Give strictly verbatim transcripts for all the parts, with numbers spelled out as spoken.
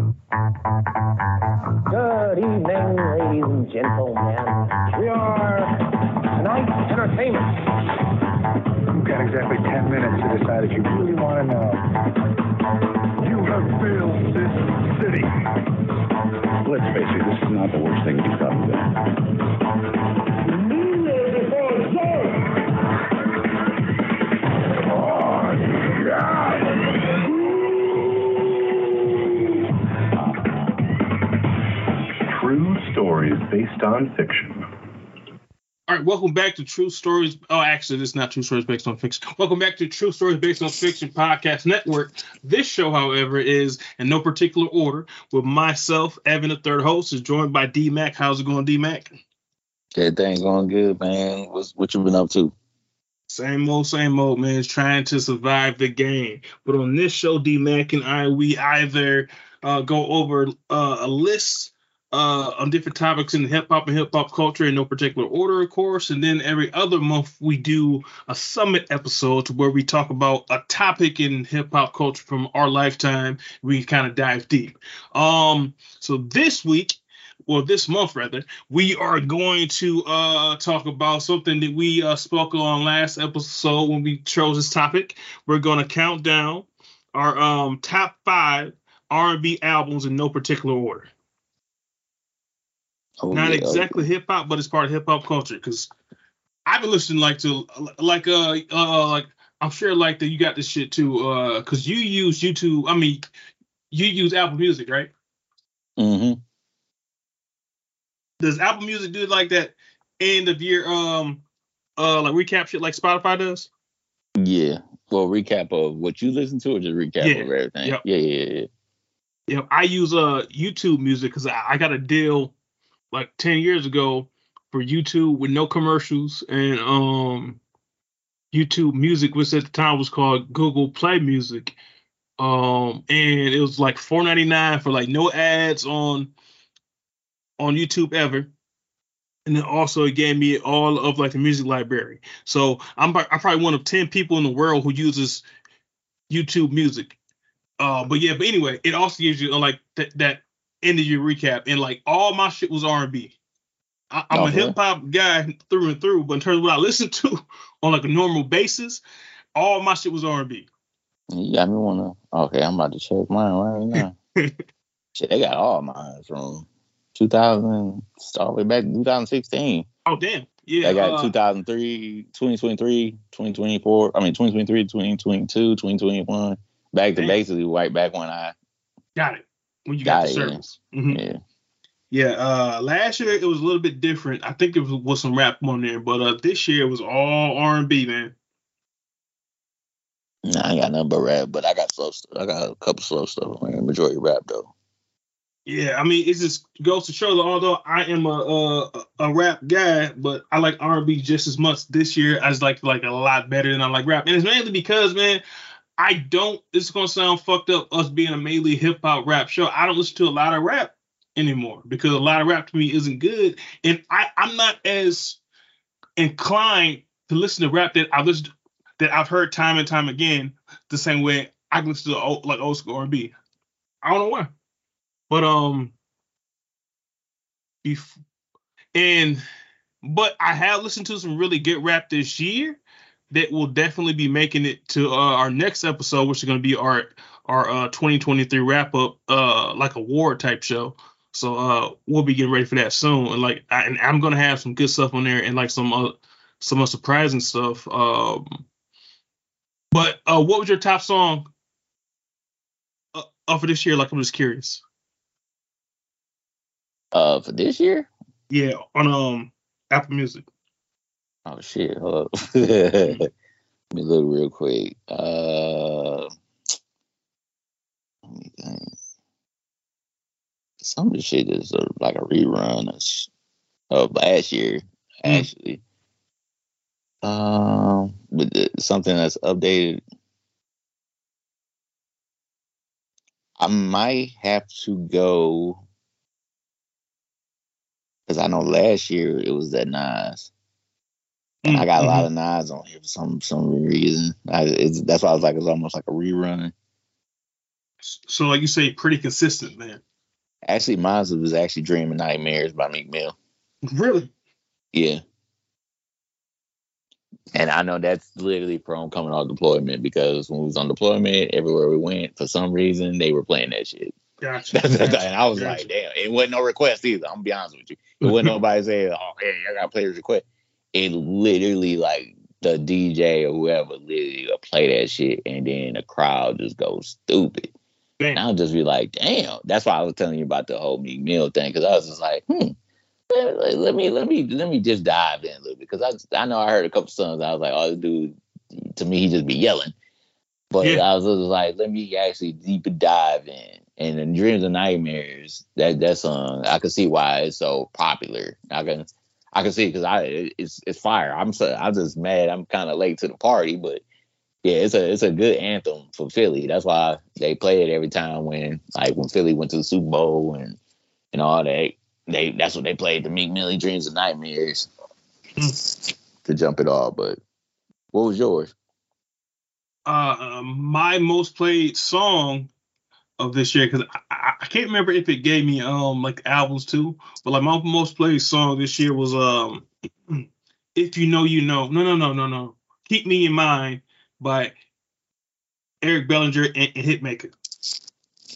Good evening, ladies and gentlemen. We are Night Entertainment. You've got exactly ten minutes to decide if you really want to know. You have built this city. Let's face it, this is not the worst thing you've done today. Stories based on fiction. All right, welcome back to True Stories. Oh, actually, this is not True Stories Based on Fiction. Welcome back to True Stories Based on Fiction Podcast Network. This show, however, is in no particular order. With myself, Evan, the third host, is joined by D-Mac. How's it going, D-Mac? Everything's going good, man. What's, what you been up to? Same old, same old, man. It's trying to survive the game. But on this show, D-Mac and I, we either uh, go over uh, a list Uh, on different topics in hip-hop and hip-hop culture in no particular order, of course. And then every other month we do a summit episode where we talk about a topic in hip-hop culture from our lifetime. We kind of dive deep. Um, so this week, or this month rather, we are going to uh, talk about something that we uh, spoke on last episode when we chose this topic. We're going to count down our um, top five R and B albums in no particular order. Oh, Not yeah, exactly okay. hip hop, but it's part of hip hop culture. Because I've been listening like to like uh uh like I'm sure like that you got this shit too. Uh, because you use YouTube. I mean, you use Apple Music, right? Mm-hmm. Does Apple Music do like that end of year um uh like recap shit like Spotify does? Yeah. Well, recap of what you listen to, or just recap yeah. of everything. Yep. Yeah, yeah, yeah. Yeah, I use uh YouTube Music because I, I got a deal like ten years ago for YouTube with no commercials and um, YouTube Music, which at the time was called Google Play Music. Um, and it was like four ninety-nine for like no ads on, on YouTube ever. And then also it gave me all of like the music library. So I'm, I'm probably one of ten people in the world who uses YouTube Music. Uh, but yeah, but anyway, it also gives you like th- that, end of your recap, and like all my shit was R and B. I, I'm oh, a hip hop guy through and through, but in terms of what I listen to on like a normal basis, all my shit was R and B. You got me wanna. Okay, I'm about to check mine right now. Shit, they got all mine from two thousand, start all the way back to two thousand sixteen. Oh damn, yeah. They got uh, two thousand three, twenty twenty-three, twenty twenty-four. I mean, twenty twenty-three, twenty twenty-two, twenty twenty-one. Back to damn. Basically right back when I got it. When you got, got the service. Mm-hmm. Yeah. Yeah. Uh, last year, it was a little bit different. I think it was, was some rap on there, but uh, this year, it was all R and B, man. Nah, I ain't got nothing but rap, but I got slow stuff. I got a couple slow stuff on there. Majority rap, though. Yeah, I mean, it just goes to show that although I am a, a, a rap guy, but I like R and B just as much this year. I just like like a lot better than I like rap. And it's mainly because, man, I don't, this is going to sound fucked up, us being a mainly hip-hop rap show. I don't listen to a lot of rap anymore because a lot of rap to me isn't good. And I, I'm not as inclined to listen to rap that I've, listened to, that I've heard time and time again the same way I can listen to old, like old school R and B. I don't know why. But, um, if, and, but I have listened to some really good rap this year that will definitely be making it to uh, our next episode, which is going to be our our uh, twenty twenty-three wrap up, uh, like award type show. So uh, we'll be getting ready for that soon. And like, I, and I'm going to have some good stuff on there and like some uh, some surprising stuff. Um, but uh, what was your top song uh, uh, for this year? Like, I'm just curious. Uh, for this year? Yeah, on um Apple Music. Oh shit, hold up. Let me look real quick. Uh, let me think. Some of the shit is sort of like a rerun of, sh- of last year, actually. Um, but the, something that's updated. I might have to go, because I know last year it was that Nas. And I got a lot mm-hmm. of Nas on here for some some reason. I, it's, that's why I was like, it's almost like a rerun. So, like you say, pretty consistent, man. Actually, mine was actually Dream and Nightmares by Meek Mill. Really? Yeah. And I know that's literally from coming off deployment, because when we was on deployment, everywhere we went, for some reason, they were playing that shit. Gotcha. And I was gotcha. like, damn, it wasn't no request either. I'm going to be honest with you. It wasn't nobody saying, oh, hey, I got to play this request. It literally, like, the D J or whoever literally play that shit, and then the crowd just goes stupid. Damn. And I'll just be like, damn. That's why I was telling you about the whole Meek Mill thing, because I was just like, hmm. Let me let me let me just dive in a little bit, because I I know I heard a couple songs. I was like, oh, this dude, to me, he just be yelling. But yeah. I was just like, let me actually deeper dive in. And in Dreams and Nightmares, that that song, I can see why it's so popular. I can I can see because I it's it's fire. I'm so, I'm just mad. I'm kind of late to the party, but yeah, it's a it's a good anthem for Philly. That's why they play it every time when like when Philly went to the Super Bowl and and all that. They that's what they played, the Meek Mill Dreams and Nightmares to jump it all. But what was yours? Uh, my most played song of this year, because I, I can't remember if it gave me um like albums too, but like my most played song this year was um If You Know You Know no no no no no Keep Me in Mind by Eric Bellinger and, and Hitmaker.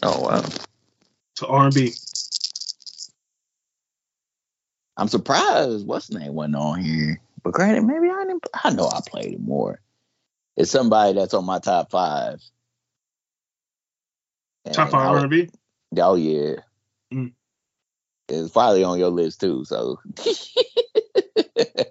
Oh wow! To R and B. I'm surprised what's name wasn't on here. But granted, maybe I didn't. I know I played it more. It's somebody that's on my top five. And top five R and B? Oh yeah. Mm. It's probably on your list too. So.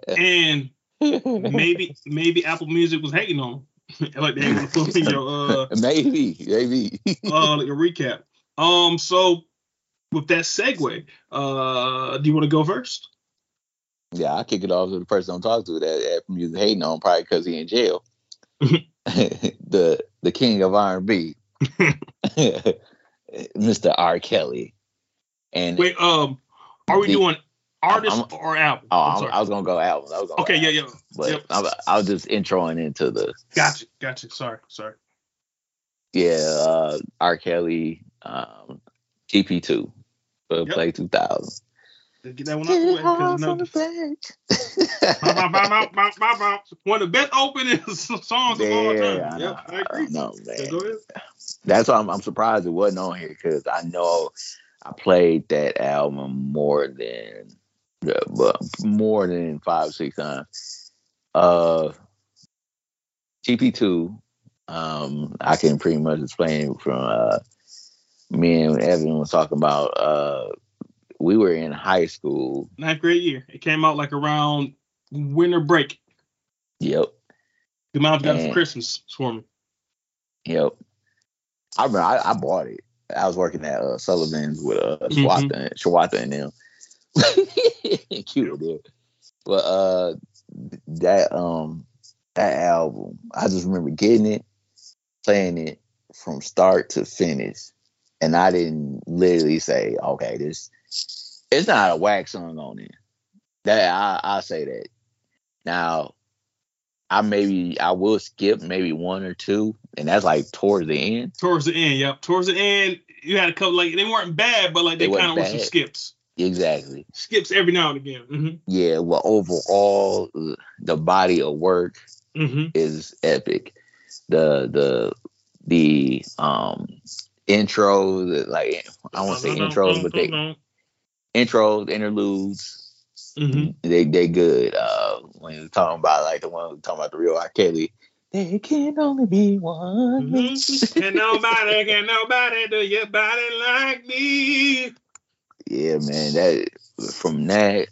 And maybe maybe Apple Music was hating on them. Like they were putting your uh, maybe maybe uh, like a recap. Um. So. With that segue, uh, do you want to go first? Yeah, I kick it off to the person I'm talking to that Apple Music hating on, probably because he in jail. the the king of R and B, Mister R. Kelly. And wait, um, are we the, doing artists I'm, I'm, or albums? Oh, I'm I'm, I was gonna go albums. I was gonna okay, go yeah, albums. yeah. But yep. I, I was just introing into the. Gotcha, gotcha. Sorry, sorry. Yeah, uh, R. Kelly, um, T P two. Yep. Play two thousand. Get that one out the way. No. The one of the best opening songs yeah, of all time. Yeah, I agree. No, man. That's why I'm, I'm surprised it wasn't on here, because I know I played that album more than but more than five, six times. Uh, T P two, um, I can pretty much explain it from. Uh, Me and Evan was talking about uh, we were in high school. Ninth grade year. It came out like around winter break. Yep. The mom got it for Christmas for me. Yep. I remember I, I bought it. I was working at uh, Sullivan's with uh, mm-hmm. Shawatha and them. Cute, dude. But uh, that, um, that album, I just remember getting it, playing it from start to finish. And I didn't literally say, okay, this it's not a whack song on it. That I I say that. Now, I maybe I will skip maybe one or two, and that's like towards the end. Towards the end, yep. Towards the end, you had a couple like they weren't bad, but like they, they kind of were some skips. Exactly. Skips every now and again. Mm-hmm. Yeah. Well, overall, the body of work mm-hmm. is epic. The the the um. Intros, like I won't say intros, but they intros, interludes, mm-hmm. they they good. Uh, when you're talking about like the one we're talking about the real R. Kelly, there can only be one. Mm-hmm. And nobody can nobody do your body like me. Yeah, man. That from that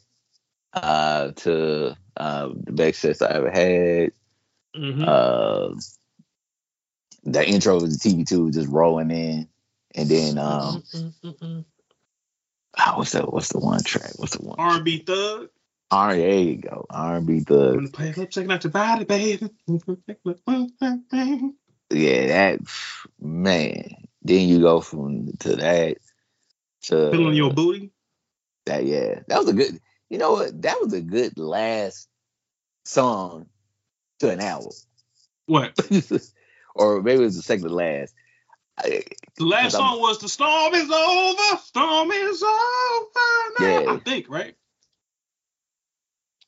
uh, to uh, the best sex I ever had. Mm-hmm. Uh, The intro of the T V two just rolling in, and then um, mm-mm, mm-mm. Oh, what's that? What's the one track? What's the one? R and B Thug. R, there you go. R and B Thug. I'm gonna play checking out your body, baby. Yeah, that man. Then you go from to that to feeling your booty. That yeah, that was a good. You know what? That was a good last song to an album. What? Or maybe it was the second to last. I, last song was The Storm Is Over, Storm Is Over Now, yeah. I think, right?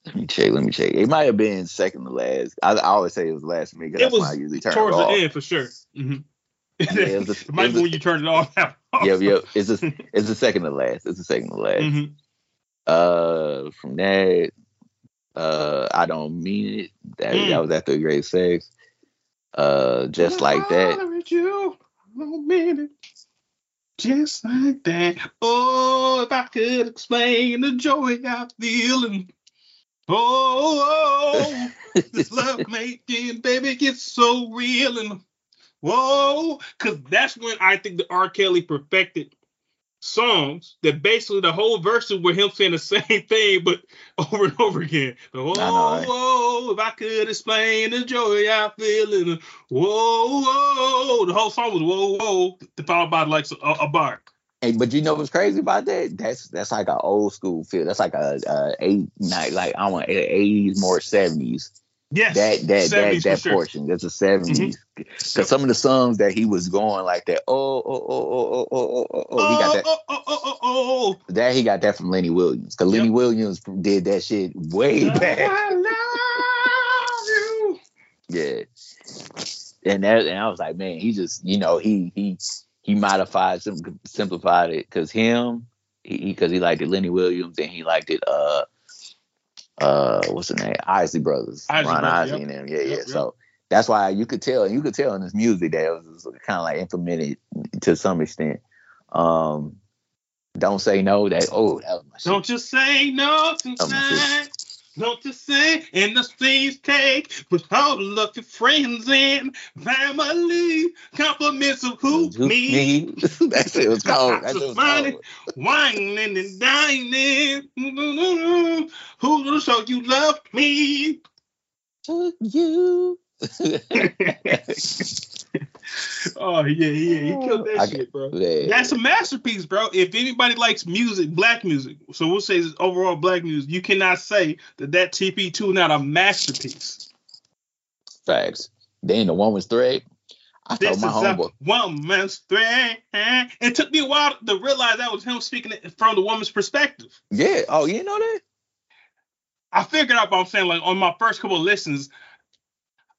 Let me check, let me check. It might have been second to last. I, I always say it was last for me because that's when I usually turn it off. Towards the end, for sure. Mm-hmm. Yeah, it, a, it might be when you turn it off. Yep, yep. It's a, it's the second to last. It's the second to last. Mm-hmm. Uh, from that, uh, I Don't Mean It. That, mm. that was after Grade Six. Uh, just I like that. You. I don't mean it. Just like that. Oh, if I could explain the joy I feel and oh, oh, this love making, baby, gets so real and whoa, because that's when I think the R. Kelly perfected songs that basically the whole verses were him saying the same thing, but over and over again. Whoa, I know, whoa, if I could explain the joy I feel, and whoa, whoa, the whole song was whoa, whoa, followed by like a, a bar. Hey, but you know what's crazy about that? That's that's like an old school feel. That's like a, a eight night, like I want eighties more seventies. Yes, that that that that sure. portion. That's the seventies. Because mm-hmm. some of the songs that he was going like that, oh oh oh oh oh oh oh, he got that. Oh, oh, oh, oh, oh, oh. That he got that from Lenny Williams. Because yep. Lenny Williams did that shit way back. I love you. Yeah, and that and I was like, man, he just you know he he he modified, sim- simplified it because him he because he, he liked it Lenny Williams and he liked it. Uh, Uh, what's the name? Isley Brothers, Isley Ron Brothers, Isley yep. and them. Yeah, yep, yeah. Yep. So that's why you could tell, you could tell in his music that it was, was kind of like implemented to some extent. Um, don't say no. That oh, that was my shit. Don't just say no tonight. Don't just say and the scenes take with all of your friends and family. Compliments of who me. That's it. It was called. That's it was called. Whining and dining. Who will show you love me? To you. Oh yeah, yeah. He killed that I shit, bro. That. That's a masterpiece, bro. If anybody likes music, black music, so we'll say this overall black music, you cannot say that that T P two not a masterpiece. Facts. Then the Woman's Thread. I this told my homeboy. Woman's Thread. It took me a while to realize that was him speaking from the woman's perspective. Yeah. Oh, you know that? I figured out what I'm saying. Like on my first couple of listens.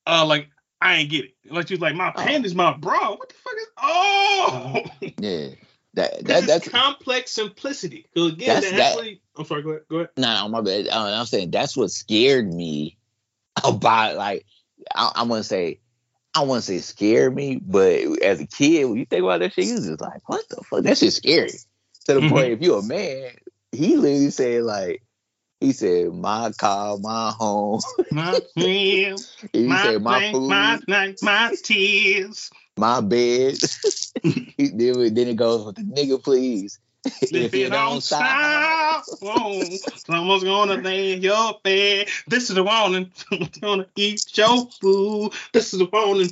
Uh, like I ain't get it. Like she was like, my panties, oh. my bra. What the fuck is? Oh, yeah. That that that's complex simplicity. So again, that actually. That, I'm sorry. Go ahead. Go ahead. No, nah, my bad. Uh, I'm saying that's what scared me about. Like I, I'm gonna say, I want to say scared me, but as a kid, when you think about that shit, you just like, what the fuck? That shit's scary. To the mm-hmm. point, if you're a man, he literally said like. He said, my car, my home. My meal. He my said, my food. My night, my tears. My bed. Then it goes with the nigga, please. If, if it, it don't stop, someone's gonna lay in your bed. This is the warning. Someone's gonna eat your food. This is the warning.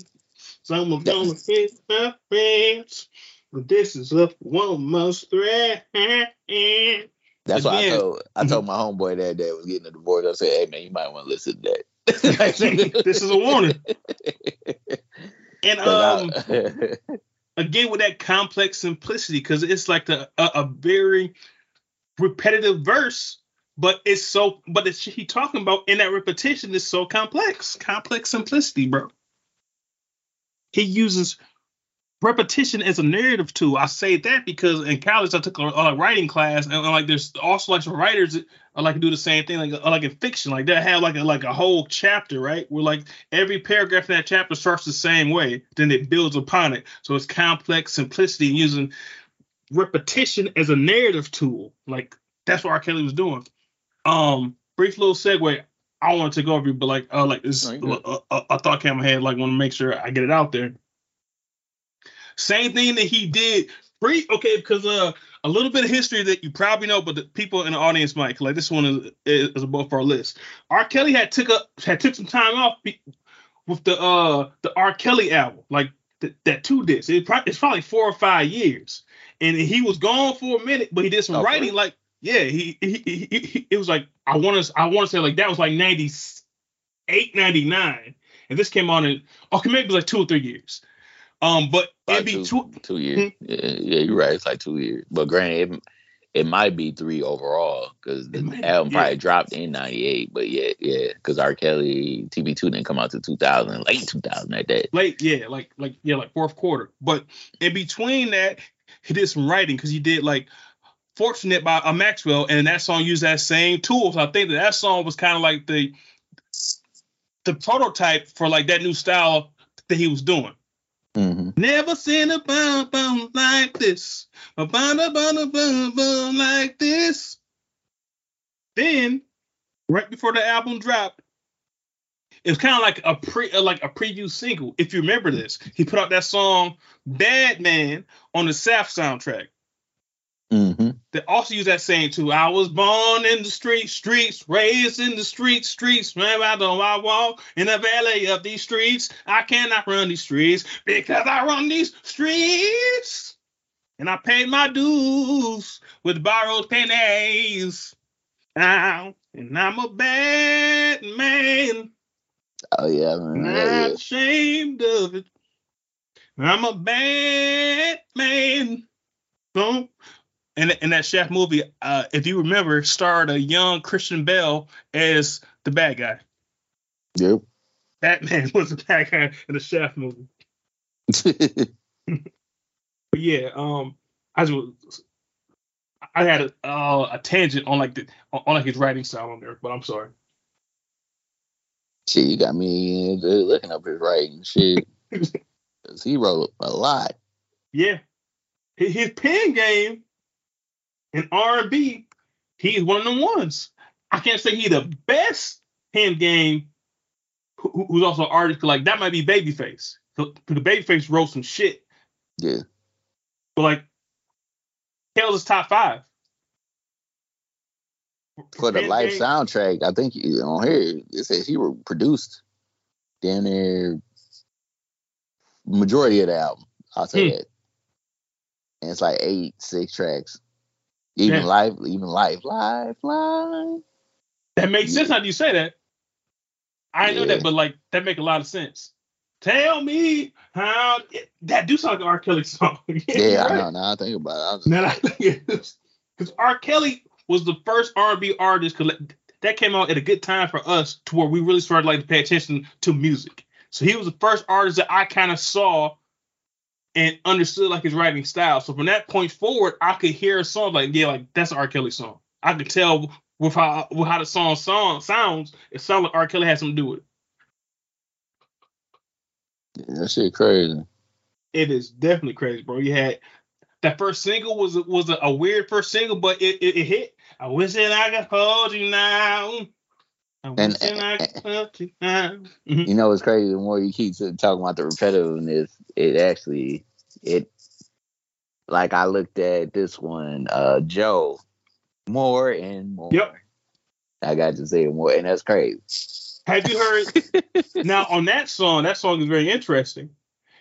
Someone's gonna hit the fence. This is a woman's threat. That's why I told I told my homeboy that that was getting a divorce. I said, "Hey man, you might want to listen to that. This is a warning." And um, again with that complex simplicity, because it's like the, a a very repetitive verse, but it's so but the shit he talking about in that repetition is so complex, complex simplicity, bro. He uses repetition as a narrative tool. I say that because in college I took a, a writing class, and, and like there's also like some writers that I like to do the same thing, like like in fiction, like they have like a, like a whole chapter, right? Where like every paragraph in that chapter starts the same way, then it builds upon it. So it's complex simplicity using repetition as a narrative tool. Like that's what R. Kelly was doing. Um, brief little segue. I wanted to go over, but like uh, like this, a, a, a thought came in my head. Like want to make sure I get it out there. Same thing that he did. Brief, okay, because uh, a little bit of history that you probably know, but the people in the audience might. Like this one is, is, is above our list. R. Kelly had took up had took some time off be, with the uh the R. Kelly album, like th- that two disc. It pro- it's probably four or five years, and he was gone for a minute, but he did some okay. writing. Like yeah, he he, he, he he it was like I want to I want to say like that was like ninety-eight, ninety-nine, and this came on in okay maybe like two or three years. Um, but in between two, two years, mm-hmm. yeah, yeah, you're right. It's like two years. But granted, it, it might be three overall because the might, album yeah. probably dropped in ninety-eight. But yeah, yeah, because R. Kelly T B two didn't come out to two thousand, late two thousand like that. Late, yeah, like like yeah, like fourth quarter. But in between that, he did some writing because he did like "Fortunate" by uh, Maxwell, and that song used that same tools. I think that that song was kind of like the the prototype for like that new style that he was doing. Mm-hmm. Never seen a bum bum like this, a bum bum bum bum like this. Then, right before the album dropped, it was kind of like a pre, like a preview single. If you remember this, he put out that song "Bad Man" on the South soundtrack. Mm-hmm. They also use that saying too. I was born in the streets, streets, raised in the streets, streets. Man, I don't I walk in the valley of these streets. I cannot run these streets because I run these streets. And I paid my dues with borrowed pennies. Now, and I'm a bad man. Oh yeah, man. I'm yeah. ashamed of it. I'm a bad man. Boom. And in that Shaft movie, uh, if you remember, starred a young Christian Bale as the bad guy. Yep. Batman was the bad guy in the Shaft movie. But yeah, um, I just, I had a uh, a tangent on like the on like his writing style on there, but I'm sorry. Shit, you got me looking up his writing shit. Cause he wrote a lot. Yeah, his pen game. In R and B, he's one of the ones. I can't say he's the best pen game, who, who's also an artist. Like, that might be Babyface. So, the Babyface wrote some shit. Yeah. But, like, Kells is top five. For, for the Life game. Soundtrack, I think on here, it says he produced damn near majority of the album. I'll say hmm. that. And it's like eight, six tracks. Even yeah. life, even life, life, life. That makes yeah. sense how you say that. I yeah. know that, but like that make a lot of sense. Tell me how that do sound like an R. Kelly song. yeah, yeah right. I know. Now I think about it. Now I think because R. Kelly was the first R and B artist that came out at a good time for us, to where we really started like to pay attention to music. So he was the first artist that I kind of saw and understood like his writing style. So from that point forward, I could hear a song like, yeah, like that's an R. Kelly song. I could tell with how with how the song song sounds, it sounds like R. Kelly had something to do with it. Yeah, that shit crazy. It is definitely crazy, bro. You had that first single was was a, a weird first single, but it, it, it hit. I wish that I could hold you now. And, and, and you know, it's crazy. The more you keep talking about the repetitiveness, it actually, it like I looked at this one, uh, Joe, more and more. Yep. I got to say more, and that's crazy. Have you heard now on that song? That song is very interesting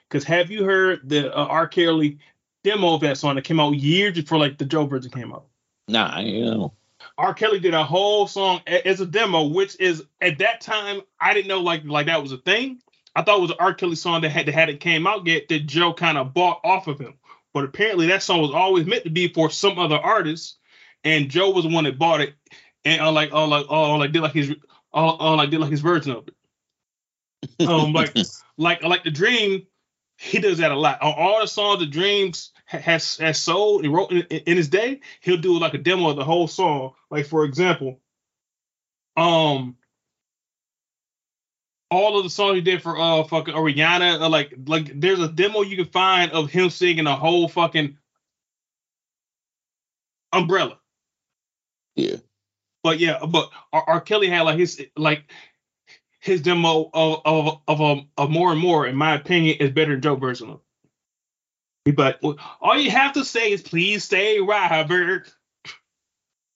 because have you heard the uh, R. Kelly demo of that song that came out years before like the Joe version came out? Nah, you know. R. Kelly did a whole song as a demo, which is at that time I didn't know like like that was a thing. I thought it was an R. Kelly song that had that hadn't came out yet that Joe kind of bought off of him. But apparently that song was always meant to be for some other artist, and Joe was the one that bought it and uh, like oh like oh like did like his oh, oh like did like his version of it. Um like like like the Dream, he does that a lot on all the songs. The Dreams has has sold and wrote in, in his day. He'll do like a demo of the whole song. Like for example, um, all of the songs he did for uh fucking Rihanna, uh, like like there's a demo you can find of him singing a whole fucking Umbrella. Yeah, but yeah, but R. R. Kelly had like his like. His demo of of of a of More and More, in my opinion, is better than Joe version. But well, all you have to say is please stay, Robert.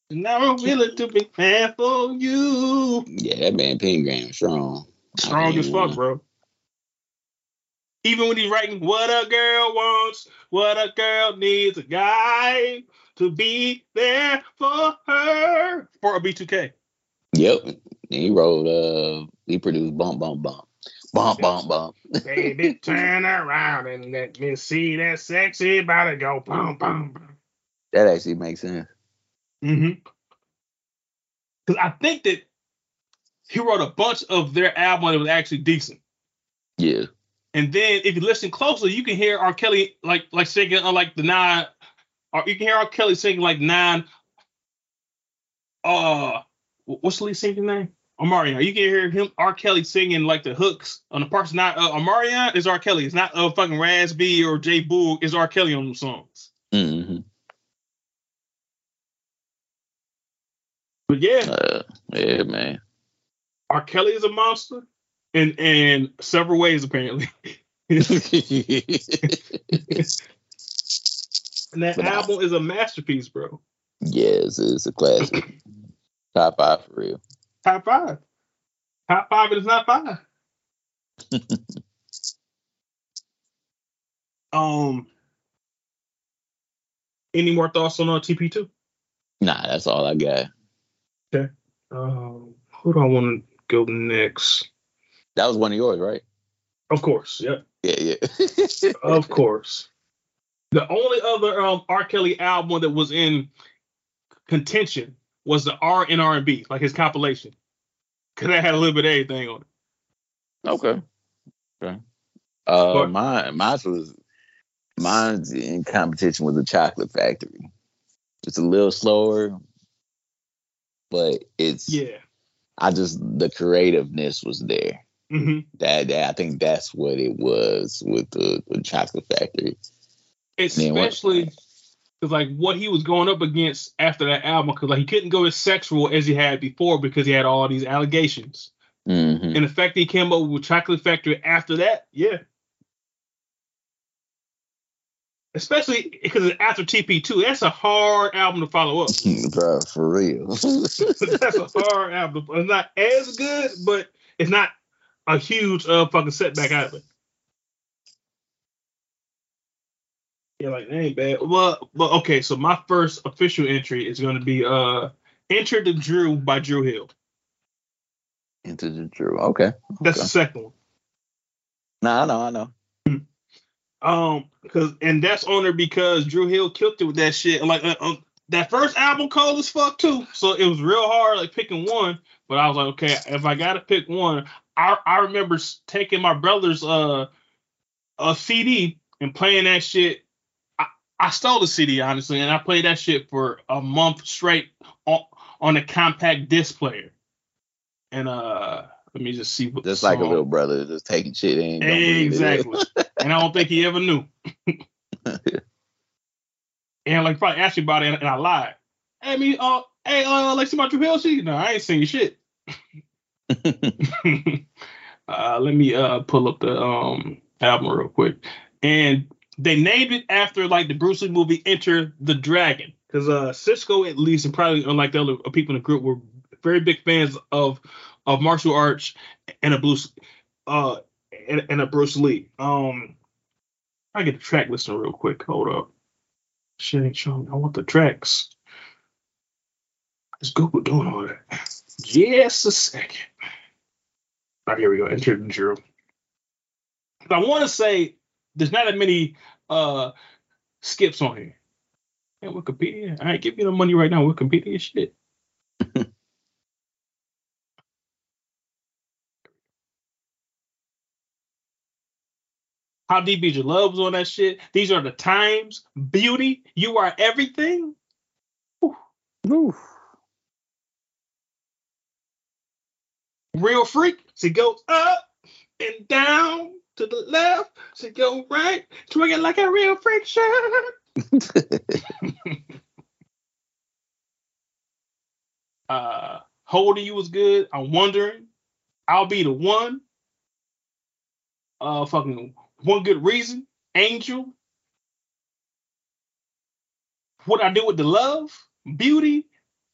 And I'm willing to be fan for you. Yeah, that man Pengram strong, strong I mean, as fuck, bro. Even when he's writing, what a girl wants, what a girl needs, a guy to be there for her for a B two K. Yep. He wrote, uh, he produced Bump, Bump, Bump. Bump, bump, bump. Baby, turn around and let me see that sexy body go bump, bump, bump. That actually makes sense. Mm-hmm. Because I think that he wrote a bunch of their album that was actually decent. Yeah. And then if you listen closely, you can hear R. Kelly like like singing on like the nine, or you can hear R. Kelly singing like nine. Uh, what's the lead singer's name? Omarion. You can hear him, R. Kelly, singing like the hooks on the parts. Not uh, Omarion is R. Kelly. It's not uh, fucking Raz B or J Boog is R. Kelly on the songs. Mm-hmm. But yeah, uh, yeah, man. R. Kelly is a monster in in several ways, apparently. And that but album I, is a masterpiece, bro. Yes, it's a classic. Top five for real. Top five. Top five, it is not five. um. Any more thoughts on T P two? Nah, that's all I got. Okay. Um, who do I want to go next? That was one of yours, right? Of course. Yeah. Yeah. Yeah. Of course. The only other um, R. Kelly album that was in contention was the R and R and B, like his compilation, because that had a little bit of everything on it. Okay. Okay. Uh, mine, mine was mine's in competition with the Chocolate Factory. It's a little slower, but it's yeah. I just the creativeness was there. Mm-hmm. That, that I think that's what it was with the, the Chocolate Factory. Especially because like what he was going up against after that album, because like he couldn't go as sexual as he had before because he had all these allegations. Mm-hmm. And the fact that he came up with Chocolate Factory after that, yeah. Especially because after T P two, that's a hard album to follow up. Bro, for real. That's a hard album. It's not as good, but it's not a huge uh, fucking setback either. Yeah, like, that ain't bad. Well, but okay, so my first official entry is going to be uh, Enter the Dru by Dru Hill. Enter the Dru, okay. That's okay. The second one. No, I know, I know. Um, cause and that's on there because Dru Hill killed it with that shit. Like uh, uh, that first album, cold as fuck too. So it was real hard, like picking one. But I was like, okay, if I gotta pick one, I I remember taking my brother's uh a C D and playing that shit. I, I stole the C D honestly, and I played that shit for a month straight on on a compact disc player. And uh, let me just see what. Just like song. A little brother just taking shit in. Exactly. And I don't think he ever knew. And like probably asked me about it, and, and I lied. Hey, me, uh, hey, uh, like see my Dru Hill shit? No, I ain't seen shit. uh, let me uh pull up the um album real quick. And they named it after like the Bruce Lee movie Enter the Dragon, because uh Sisqó at least, and probably unlike the other people in the group, were very big fans of of martial arts and a Bruce uh. And, and a Bruce Lee. Um, I get the track listing real quick. Hold up. Shit ain't showing. I want the tracks. Is Google doing all that? Just a second. All right, here we go. Enter the Dru. I want to say there's not that many uh, skips on here. Hey, Wikipedia. I ain't giving you no money right now. Wikipedia shit. How Deep Is Your Love was on that shit. These Are the Times. Beauty. You Are Everything. Ooh. Ooh. Real Freak. She goes up and down to the left. She goes right. Twigging like a real freak shirt. uh, Holding You was good. I'm Wondering. I'll Be the One. Uh, fucking... One Good Reason, Angel, What I Do With the Love, Beauty,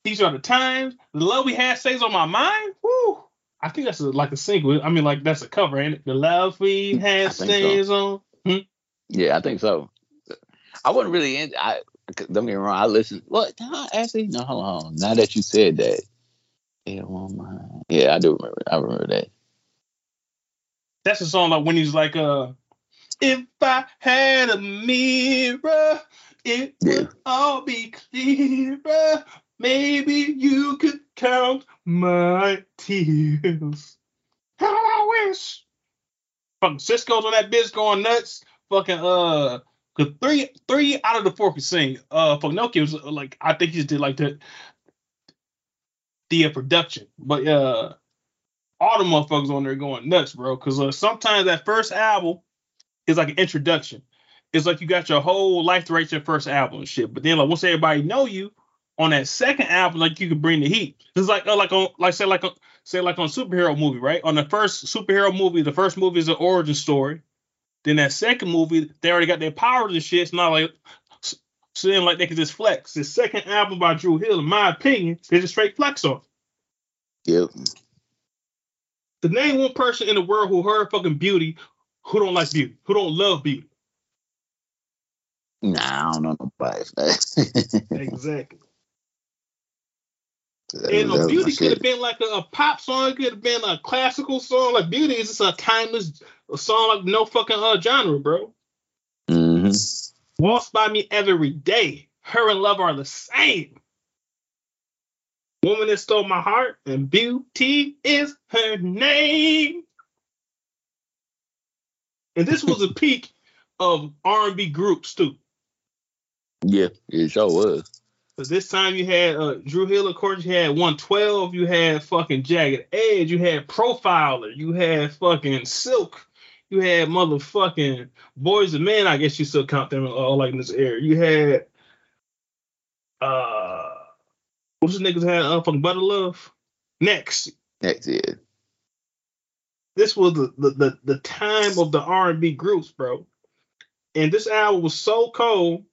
These Are the Times, The Love We Had Stays on My Mind. Woo! I think that's a, like a single. I mean, like that's a cover, ain't it? The Love We Had Stays so. On. Hmm? Yeah, I think so. I wasn't really in. I don't get me wrong. I listened. What? No, actually, no. Hold on, hold on. Now that you said that, yeah, one mind. Yeah, I do remember. I remember that. That's the song like when he's like, uh, if I had a mirror, it yeah. would all be clearer. Maybe you could count my tears. How I wish. Fucking Sisqó's on that bitch going nuts. Fucking uh, cause three three out of the four could sing. Uh, fucking Nokio, like I think he just did like the the uh, production, but uh, all the motherfuckers on there going nuts, bro. Cause uh, sometimes that first album is like an introduction. It's like you got your whole life to write your first album and shit. But then like once everybody know you. On that second album, like you could bring the heat. It's like, uh, like on, like say, like on, say, like on superhero movie, right? On the first superhero movie, the first movie is an origin story. Then that second movie, they already got their powers and shit. It's not like so then like they can just flex. The second album by Dru Hill, in my opinion, they just straight flex off. Yep. The name one person in the world who heard fucking Beauty, who don't like Beauty, who don't love Beauty. Nah, I don't know nobody. Exactly. And a Beauty could have been like a, a pop song, could have been a classical song. Like Beauty is just a timeless song, like no fucking uh, genre, bro. Mm-hmm. Walks by me every day. Her and Love are the same. Woman that stole my heart, and Beauty is her name. And this was a peak of R and B groups too. Yeah, it sure was. Because this time you had uh, Dru Hill, of course, you had one twelve, you had fucking Jagged Edge, you had Profiler, you had fucking Silk, you had motherfucking Boys two Men, I guess you still count them all like in this era. You had, uh, what's the niggas had, uh, fucking Butter Love? Next. Next, yeah. This was the, the, the, the time of the R and B groups, bro. And this album was so cold.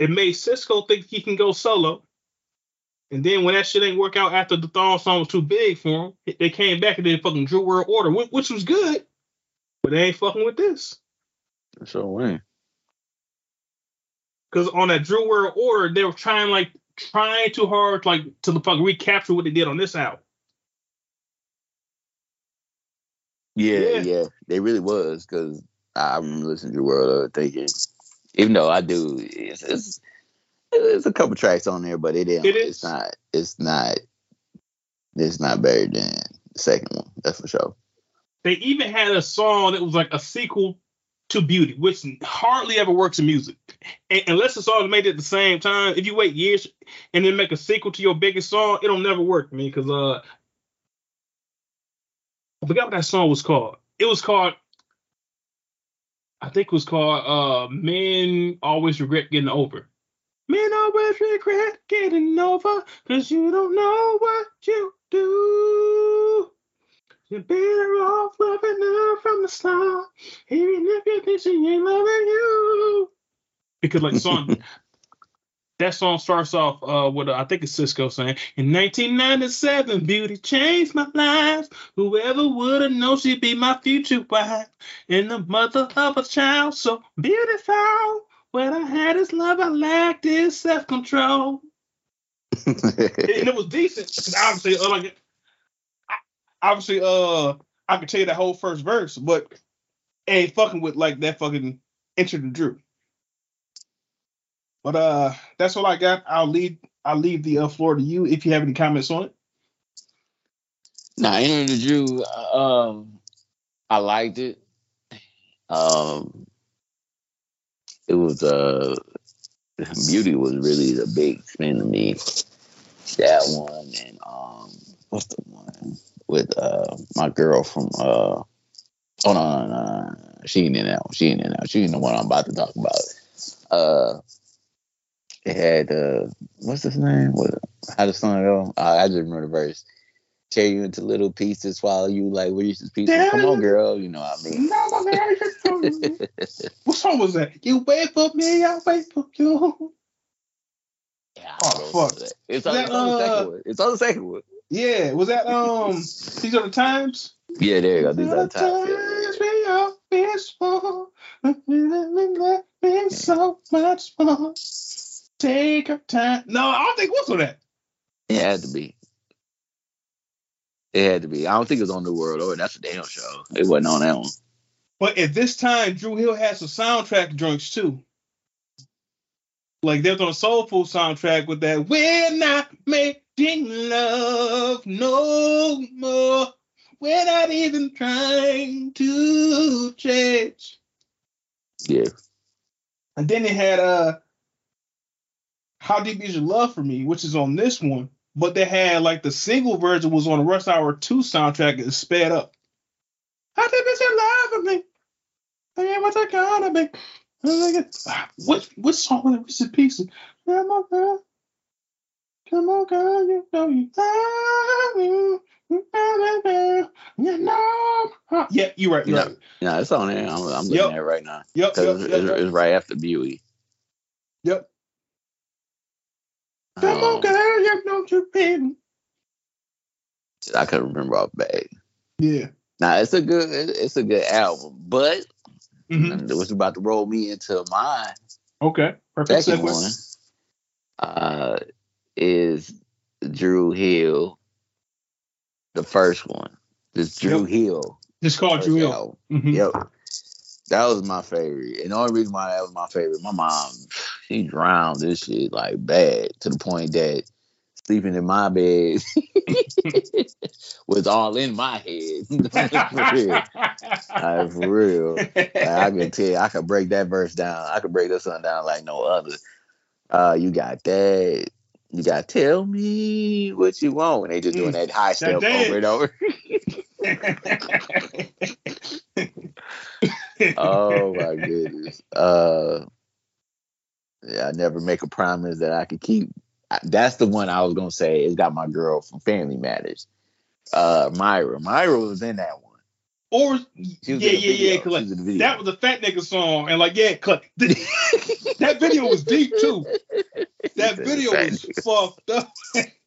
It made Sisqó think he can go solo. And then when that shit ain't work out after the Thong song was too big for him, they came back and did fucking Dru World Order, which was good. But they ain't fucking with this. That's all way. Because on that Dru World Order, they were trying like trying too hard like to the fucking recapture what they did on this album. Yeah, yeah. yeah. They really was, because I remember listening to Dru World Order thinking, even though I do, it's, it's, it's a couple tracks on there, but it, it is. It's not. It's not. It's not better than the second one. That's for sure. They even had a song that was like a sequel to Beauty, which hardly ever works in music, and unless the song is made at the same time. If you wait years and then make a sequel to your biggest song, it'll never work, man. Because uh, I forgot what that song was called. It was called. I think it was called uh, Men Always Regret Getting Over. Men always regret getting over, because you don't know what you do. You're better off loving her from the start, even if you think she ain't loving you. Because, like, song, that song starts off uh, with, uh, I think it's Sisqó saying, in nineteen ninety-seven, Beauty changed my life. Whoever would have known she'd be my future wife. And the mother of a child so beautiful. What I had is love, I lacked is self-control. And it was decent. Because obviously, uh, like, obviously uh, I could tell you that whole first verse, but it ain't fucking with, like, that fucking intro to Dru. But uh, that's all I got. I'll leave. I'll leave the uh, floor to you if you have any comments on it. Nah, Enter the Dru. Um, I liked it. Um, it was uh, Beauty was really the big thing to me. That one and um, what's the one with uh my girl from uh? Oh no, no, no, no. She ain't in that one. She ain't in that one. She ain't the one I'm about to talk about. Uh. It had, uh, what's his name? What, how the song go? Uh, I just remember the verse. Tear you into little pieces, swallow you like Reese's Pieces. Damn. Come on, girl. You know what I mean. No, no, what song was that? You wait for me, I wait for you. Yeah, oh, fuck. That. It's, on, that, it's, on uh, the second one. It's on the second one. Yeah, was that, um, These Are the Times? Yeah, there you go. These Are the Times. Yeah, yeah. Yeah. So much more. Take her time. No, I don't think what's on that. It had to be. It had to be. I don't think it was on Dru World Order. That's a damn show. It wasn't on that one. But at this time, Dru Hill had some soundtrack joints too. Like they was on a soulful soundtrack with that "We're not making love no more. We're not even trying to change." Yeah. And then it had uh, "How Deep Is Your Love for Me," which is on this one. But they had like the single version was on the Rush Hour two soundtrack and sped up. How deep is your love for me? I ain't what I gotta be. What what song was it? What's the piece? Come on, girl. Come on, girl. You know you love me. You know you know. Yeah, you're right. You're no, right. No, it's on there. I'm, I'm looking yep. at it right now. Yep. yep, it's, yep it's, right. it's right after Beauty. Yep. Um, Come on, girl. You know you been. I couldn't remember off bag. Yeah. Now it's a good. It's a good album, but. Mm-hmm. It was about to roll me into mine. Okay, perfect. Second segue. one uh, is Dru Hill. The first one, this Dru yep. Hill. It's called Dru Hill. Mm-hmm. Yep, that was my favorite, and the only reason why that was my favorite, my mom, she drowned this shit like bad to the point that sleeping in my bed was all in my head. For real. Like, for real. Like, I can tell you, I could break that verse down. I could break this one down like no other. Uh, you got that. You got tell me what you want. And they just doing that high step over and over. Oh, my goodness. Uh, yeah, I never make a promise that I could keep. That's the one I was gonna say. It's got my girl from Family Matters, uh, Myra. Myra was in that one. Or yeah, yeah, yeah. Cause like, that was a fat nigga song, and like yeah, that video was deep too. That video was nigga. fucked up.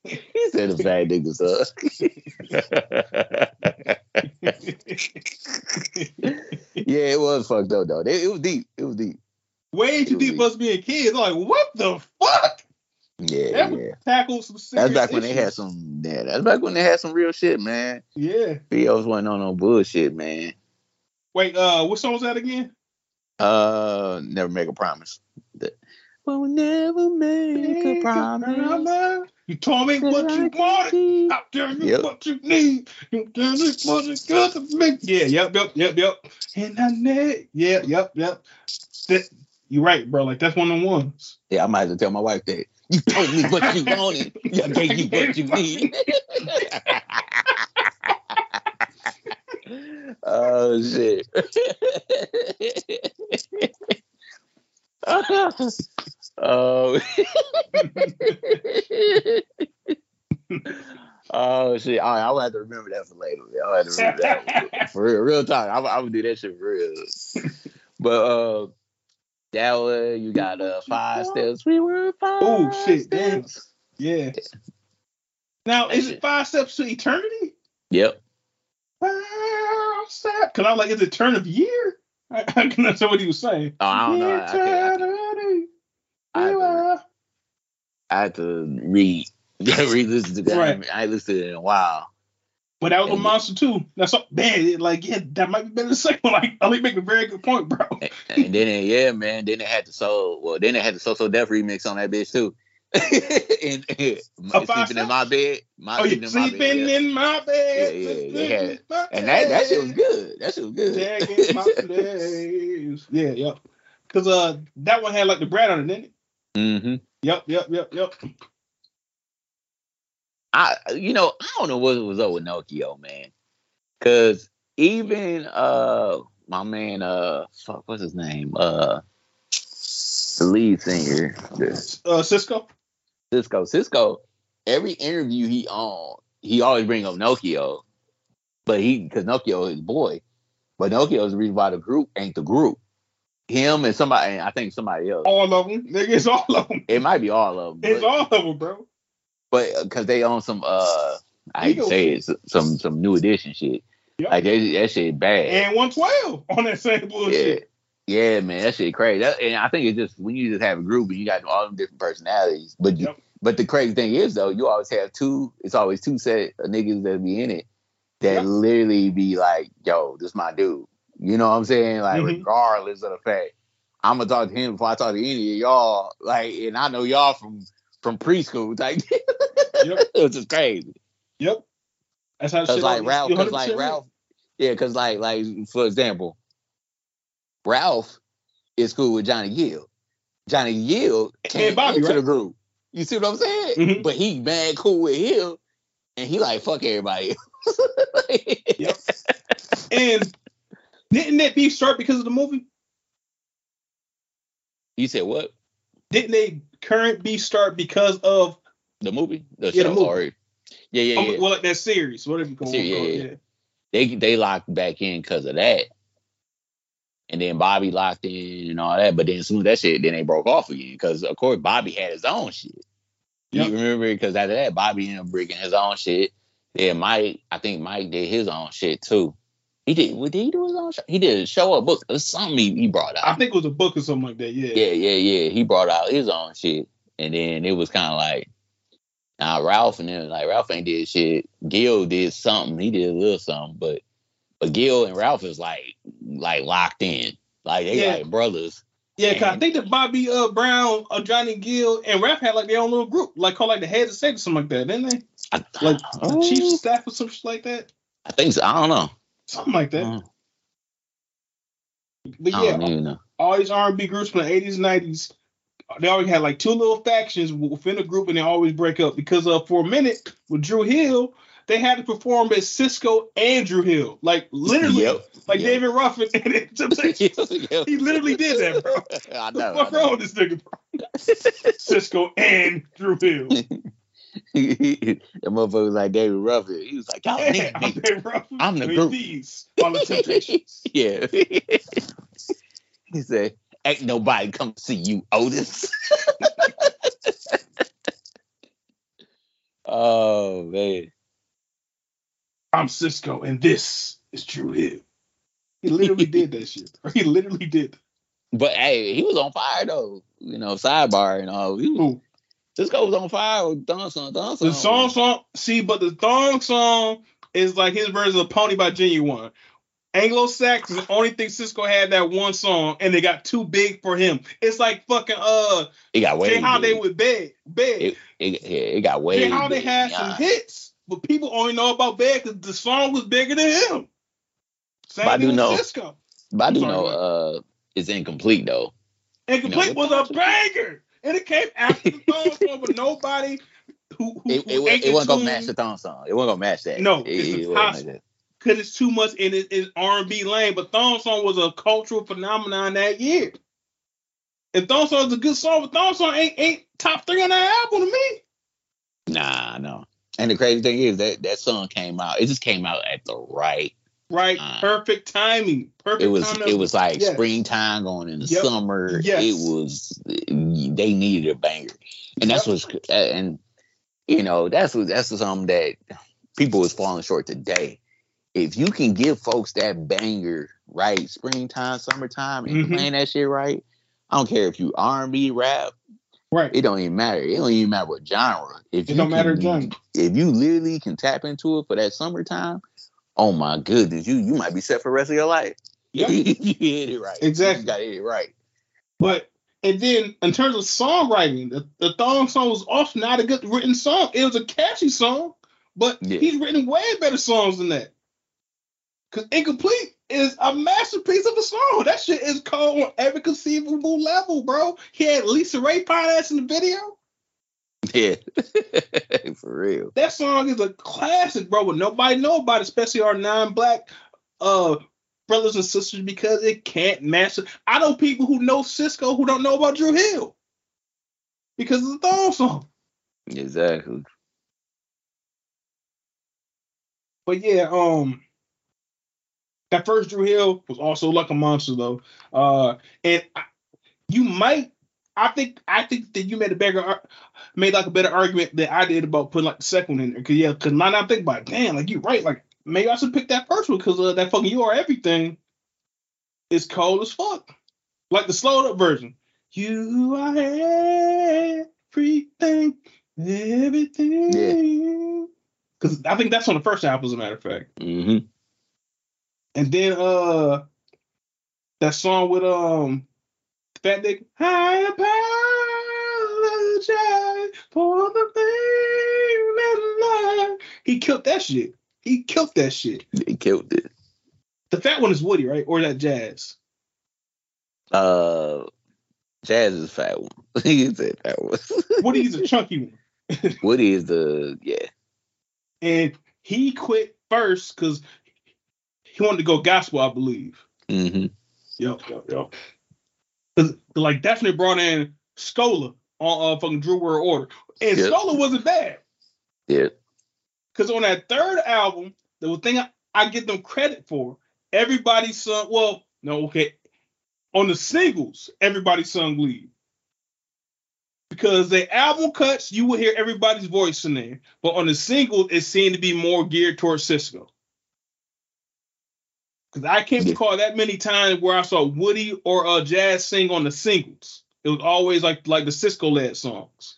He said the fat niggas up. Yeah, it was fucked up though. It, it was deep. It was deep. Way too deep. deep. Us being kids, I'm like what the fuck. Yeah, that yeah. Tackle some serious that's back issues. When they had some. Yeah, that's back when they had some real shit, man. Yeah, videos wasn't on no bullshit, man. Wait, uh, what song was that again? Uh, never make a promise. That, we'll never make, make a promise. A promise. You told me what you wanted. I tell you yep. what you need. You tell me what you got to make. Yeah, yep, yep, yep, yep. And I need. Yeah, yep, yep. That, you're right, bro. Like that's one of the ones. Yeah, I might as well tell my wife that. You told me what you wanted. I gave you what you need. Oh, shit. Oh. Oh, shit. All right, I'll have to remember that for later. I'll have to remember that. For real, real talk. I'm, I'm going to do that shit for real. But, uh, that way you got uh, five steps. We were five. Oh shit! Damn. Yeah. yeah. Now that is shit. It five steps to eternity? Yep. Five steps. Cause I'm like, is it turn of year? I, I couldn't tell what he was saying. Oh, I don't know. I, can't, I, can't. I, had to, I had to read, re-listen to that. Right. I listened to it in a while. But that was and, a monster too. That's all, man. Like, yeah, that might be better than the second one. Like, I think make a very good point, bro. And, and then, yeah, man. Then they had the soul. Well, then they had the So So Def remix on that bitch too. and, and my, sleeping in my bed. My oh, sleeping, in, sleeping my bed, yeah. in my bed. Yeah, yeah, yeah. Had, and that, that shit was good. That shit was good. Yeah, yep. Cause uh, that one had like the bread on it, didn't it? Mm-hmm. Yep, yep, yep, yep. I, you know, I don't know what was up with Nokio, man. Cause even uh, my man, uh, fuck, what's his name? Uh, the lead singer, uh, Sisqó. Sisqó, Sisqó. Every interview he on, he always bring up Nokio, but he, cause Nokio is his boy, but Nokio is the reason why the group ain't the group. Him and somebody, and I think somebody else. All of them, nigga. It's all of them. It might be all of them. It's all of them, bro. But because they own some, uh, I hate to say it, some some New Edition shit. Yep. Like they, that shit bad. And one twelve on that same bullshit. Yeah, yeah man, that shit crazy. That, and I think it's just when you just have a group and you got all them different personalities. But yep. you, but the crazy thing is though, you always have two. It's always two set of niggas that be in it that yep. literally be like, "Yo, this my dude." You know what I'm saying? Like, mm-hmm. regardless of the fact, I'm gonna talk to him before I talk to any of y'all. Like, and I know y'all from from preschool. Like, yep. It was just crazy. Yep. That's how. Because like Ralph, because like Ralph, yeah. Because like like for example, Ralph is cool with Johnny Gill. Johnny Gill came into right? the group. You see what I'm saying? Mm-hmm. But he mad cool with him, and he like fuck everybody else. Yep. And didn't that be short because of the movie? You said what? Didn't they current beef start because of the movie? The yeah, show, the movie. Or, yeah, yeah, yeah. Well, that series, whatever you call it. Yeah, yeah. yeah. They they locked back in because of that, and then Bobby locked in and all that. But then as soon as that shit, then they broke off again because of course Bobby had his own shit. Yep. You remember? Because after that, Bobby ended up breaking his own shit. Then Mike, I think Mike did his own shit too. He did. What did he do his own show? He did a show or a book or something. He, he brought out. I think it was a book or something like that. Yeah. Yeah, yeah, yeah. He brought out his own shit, and then it was kind of like, now nah, Ralph, and then like Ralph ain't did shit. Gil did something. He did a little something, but but Gil and Ralph is like like locked in, like they yeah. like brothers. Yeah, cause and, I think that Bobby uh, Brown, uh, Johnny Gill, and Ralph had like their own little group, like called like the Heads of State or something like that, didn't they? I, like oh, the chief staff or something like that. I think so. I don't know. Something like that. Mm. But yeah, all these R and B groups from the eighties and nineties, they always had like two little factions within a group, and they always break up because uh, for a minute with Dru Hill, they had to perform at Sisqó and Dru Hill. Like literally, yep. like yep. David Ruffin. And it, yep. He literally did that, bro. I know. What's wrong with this nigga, bro? Sisqó and Dru Hill. That motherfucker was like David Ruffin. He was like, y'all yeah, need I'm me. Ruffin, I'm the group. These on the Temptations. Yeah. He said, ain't nobody come see you, Otis. Oh, man. I'm Sisqó, and this is Dru Hill. He literally did that shit. He literally did. But, hey, he was on fire, though. You know, sidebar and all. He was, Sisqó was on fire with Thong Song, Thong Song. The song song, see, but the Thong Song is like his version of Pony by Genuine. Anglo-Saxons only think Sisqó had that one song, and they got too big for him. It's like fucking uh, it got way Jay Holiday with Bed, Bed. It, it, yeah, it got way. Jay Holiday big, had some yeah. hits, but people only know about Bed because the song was bigger than him. Same but I do know. Sisqó. But I do sorry, know. Uh, it's Incomplete though. Incomplete you know, was a banger. And it came after the Thong Song, but nobody who, who it, it, it, it wasn't gonna match the Thong Song. It wasn't gonna match that. No, it, it's impossible it because it's too much in its R and B lane. But Thong Song was a cultural phenomenon that year. And Thong Song is a good song, but Thong Song ain't ain't top three on that album to me. Nah, no. And the crazy thing is that that song came out. It just came out at the right. Right, um, perfect timing. Perfect. It was timing. It was like yes. springtime going into yep. summer. Yes. It was they needed a banger, and yep. that's what's and you know that's what that's something that people is falling short today. If you can give folks that banger right, springtime, summertime, and mm-hmm. playing that shit right, I don't care if you R and B, rap, right. It don't even matter. It don't even matter what genre. If it you don't can, matter genre. If you literally can tap into it for that summertime. Oh my goodness, you you might be set for the rest of your life. Yeah, you hit it right. Exactly, you got it right. But and then in terms of songwriting, the, the Thong Song was also not a good written song. It was a catchy song, but yeah. he's written way better songs than that. Because Incomplete is a masterpiece of a song. That shit is cold on every conceivable level, bro. He had Lisa Ray Pine ass in the video. Yeah, for real. That song is a classic, bro, but nobody know about it, especially our non-black uh, brothers and sisters, because it can't match. I know people who know Sisqó who don't know about Dru Hill because it's a Thong Song. Exactly. But yeah, um, that first Dru Hill was also like a monster, though. Uh, and I, you might. I think I think that you made a better made like a better argument than I did about putting like the second one in there. Cause yeah, cause now I think about it, damn, like you're right. Like maybe I should pick that first one because uh, that fucking You Are Everything is cold as fuck. Like the slowed up version. You are everything, everything. Yeah. Cause I think that's on the first album, as a matter of fact. Mm-hmm. And then uh That song with um Fat Dick. I apologize for the thing that I. He killed that shit. He killed that shit. He killed it. The fat one is Woody, right? Or that Jazz? Uh, Jazz is fat one. He said that one. Woody's a chunky one. Woody is the yeah. And he quit first because he wanted to go gospel, I believe. Mm-hmm. Yep, yep, yep. Cause, like, that's when they brought in Scola on uh, fucking Dru World Order. And yep. Scola wasn't bad. Yeah. Because on that third album, the thing I, I give them credit for, everybody sung, well, no, okay. On the singles, everybody sung lead. Because the album cuts, you will hear everybody's voice in there. But on the singles, it seemed to be more geared towards Sisqó. Because I can't recall that many times where I saw Woody or uh, Jazz sing on the singles. It was always like like the Sisqó-led songs.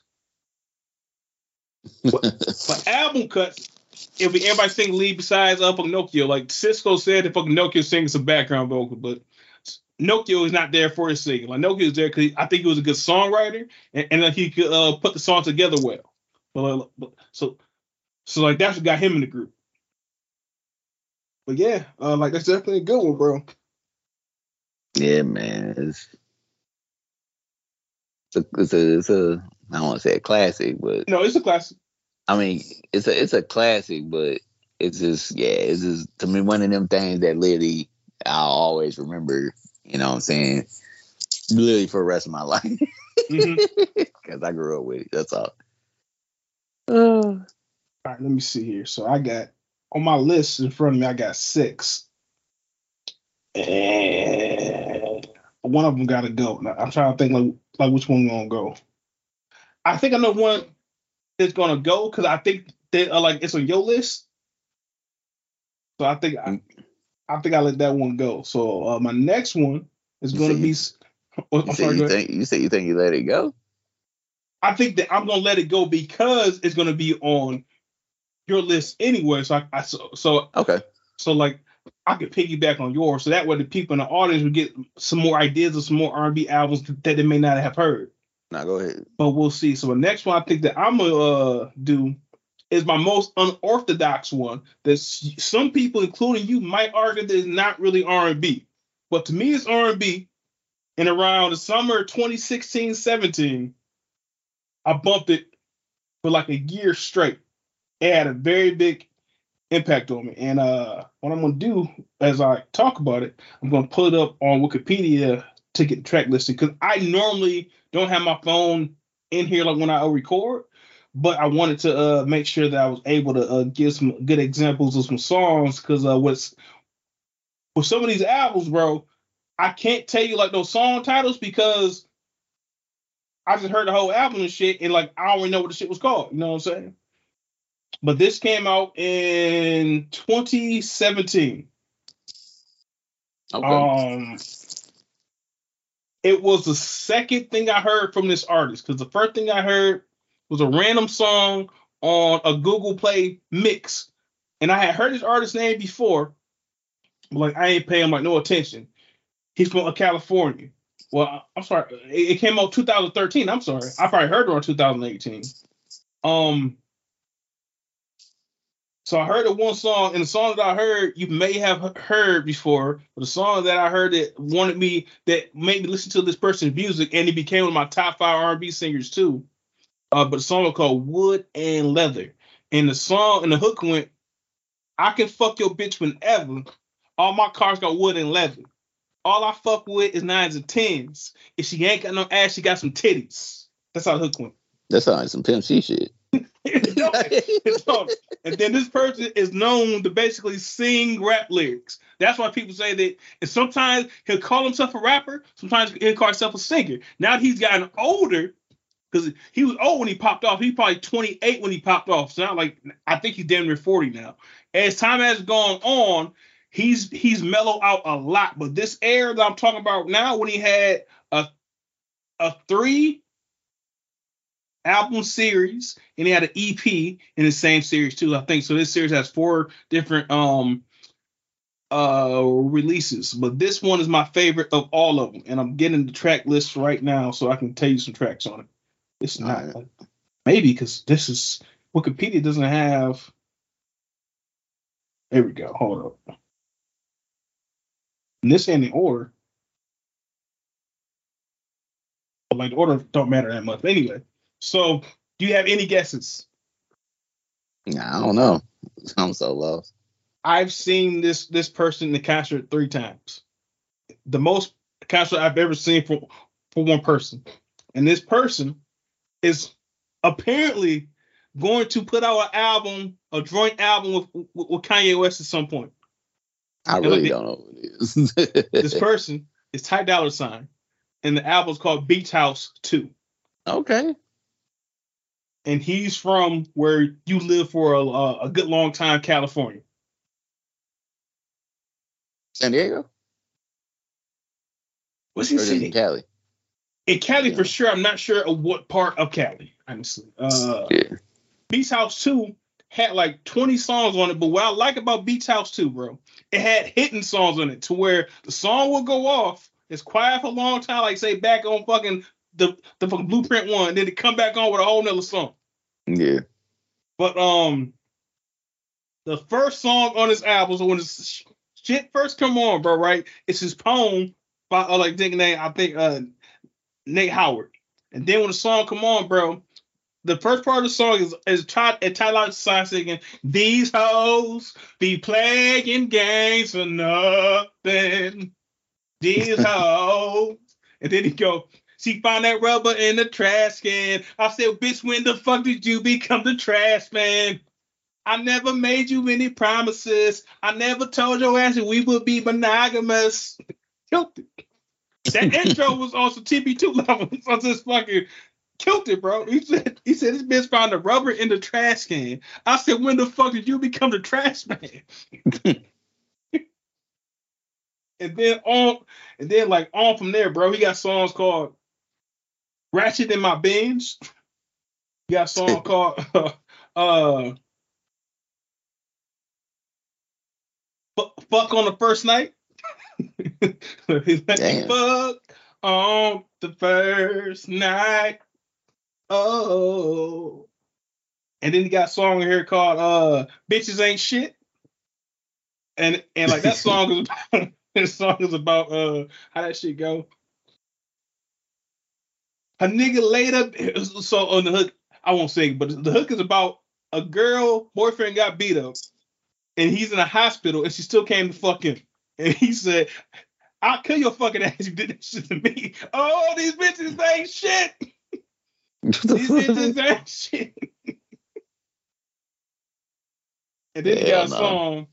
But album cuts, it'll be everybody singing lead besides uh, fucking Nokio. Like Sisqó said that fucking Nokio sings some background vocal, but Nokio is not there for his singing. Like Nokio is there because I think he was a good songwriter and, and uh, he could uh, put the song together well. But, uh, but so so like that's what got him in the group. But yeah, uh, like that's definitely a good one, bro. Yeah, man, it's, it's a it's a, it's a I don't want to say a classic, but no, it's a classic. I mean, it's a it's a classic, but it's just yeah, it's just to me one of them things that literally I'll always remember. You know what I'm saying? Literally for the rest of my life, because mm-hmm. I grew up with it. That's all. Uh, all right, let me see here. So I got. On my list in front of me, I got six. And one of them got to go. Now, I'm trying to think like, like which one going to go. I think I know one that's going to go because I think they are like it's on your list. So I think I, I think I let that one go. So uh, my next one is going to be. Oh, you, sorry, you, think, you say you think you let it go? I think that I'm going to let it go because it's going to be on your list anyway, so I, I so, so okay, so like I could piggyback on yours, so that way the people in the audience would get some more ideas of some more R and B albums that they may not have heard. Now go ahead, but we'll see. So the next one I think that I'm gonna uh, do is my most unorthodox one that some people, including you, might argue that is not really R and B, but to me it's R and B. And around the summer of twenty sixteen seventeen, I bumped it for like a year straight. It had a very big impact on me. And uh, what I'm going to do as I talk about it, I'm going to pull it up on Wikipedia to get the track listing because I normally don't have my phone in here like when I record, but I wanted to uh, make sure that I was able to uh, give some good examples of some songs because uh, what's with some of these albums, bro, I can't tell you like those song titles because I just heard the whole album and shit and like I don't even know what the shit was called. You know what I'm saying? But this came out in twenty seventeen. Okay. Um, it was the second thing I heard from this artist because the first thing I heard was a random song on a Google Play mix, and I had heard this artist's name before, but like I ain't paying him like no attention. He's from California. Well, I'm sorry, it, it came out two thousand thirteen. I'm sorry, I probably heard it on two thousand eighteen. Um. So I heard the one song, and the song that I heard you may have heard before, but the song that I heard that wanted me, that made me listen to this person's music, and it became one of my top five R and B singers too. Uh, but the song was called Wood and Leather. And the song and the hook went, I can fuck your bitch whenever. All my cars got wood and leather. All I fuck with is nines and tens. If she ain't got no ass, she got some titties. That's how the hook went. That sounds like some Pimp C shit. No, no. And then this person is known to basically sing rap lyrics. That's why people say that. And sometimes he'll call himself a rapper. Sometimes he'll call himself a singer. Now that he's gotten older, because he was old when he popped off. He was probably twenty-eight when he popped off. So now, like, I think he's damn near forty now. As time has gone on, he's he's mellowed out a lot. But this era that I'm talking about now, when he had a a three. album series, and he had an E P in the same series too, I think. So this series has four different um uh, releases, but this one is my favorite of all of them, and I'm getting the track list right now so I can tell you some tracks on it. It's not right. Maybe because this is Wikipedia doesn't have. There we go. Hold up. And this ain't in order. But like the order don't matter that much. But anyway, so do you have any guesses? Nah, I don't know. I'm so lost. I've seen this this person in the concert three times. The most concert I've ever seen for for one person. And this person is apparently going to put out an album, a joint album with, with, with Kanye West at some point. I and really like, don't know who it is. This person is Ty Dolla Sign, and the album's called Beach House two. Okay. And he's from where you live for a, a good long time, California. San Diego? What's he saying? Cali. In Cali, yeah. For sure. I'm not sure of what part of Cali, honestly. Uh, yeah. Beach House two had like twenty songs on it, but what I like about Beach House two, bro, it had hidden songs on it to where the song will go off, it's quiet for a long time, like say back on fucking the, the fucking Blueprint one, and then it come back on with a whole nother song. Yeah. But um, the first song on this album, so when this shit first come on, bro, right? It's his poem by uh, like Dick Nate, I think uh Nate Howard. And then when the song come on, bro, the first part of the song is is Ty Dolla Sign singing, "These hoes be playing games for nothing. These hoes." And then he go, "She found that rubber in the trash can. I said, bitch, when the fuck did you become the trash man? I never made you any promises. I never told your ass that we would be monogamous." Killed it. That intro was also T B two level. So just fucking killed it, bro. He said, he said, "This bitch found the rubber in the trash can. I said, when the fuck did you become the trash man?" And then on, and then like on from there, bro. He got songs called "Ratchet in My Binge." He got a song called uh, uh, "Fuck on the First Night." He's like, damn. "Fuck on the first night." Oh. And then he got a song here called uh "Bitches Ain't Shit." And and like that song is about this song is about uh how that shit go. A nigga later, so on the hook, I won't sing, but the hook is about a girl boyfriend got beat up and he's in a hospital and she still came to fuck him. And he said, "I'll kill your fucking ass. You did that shit to me." Oh, these bitches ain't shit. These bitches ain't shit. And then he got a song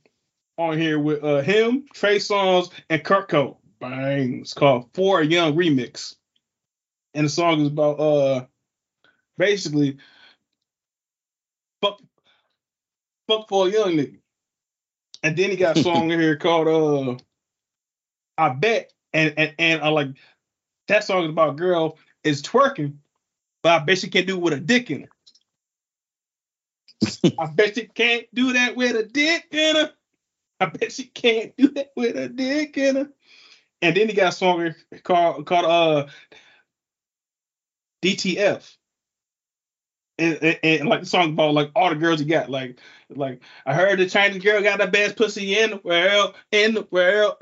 on here with uh, him, Trey Songz, and Kirko Bangz called "For a Young Remix." And the song is about uh, basically fuck, fuck for a young nigga. And then he got a song in here called uh, "I Bet," and and and I like that song is about a girl is twerking, but I bet she can't do it with a dick in her. I bet she can't do that with a dick in her. I bet she can't do that with a dick in her. And then he got a song called called uh, "D T F." And, and, and like the song about like all the girls he got, like like I heard the Chinese girl got the best pussy in the world, in the world.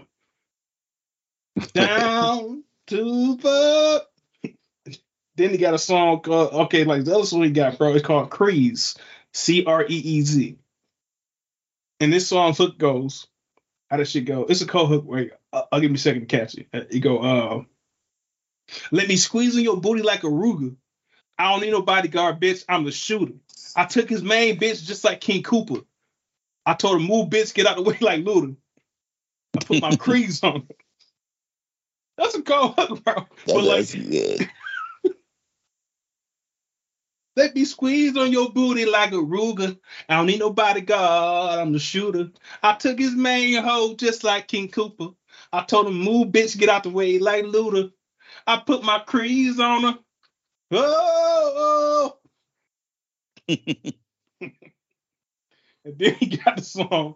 Down to fuck. Then he got a song called, okay, like the other one he got, bro, it's called "Creez," C R E E Z. And this song's hook goes, how that shit go? It's a cold hook. Wait, I'll, I'll give me a second to catch it. It go, uh, "Let me squeeze in your booty like a Ruger. I don't need no bodyguard, bitch. I'm the shooter. I took his main, bitch, just like King Cooper. I told him, move, bitch, get out the way like Luda. I put my crease on it." That's a cold hook, bro. That but like, good. "Let me squeeze on your booty like a Ruger. I don't need no bodyguard. I'm the shooter. I took his main hoe just like King Cooper. I told him, move, bitch, get out the way like Luda. I put my crease on her. Oh!" And then he got the song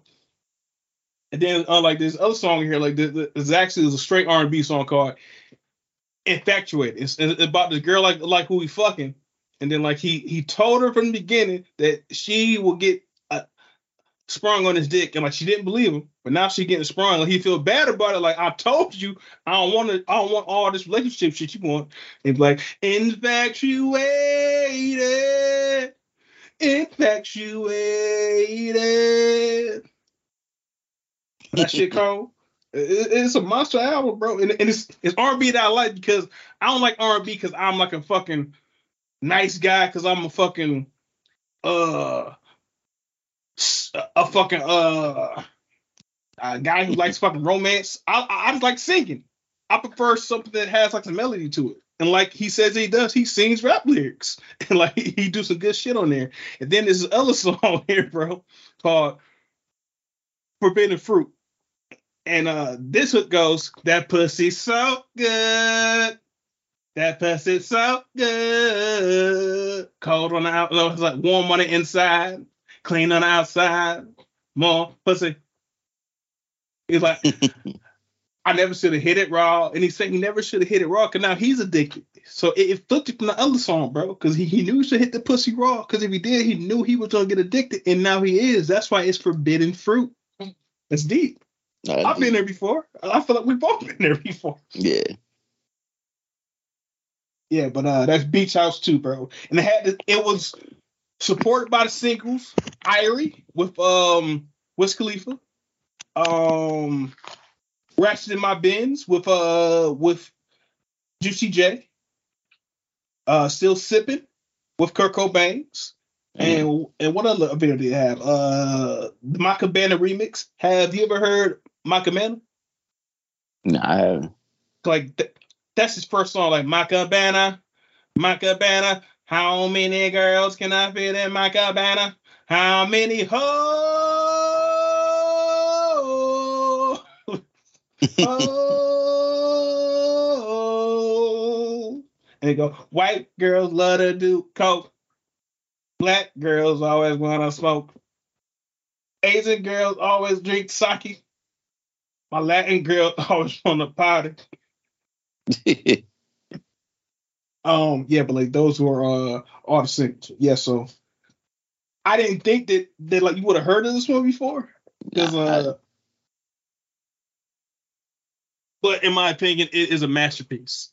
And then unlike uh, this other song here, like this, this actually is a straight R and B song called Infatuated. It's about this girl like like who he fucking, and then like he he told her from the beginning that she will get uh, sprung on his dick, and like she didn't believe him, but now she getting sprung. Like he feel bad about it. Like, I told you, I don't want to. I don't want all this relationship shit you want. And like infatuated, infatuated. That shit cold. It's a monster album, bro, and, and it's it's R and B that I like because I don't like R and B because I'm like a fucking nice guy because I'm a fucking uh a fucking uh a guy who likes fucking romance. I I just like singing. I prefer something that has like some melody to it, and like he says he does, he sings rap lyrics, and like he do some good shit on there. And then there's this other song here, bro, called Forbidden Fruit. And uh, this hook goes, that pussy so good. That pussy so good. Cold on the outside, it's like warm on the inside, clean on the outside, more pussy. He's like, I never should have hit it raw. And he said he never should have hit it raw because now he's addicted. So it, it flipped it from the other song, bro, because he, he knew he should hit the pussy raw. Because if he did, he knew he was going to get addicted. And now he is. That's why it's forbidden fruit. That's deep. Not I've deep. been there before. I feel like we've both been there before. Yeah. Yeah, but uh, that's Beach House too, bro. And it had to, it was supported by the singles, Irie with um Wiz Khalifa, um Ratchet in My Benz with uh with Juicy J, uh Still Sippin' with Kirko Bangz. And and what other video did it have? Uh, the Maka Banner remix. Have you ever heard Maka Banner? No, I haven't. Like th- that's his first song. Like Maka Banner, Maka Banner. How many girls can I fit in Maka Banner? How many hoes? Oh, and they go. White girls love to do coke. Black girls always want to smoke. Asian girls always drink sake. My Latin girls always want to party. um, yeah, but like those were uh, all the singles. Yeah, so I didn't think that, that like you would have heard of this one before. Nah, uh, I... But in my opinion, it is a masterpiece.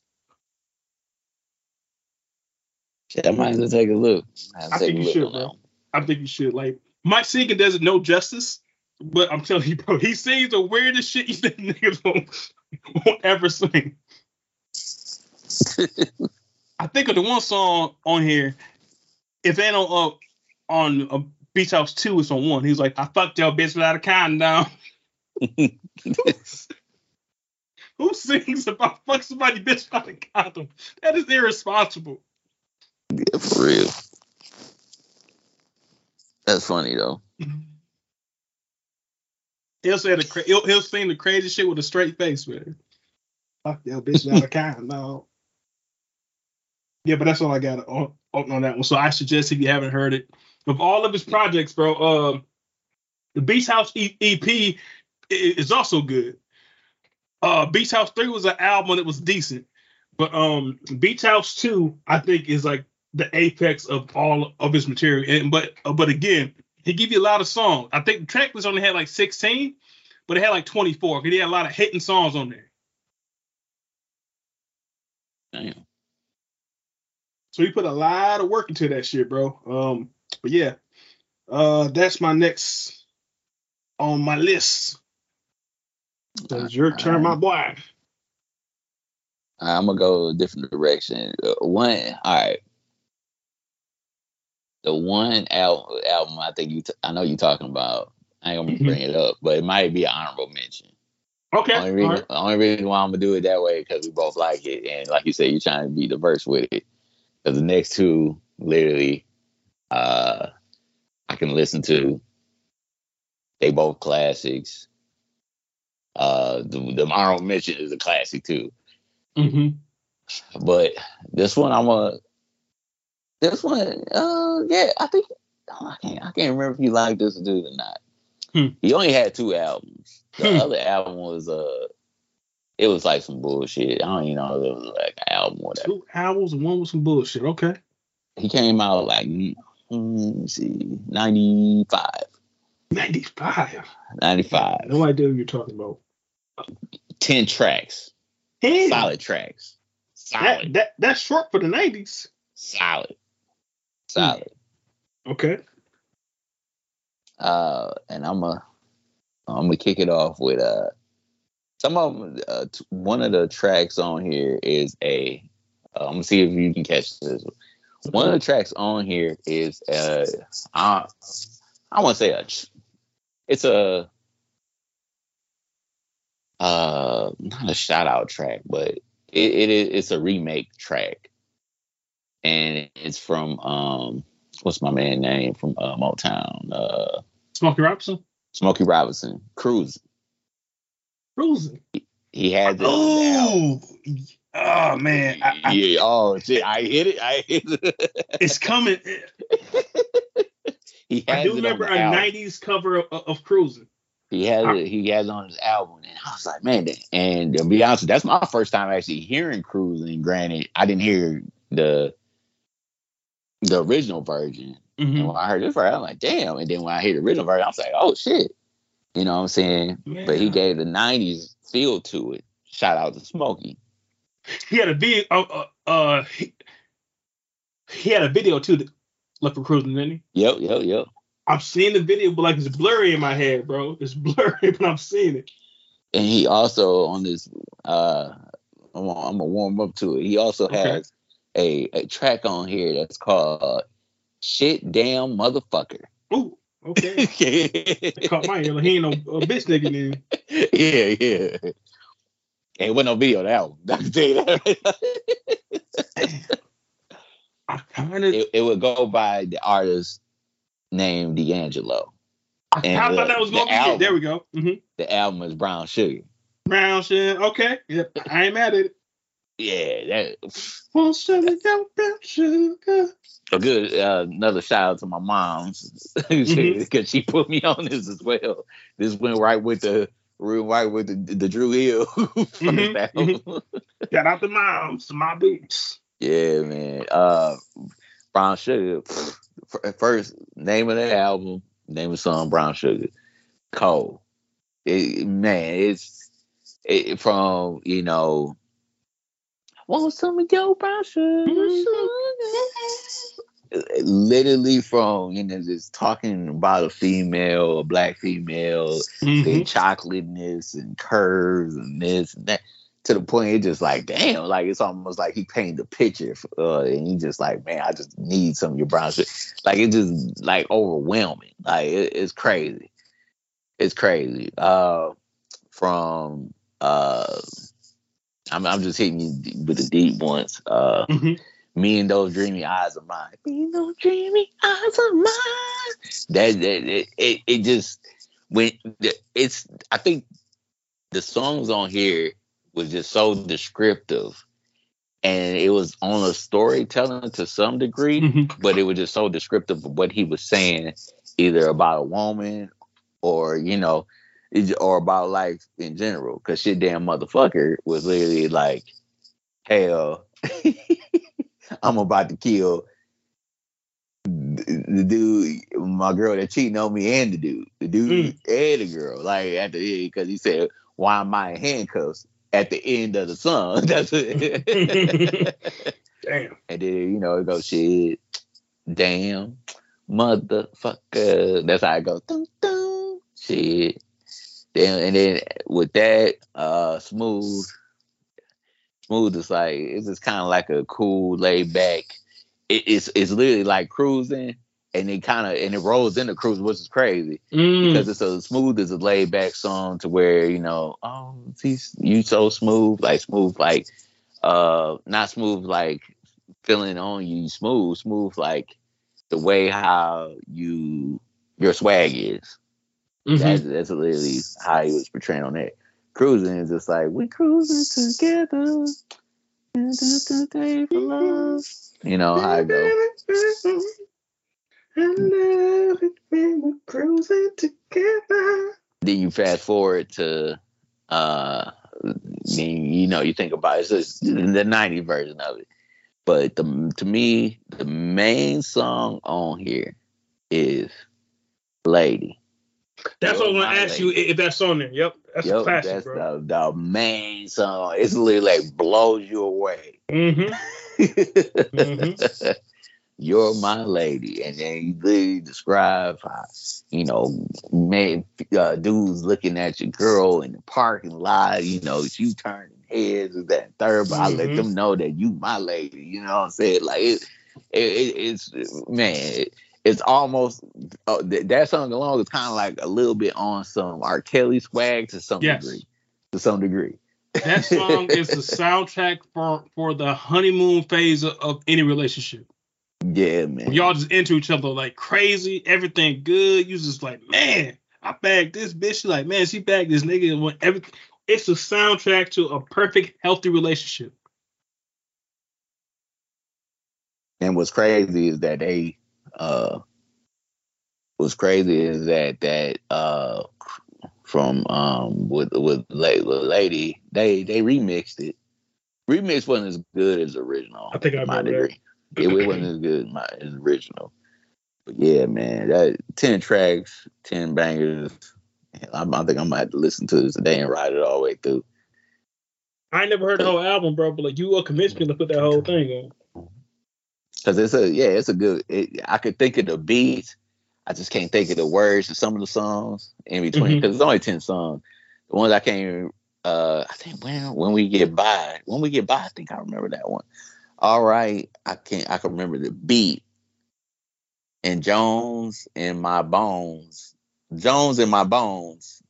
Shit, I might as well take a look. I, I think you should, bro. I think you should. Like, Mike Singing doesn't know justice, but I'm telling you, bro, he sings the weirdest shit you think niggas won't, won't ever sing. I think of the one song on here, if they don't uh, on uh, Beach House two, it's on one. He's like, I fucked your bitch without a condom. Who sings about fuck somebody bitch without a condom? That is irresponsible. Yeah, for real. That's funny though. He'll say the cra- he'll, he'll sing the crazy shit with a straight face, man. Fuck that bitch out of kind, no. Yeah, but that's all I got on, on that one. So I suggest if you haven't heard it, of all of his projects, bro, uh, the Beach House E P is also good. Uh, Beach House three was an album that was decent, but um, Beach House two I think is like the apex of all of his material. And but but again, he give you a lot of songs. I think the track list only had like sixteen, but it had like twenty-four because he had a lot of hitting songs on there. Damn. So he put a lot of work into that shit, bro. Um, but yeah, uh, that's my next on my list. So it's your turn, my boy. I'm gonna go a different direction. Uh, one, all right. The one al- album I think you, t- I know you're talking about. I ain't gonna mm-hmm. bring it up, but it might be an honorable mention. Okay. Only reason, right. The only reason why I'm gonna do it that way because we both like it, and like you said, you're trying to be diverse with it. Because the next two, literally, uh, I can listen to. They both classics. Uh, the, the honorable mention is a classic too. Mm-hmm. But this one, I'm gonna. This one, uh, yeah, I think oh, I can't. I can't remember if you liked this dude or not. Hmm. He only had two albums. The other album was uh, it was like some bullshit. I don't even know if it was like an album or whatever. Two albums, one was some bullshit. Okay. He came out like mm, let's see, ninety five. Ninety five. Ninety five. No idea what you're talking about. Ten tracks. Ten. Solid tracks. Solid. That, that that's short for the nineties. Solid. Solid. Okay. Uh, and I'm a, I'm gonna kick it off with uh, some of them, uh, t- one of the tracks on here is a. Uh, I'm gonna see if you can catch this. One of the tracks on here is uh, I, I want to say a, it's a, uh, not a shout out track, but it, it it's a remake track, and it's from um, what's my man's name from uh, Motown? Uh, Smokey Robinson. Smokey Robinson, Cruising. Cruising. He, he had this. Oh, oh man! I, I, yeah. Oh shit! I hit it. I hit it. It's coming. He has I do it remember a album. nineties cover of, of Cruising. He has I, it. He has it on his album, and I was like, man. And to be honest, that's my first time actually hearing Cruising. Granted, I didn't hear the the original version. Mm-hmm. And when I heard this part, I'm like, damn. And then when I hear the original version, I was like, oh, shit. You know what I'm saying? Yeah. But he gave the nineties feel to it. Shout out to Smokey. He had a video. Uh, uh, uh, he, he had a video, too, that left for Cruising, didn't he? Yep, yep, yep. I've seen the video, but, like, it's blurry in my head, bro. It's blurry, but I've seen it. And he also, on this, uh, I'm going to warm up to it. He also has okay. a, a track on here that's called Shit Damn Motherfucker. Ooh, okay. Caught my ear. He ain't no uh, bitch nigga then. Yeah, yeah. Ain't with no video now. I can tell you that right now. It, it would go by the artist named D'Angelo. I, and I the, thought that was going to be album, it. There we go. Mm-hmm. The album is Brown Sugar. Brown Sugar. Okay. Yep. I ain't mad at it. Yeah, that. Brown Sugar. A good uh, another shout out to my mom because mm-hmm. she put me on this as well. This went right with the right with the, the Dru Hill. Mm-hmm. Mm-hmm. Shout out to moms, my bitch. Yeah, man. Uh, Brown Sugar. First name of the album, name of the song, Brown Sugar. Cold. It, man, it's it, from you know. Want some of your brown sugar? Literally from, you know, just talking about a female, a black female, mm-hmm. their chocolateness and curves and this and that, to the point it's just like, damn, like it's almost like he painted a picture for, uh, and he just like, man, I just need some of your brown sugar. Like it's just like overwhelming. Like it, it's crazy. It's crazy. Uh, from... Uh, I'm, I'm just hitting you with the deep ones. Uh, mm-hmm. Me and those dreamy eyes of mine. Me and those dreamy eyes of mine. That, that it, it, it just when it's. I think the songs on here was just so descriptive, and it was on a storytelling to some degree, mm-hmm. but it was just so descriptive of what he was saying, either about a woman or you know. Or about life in general, because Shit Damn Motherfucker was literally like, hell, I'm about to kill the, the dude, my girl that cheating on me, and the dude, the dude mm. and the girl, like at the end, because he said, "Why am I in handcuffs?" At the end of the song, that's it. Damn. And then you know it goes, "Shit, damn, motherfucker." That's how it goes. Dun, dun, shit. Then, and then with that, uh, smooth, smooth is like it's just kind of like a cool, laid back. It, it's it's literally like Cruising, and it kind of and it rolls into Cruising, which is crazy mm. because it's a smooth is a laid back song to where you know, oh, he's you so smooth, like smooth, like uh, not smooth like feeling on you, smooth, smooth like the way how you your swag is. Mm-hmm. That's, that's literally how he was portraying on that. Cruising is just like, we're cruising together. You know how it goes. I love it when we're cruising together. then you fast forward to, uh, you know, you think about it, it's the nineties version of it. But the, to me, the main song on here is Lady. That's what I'm going to ask you if that's on there. Yep. That's yep, a classic, that's bro. The, the main song. It's literally like blows you away. Mm-hmm. mm-hmm. You're my lady. And then you describe how, you know, man, uh, dudes looking at your girl in the parking lot, you know, she turning heads with that third, but mm-hmm. I let them know that you my lady. You know what I'm saying? Like, it, it, it, it's, man, it, it's almost, uh, th- that song alone is kind of like a little bit on some R. Kelly swag to some yes. degree. To some degree. That song is the soundtrack for, for the honeymoon phase of, of any relationship. Yeah, man. When y'all just into each other like crazy, everything good. You just like, man, I bagged this bitch. She like, man, she bagged this nigga. Everything. It's the soundtrack to a perfect, healthy relationship. And what's crazy is that they, uh, what's crazy is that that uh, from um with with Lady, they they remixed it. Remix wasn't as good as original. I think I my degree. That. It, it wasn't as good as, my, as original. But yeah, man, that ten tracks, ten bangers. I, I think I might have to listen to this today and ride it all the way through. I never heard the whole album, bro, but like you were convinced me to put that whole thing on. Cause it's a yeah, it's a good. It, I could think of the beats, I just can't think of the words to some of the songs in between. Mm-hmm. Cause it's only ten songs. The ones I can't even. Uh, I think when when we get by, when we get by, I think I remember that one. All right, I can't. I can remember the beat. And Jones and my bones, Jones and my bones.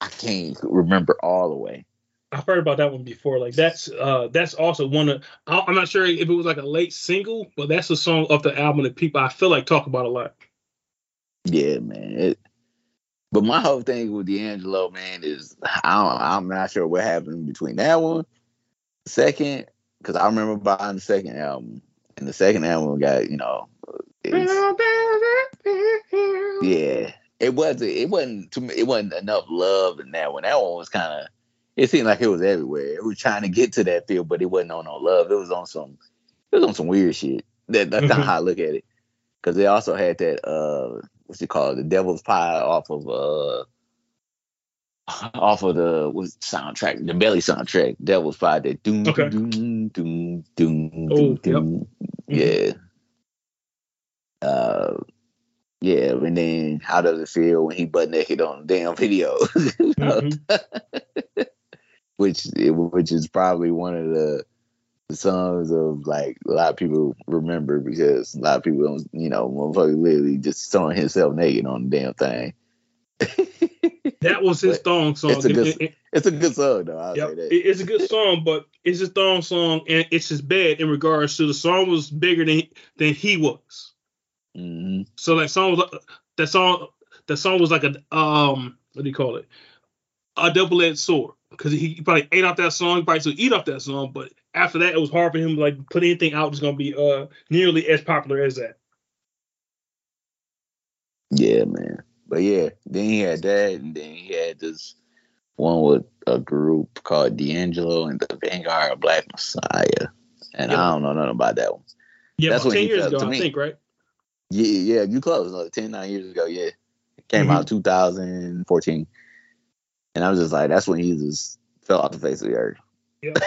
I can't remember all the way. I've heard about that one before. Like that's uh, that's also one of. I'm not sure if it was like a late single, but that's a song of the album that people I feel like talk about a lot. Yeah, man. It, but my whole thing with D'Angelo, man, is I don't, I'm not sure what happened between that one, second. Because I remember buying the second album, and the second album got, you know, yeah, it wasn't, it wasn't, too, it wasn't enough love in that one. That one was kind of, it seemed like it was everywhere. It was trying to get to that field, but it wasn't on no love. It was on some, it was on some weird shit. That, that's not how I look at it. Because they also had that, uh, what's it called, the Devil's Pie off of, uh, off of the what soundtrack, the Belly soundtrack, Devil's Pie, that doom, okay. doom, doom, doom, oh, doom, yep. yeah, uh, yeah. And then how does it feel when he butt naked on the damn video? Mm-hmm. which which is probably one of the songs of like a lot of people remember because a lot of people don't, you know, motherfucker literally just throwing himself naked on the damn thing. That was his thong song. It's a good, it, it, it's a good song, though. I'll yep. say that. It's a good song, but it's his thong song, and it's his bad in regards to the song was bigger than than he was. Mm-hmm. So that song was that song that song was like a um what do you call it? A double edged sword because he probably ate off that song, he probably still eat off that song, but after that it was hard for him to like put anything out that's gonna be uh nearly as popular as that. Yeah, man. But yeah, then he had that, and then he had this one with a group called D'Angelo and the Vanguard of Black Messiah, and yep. I don't know nothing about that one. Yeah, that's about ten years ago, I think, right? Yeah, yeah, you close. Like ten, nine years ago, yeah. It came mm-hmm. out in two thousand fourteen, and I was just like, that's when he just fell off the face of the earth. Yep.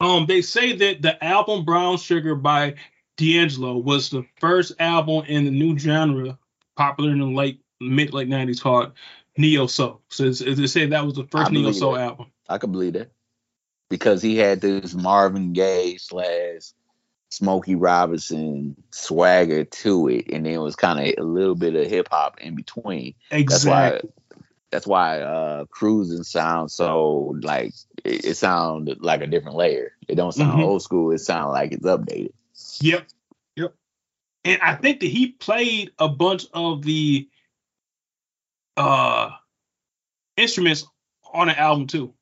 um, they say that the album Brown Sugar by D'Angelo was the first album in the new genre popular in the late mid late nineties called neo soul. So as they said, that was the first neo soul album. I could believe that because he had this Marvin Gaye slash Smokey Robinson swagger to it, and then it was kind of a little bit of hip hop in between. Exactly. That's why, that's why uh, Cruising sounds so like it, it sounds like a different layer. It don't sound mm-hmm. old school. It sounds like it's updated. Yep. And I think that he played a bunch of the uh, instruments on the album, too.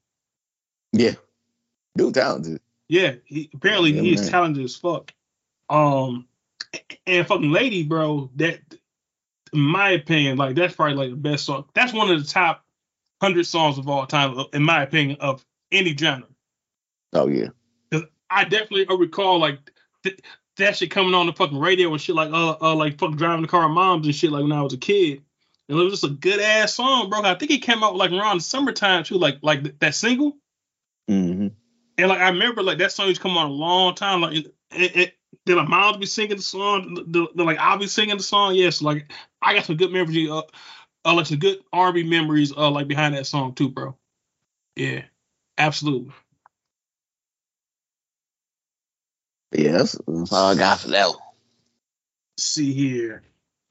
Yeah. Dude talented. Yeah. He, apparently, yeah, he is talented as fuck. Um, and fucking Lady, bro, that in my opinion, like that's probably like the best song. That's one of the top one hundred songs of all time, in my opinion, of any genre. Oh, yeah. Because I definitely recall like th- that shit coming on the fucking radio and shit like, uh, uh, like fucking driving the car with moms and shit like when I was a kid. And it was just a good ass song, bro. I think it came out like around the summertime too, like like th- that single. Mm-hmm. And like I remember like that song used to come on a long time. Like it, it, it, did my mom be singing the song? The, the, the, like I'll be singing the song. Yes, yeah, so, like I got some good memories. Uh, uh like some good R and B memories. Uh, like behind that song too, bro. Yeah, absolutely. Yeah, that's, that's all I got for that one. Let's see here.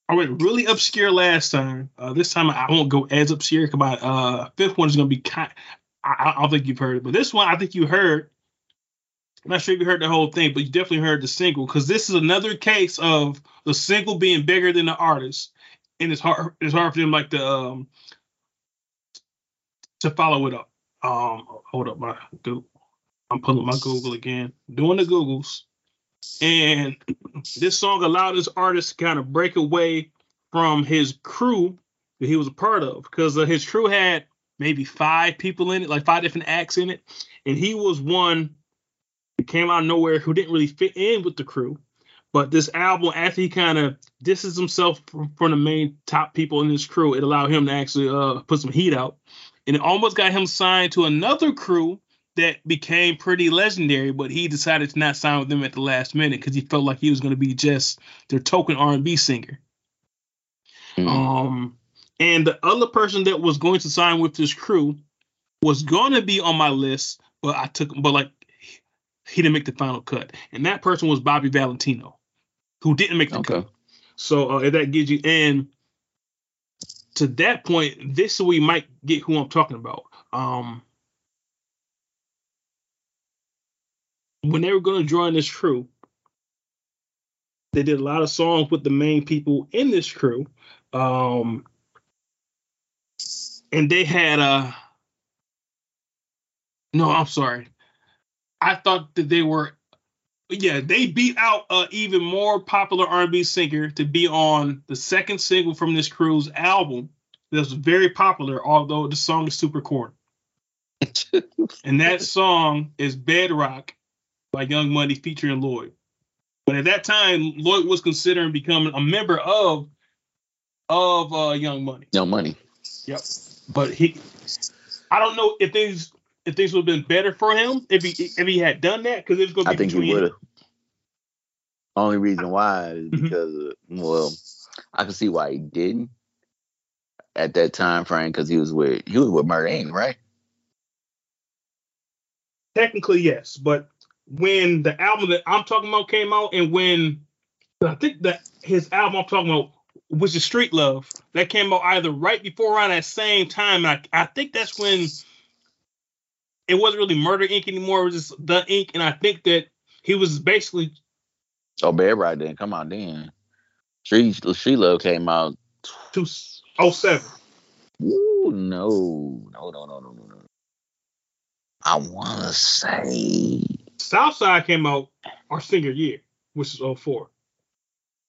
I went really obscure last time. Uh, this time I won't go as obscure. Come on, uh, fifth one is gonna be kind. I, I don't think you've heard it, but this one I think you heard. I'm not sure if you heard the whole thing, but you definitely heard the single because this is another case of the single being bigger than the artist, and it's hard. It's hard for them like to um, to follow it up. Um, hold up, my Google. I'm pulling my Google again, doing the Googles. And this song allowed this artist to kind of break away from his crew that he was a part of because uh, his crew had maybe five people in it, like five different acts in it. And he was one that came out of nowhere who didn't really fit in with the crew. But this album, after he kind of distances himself from, from the main top people in his crew, it allowed him to actually uh, put some heat out. And it almost got him signed to another crew that became pretty legendary, but he decided to not sign with them at the last minute because he felt like he was going to be just their token R and B singer. Mm. Um, and the other person that was going to sign with this crew was going to be on my list, but I took, but like he didn't make the final cut. And that person was Bobby Valentino, who didn't make the okay. cut. So uh, if that gives you, and to that point, this we might get who I'm talking about. Um, When they were going to join this crew, they did a lot of songs with the main people in this crew. Um, and they had a... No, I'm sorry. I thought that they were... Yeah, they beat out an even more popular R and B singer to be on the second single from this crew's album. That's very popular, although the song is super corny. And that song is Bedrock by Young Money featuring Lloyd. But at that time, Lloyd was considering becoming a member of of uh, Young Money. Young Money. Yep. But he, I don't know if things if things would have been better for him if he if he had done that because it's going to be. I think he would have. Only reason why is because mm-hmm. of, well, I can see why he didn't at that time frame because he was with he was with Murdain, right? Technically, yes, but. When the album that I'm talking about came out, and when I think that his album I'm talking about, which is Street Love, that came out either right before or around that same time. And I, I think that's when it wasn't really Murder Incorporated anymore, it was just The Incorporated. And I think that he was basically. Oh, Bad Right then. Come on, then. Street, Street Love came out. two thousand seven Ooh, no. No, no, no, no, no, no. I want to say. Southside came out our senior year, which is oh four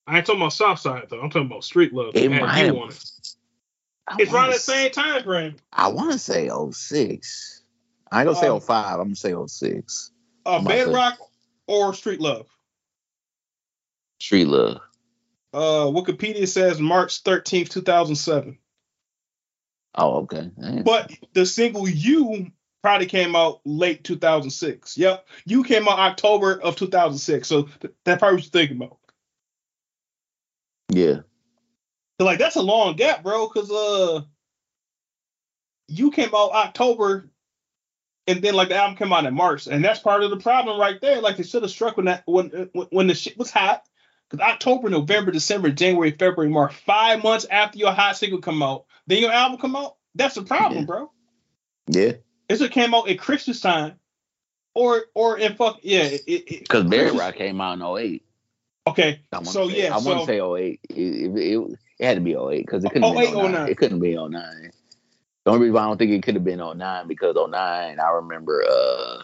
I ain't talking about Southside, though. I'm talking about Street Love. It might have, it. It's around that same time frame. I want to say oh six I ain't going to um, say oh five I'm going to say oh six Uh, Bedrock say. Or Street Love? Street Love. Uh, Wikipedia says March thirteenth, two thousand seven Oh, okay. Damn. But the single You... probably came out late two thousand six Yep. You came out October of two thousand six So th- that probably was thinking about. Yeah. So like, that's a long gap, bro. Cause, uh, you came out October and then like the album came out in March. And that's part of the problem right there. Like they should have struck when that, when, when the shit was hot. Cause October, November, December, January, February, March, five months after your hot single come out, then your album come out. That's a problem, yeah. bro. Yeah. It should came out at Christmas time, or or in fuck yeah, because Bad Rock came out in oh eight Okay, so say, yeah, I want to so, say oh eight It, it, it had to be oh eight because it couldn't be oh nine It couldn't be oh nine The only reason why I don't think it could have been oh nine because oh nine I remember. Uh,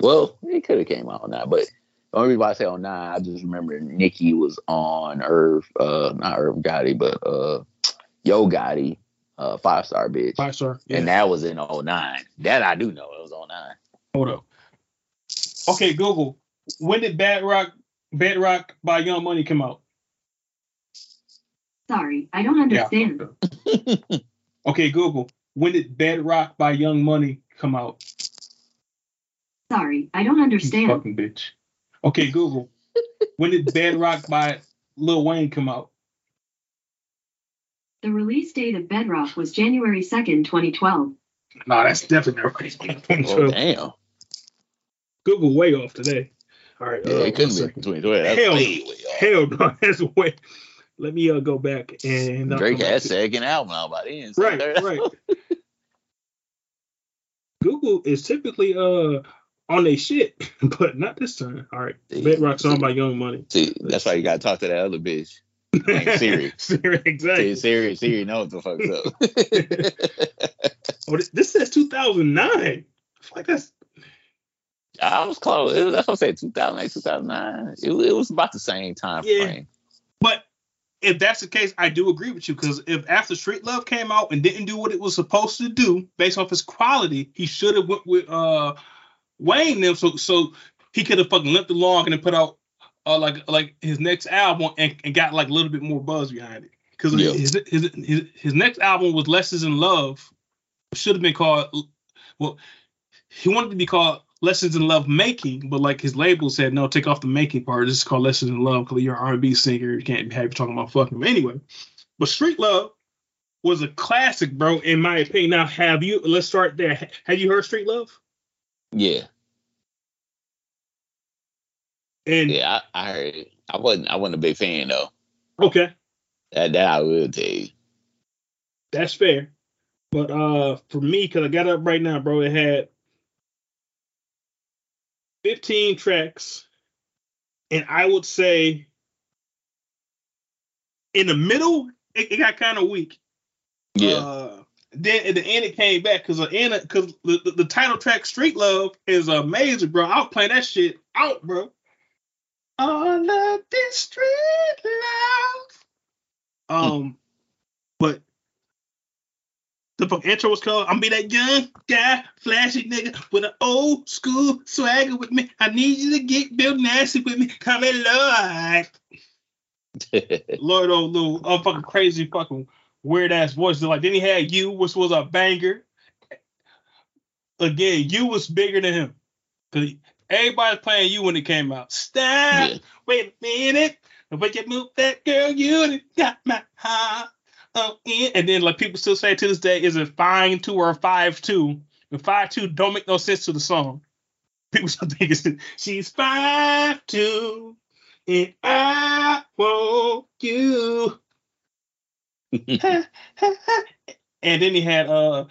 well, it could have came out oh nine but The only reason why I say oh nah, I just remember Nicki was on Irv, uh, not Irv Gotti, but uh, Yo Gotti, uh, Five Star Bitch. Five Star, yeah. And that was in oh nine. That I do know, it was oh nine. Hold up. Okay, Google. When did Bad Rock, Bad Rock by Young Money come out? Sorry, I don't understand. Yeah. Okay, Google. When did Bad Rock by Young Money come out? Sorry, I don't understand. Fucking bitch. Okay, Google. When did Bad Rock by Lil Wayne come out? The release date of Bad Rock was January second, twenty twelve. No, that's definitely not right. Oh, damn. Google way off today. All right. Yeah, uh, it couldn't be twenty twelve. That's hell, way, way off. Hell no, that's way. Let me uh, go back and uh, Drake had second album out by then. So right, right. Google is typically uh on their shit, but not this time. All right, see, Bedrock song see, by Young Money. See, that's why you gotta talk to that other bitch. Like Siri, Siri, exactly. See, Siri, Siri knows the fuck's up. Oh, this, this says two thousand nine. Like that's. I was close. It was, that's what I said. two thousand eight, two thousand nine. It, it was about the same time yeah. frame. But if that's the case, I do agree with you, because if After Street Love came out and didn't do what it was supposed to do based off its quality, he should have went with uh, Wayne them, so so he could have fucking limped along and then put out uh, like like his next album and, and got like a little bit more buzz behind it. Because yeah. his, his his his next album was Less Is in Love, should have been called, well, he wanted to be called Lessons in Love Making, but like his label said, no, take off the making part. This is called Lessons in Love because you're an R and B singer. You can't have you talking about fucking. But anyway, but Street Love was a classic, bro, in my opinion. Now, have you, let's start there. Have you heard Street Love? Yeah. And yeah, I, I heard it. I wasn't, I wasn't a big fan, though. Okay. That, that I will tell you. That's fair. But uh, for me, because I got up right now, bro, it had fifteen tracks, and I would say in the middle it, it got kind of weak. Yeah. Uh, then at the end it came back because because the, the, the title track "Street Love" is amazing, bro. I'll play that shit out, bro. All of this street love. Um, hmm. But the fuck intro was called, I'm be that young guy, flashy nigga with an old school swagger with me. I need you to get Bill Nasty with me. Come in, Lloyd. Lloyd, old little oh, fucking crazy fucking weird ass voice. Like, then he had You, which was a banger. Again, You was bigger than him. Cause everybody's playing You when it came out. Stop. Yeah. Wait a minute. But you move that girl, you got my heart. Uh, and then, like, people still say to this day, is it five two or five two? And five two don't make no sense to the song. People still think it's she's five two, and I want you. And then he had uh,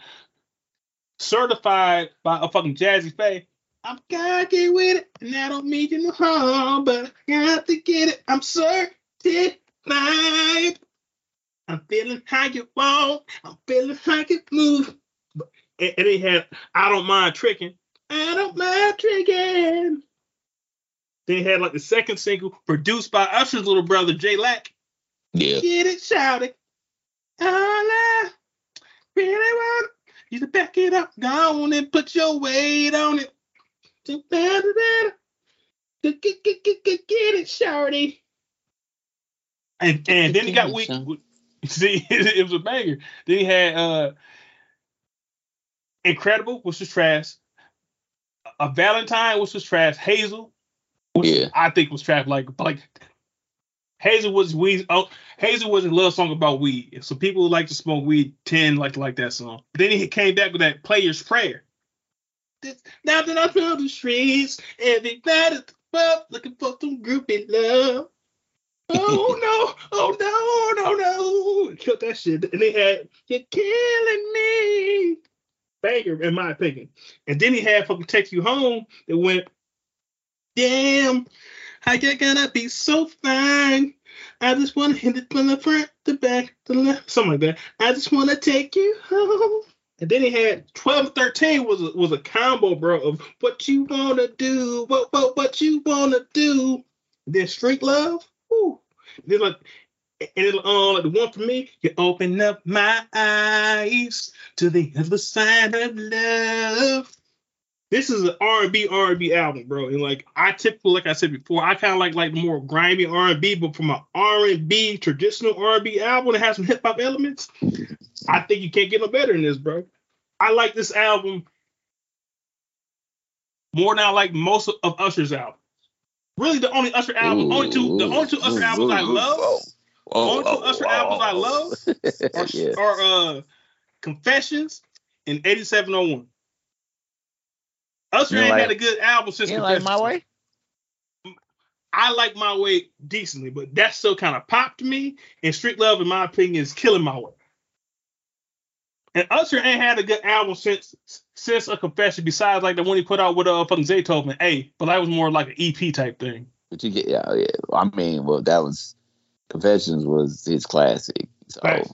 Certified by a fucking Jazzy Faye. I'm cocky with it, and I don't mean you no harm, but I got to get it. I'm certified. I'm feeling how you want. I'm feeling how you move. And, and they had I Don't Mind Tricking. I Don't Mind Tricking. They had like the second single produced by Usher's little brother, Jay Lack. Yeah. Get it, shout it. All I really want you to back it up. Go on and put your weight on it. Get, get, get, get, get it, shorty. And, and then he got weak. See, it was a banger. Then he had uh, Incredible, which was trash. A Valentine, which was trash. Hazel, which yeah. I think was trash. Like, like Hazel was weed. Oh, Hazel was a love song about weed. So people who like to smoke weed tend like to like that song. But then he came back with that Player's Prayer. Now that I'm on the streets, everybody's looking for some groupie love. Oh no, oh no, no, no. Killed that shit. And they had, you're killing me. Banger, in my opinion. And then he had fucking Take You Home that went, damn, how you gonna be so fine? I just wanna hit it from the front, the back, the left, something like that. I just wanna take you home. And then he had twelve thirteen was a, was a combo, bro, of what you want to do, what, what, what you want to do. And then Street Love. Woo. And then like, and then, uh, like the one for me, you open up my eyes to the other side of love. This is an R and B, R and B album, bro. And like I typically, like I said before, I kind of like like the more grimy R and B, but from an R and B, traditional R and B album that has some hip hop elements, I think you can't get no better than this, bro. I like this album more than I like most of Usher's albums. Really, the only Usher album, ooh, only two, the only two Usher ooh, albums ooh, I love, oh, oh, only two oh, Usher oh, albums oh. I love are, yes. are uh, Confessions and eighty-seven oh one. Usher ain't like, had a good album since you Confessions. You like My Way? I like My Way decently, but that's still kind of pop to me. And Street Love, in my opinion, is killing My Way. And Usher ain't had a good album since since a Confession, besides like the one he put out with uh fucking Zaytoven. Hey, but that was more like an E P type thing. But you get, yeah, yeah. I mean, well, that was Confessions was his classic. So, right.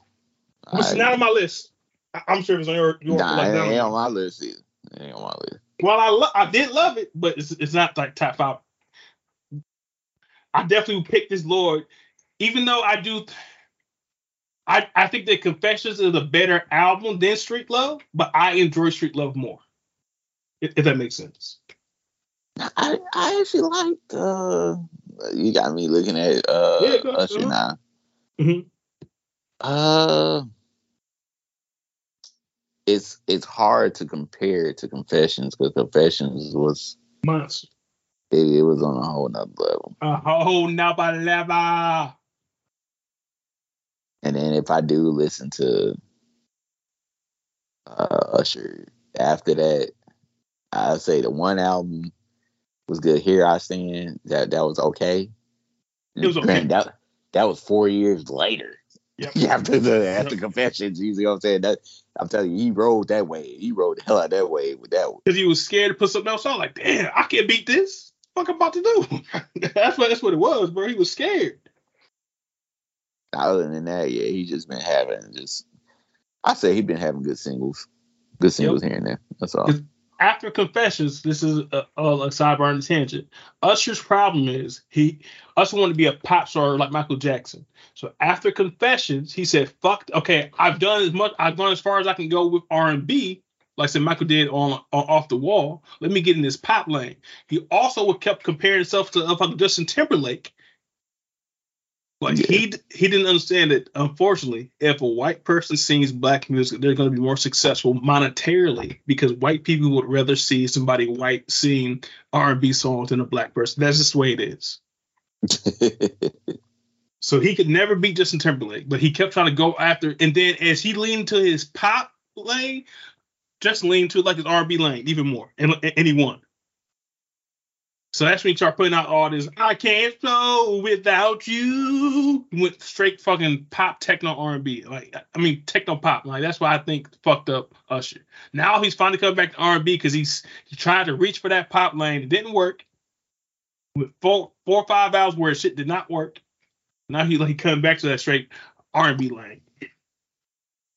Which is not on my list. I, I'm sure it's on your, your nah, like, it ain't on my list either. It ain't on my list. Well, I lo- I did love it, but it's it's not like top five. I definitely would pick this Lloyd, even though I do. Th- I, I think that Confessions is a better album than Street Love, but I enjoy Street Love more, if, if that makes sense. I, I actually liked, uh, you got me looking at uh, yeah, Usher uh-huh. now. Mm-hmm. Uh, it's it's hard to compare to Confessions, because Confessions was... Monster. It, it was on a whole nother level. A whole nother level. And then if I do listen to uh, Usher after that, I say the one album was good. Here I Stand. That that was okay. It was okay. That, that was four years later. Yep. after the after yep. Confessions, you know what I'm saying? That, I'm telling you, he rode that wave. He rode the hell out of that wave with that one. Because he was scared to put something else on. Like, damn, I can't beat this. What the fuck I'm about to do? that's what that's what it was, bro. He was scared. Other than that, yeah, he just been having just. I say he been having good singles, good singles yep. here and there. That's all. After Confessions, this is a, a, a sidebar tangent. Usher's problem is he Usher wanted to be a pop star like Michael Jackson. So after Confessions, he said, "Fuck, okay, I've done as much. I've gone as far as I can go with R and B." Like I said, Michael did on, on Off the Wall. Let me get in this pop lane. He also kept comparing himself to uh, Justin Timberlake. Like yeah. he he didn't understand that, unfortunately, if a white person sings black music, they're going to be more successful monetarily because white people would rather see somebody white sing R and B songs than a black person. That's just the way it is. So he could never beat Justin Timberlake, but he kept trying to go after. And then as he leaned to his pop lane, Justin leaned to like his R and B lane even more, and, and he won. So that's when he started putting out all this, I can't flow without you. He went straight fucking pop, techno, R and B. Like, I mean, techno pop. Like, that's why I think fucked up Usher. Now he's finally coming back to R and B because he's he tried to reach for that pop lane. It didn't work. With four, four or five hours where shit did not work. Now he like coming back to that straight R and B lane.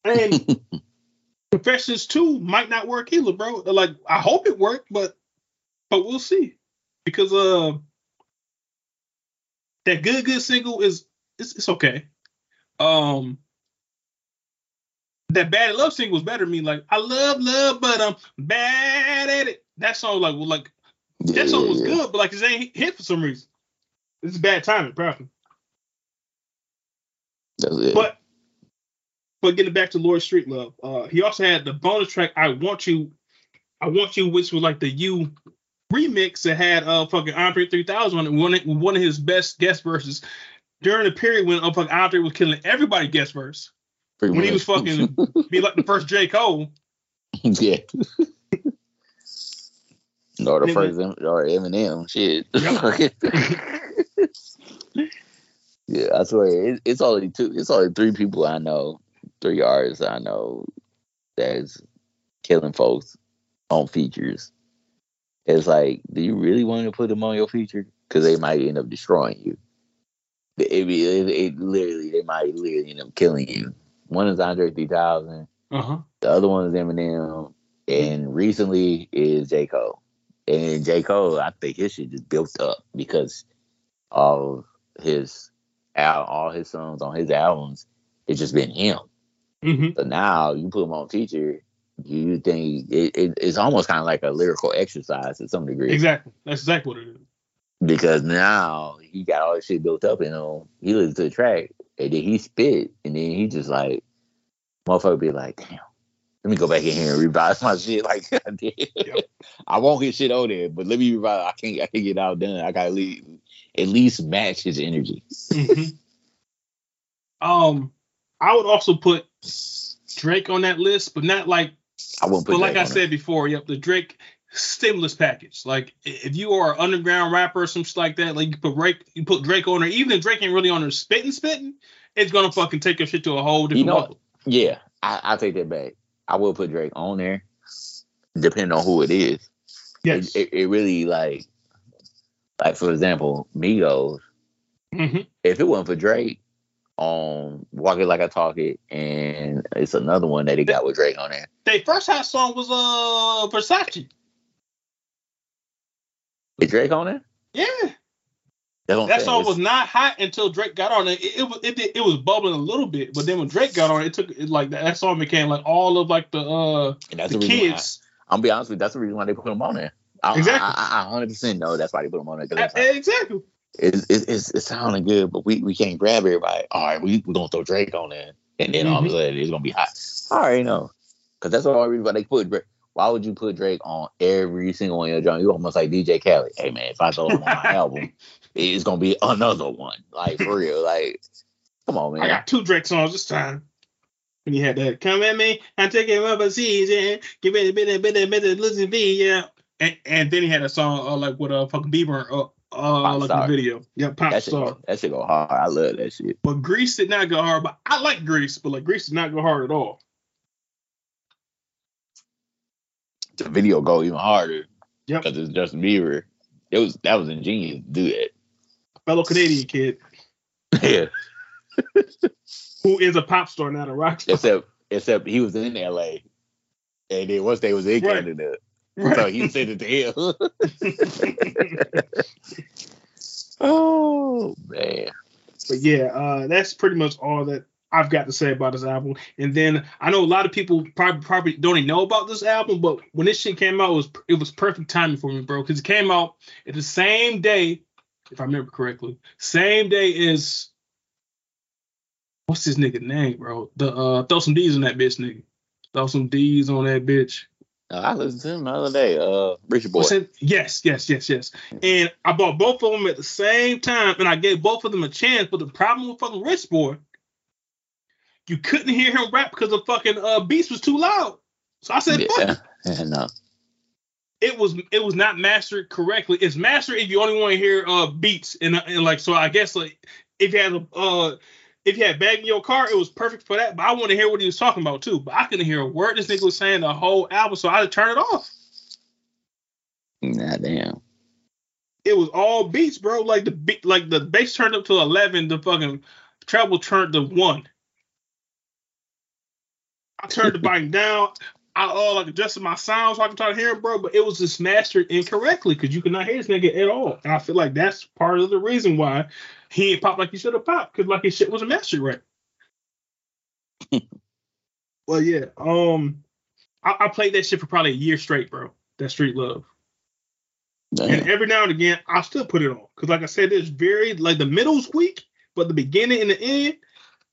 And Confessions two might not work either, bro. Like, I hope it worked, but but we'll see. Because uh, that good good single is it's, it's okay. Um, that Bad at Love single was better to me. Like I love love, but I'm bad at it. That song like well, like yeah, that song was yeah. good, but like it ain't hit for some reason. It's bad timing, probably. That's it. But but getting back to Lloyd Street Love, uh, he also had the bonus track "I Want You," I Want You, which was like the you. remix that had uh fucking Andre three thousand on it, one of, one of his best guest verses during the period when uh, fucking Andre was killing everybody guest verse. Pretty when much. He was fucking be like the first J. Cole. Yeah. Or the first M- or Eminem shit. Yep. Yeah, I swear it, it's only two. It's only three people I know, three artists I know that's killing folks on features. It's like, do you really want to put them on your feature? Because they might end up destroying you. It, it, it, it literally, they might literally end up killing you. One is Andre three thousand. Uh-huh. The other one is Eminem. And recently is J. Cole. And J. Cole, I think his shit just built up because all his al- all his songs on his albums, it's just been him. Mm-hmm. So now you put him on Teacher, you think it, it, it's almost kind of like a lyrical exercise to some degree. Exactly. That's exactly what it is. Because now he got all this shit built up, and you know, he listens to the track, and then he spit, and then he just like, motherfucker be like, damn, let me go back in here and revise my shit like I did. Yep. I won't get shit on there, but let me revise. I can't, I can't get out done. I gotta leave, at least match his energy. Mm-hmm. um, I would also put Drake on that list, but not like I won't. Put but Drake like I said it. before, yep, the Drake stimulus package. Like if you are an underground rapper or some shit like that, like you put Drake, you put Drake on there. Even if Drake ain't really on there spitting, spitting, it's gonna fucking take your shit to a whole different you know, level. Yeah, I, I take that back. I will put Drake on there, depending on who it is. Yes, it, it, it really like, like for example, Migos. Mm-hmm. If it wasn't for Drake on "Walk It Like I Talk It," and it's another one that he they, got with Drake on there. Their first hot song was uh Versace. Is Drake on there? Yeah. That song was not hot until Drake got on it. It, it was it, it it was bubbling a little bit, but then when Drake got on it, it took it like that, that song became like all of like the uh and that's the, the kids. Why, I'm be honest with you, that's the reason why they put him on there. I, exactly, I one hundred percent know that's why they put him on there. That's I, exactly. It's it, it's it's sounding good, but we, we can't grab everybody. All right, we we gonna throw Drake on there, and then mm-hmm. all of a sudden it's gonna be hot. I already know, because that's the only reason why they put Drake. Why would you put Drake on every single one of your joints? You almost like D J Khaled. Hey man, if I throw him on my album, it's gonna be another one. Like for real. Like, come on, man. I got two Drake songs this time. When you had that, come at me, I take it up a season, give it a bit, a bit, a bit, listen to me, yeah. And, and then he had a song uh, like with a uh, fucking Bieber, uh, uh like the video, yeah, pop star. That shit go hard. I love that shit. But Grease did not go hard. But I like Grease, but like Grease did not go hard at all. The video go even harder. Yep. Because it's Justin Bieber. It was that was ingenious to do that. Fellow Canadian kid. Yeah. Who is a pop star, not a rock star. Except except he was in L A. And then once they was in right. Canada. Right. So he sent it to him. Oh man. But yeah, uh, that's pretty much all that I've got to say about this album. And then I know a lot of people probably probably don't even know about this album, but when this shit came out, it was it was perfect timing for me, bro, because it came out at the same day, if I remember correctly, same day as what's this nigga name, bro? The uh, throw some D's on that bitch, nigga. Throw some D's on that bitch. Uh, I listened to him the other day. Uh, Richard Boy. Yes, yes, yes, yes. And I bought both of them at the same time, and I gave both of them a chance. But the problem with fucking Rich Boy. You couldn't hear him rap because the fucking uh, beats was too loud. So I said, yeah. fuck. No. It was it was not mastered correctly. It's mastered if you only want to hear uh, beats and, and like so. I guess like if you had a uh, if you had Bag in Your Car, it was perfect for that. But I want to hear what he was talking about too. But I couldn't hear a word this nigga was saying the whole album, so I had to turn it off. Nah, damn. It was all beats, bro. Like the beat, like the bass turned up to eleven. The fucking treble turned to one. I turned the bike down. I uh, like adjusted my sound so I could try to hear it, bro. But it was just mastered incorrectly because you could not hear this nigga at all. And I feel like that's part of the reason why he ain't popped like he should have popped because like his shit wasn't mastered right. Well, yeah. Um, I, I played that shit for probably a year straight, bro. That Street Love. Damn. And every now and again, I still put it on because, like I said, it's very like the middle's weak, but the beginning and the end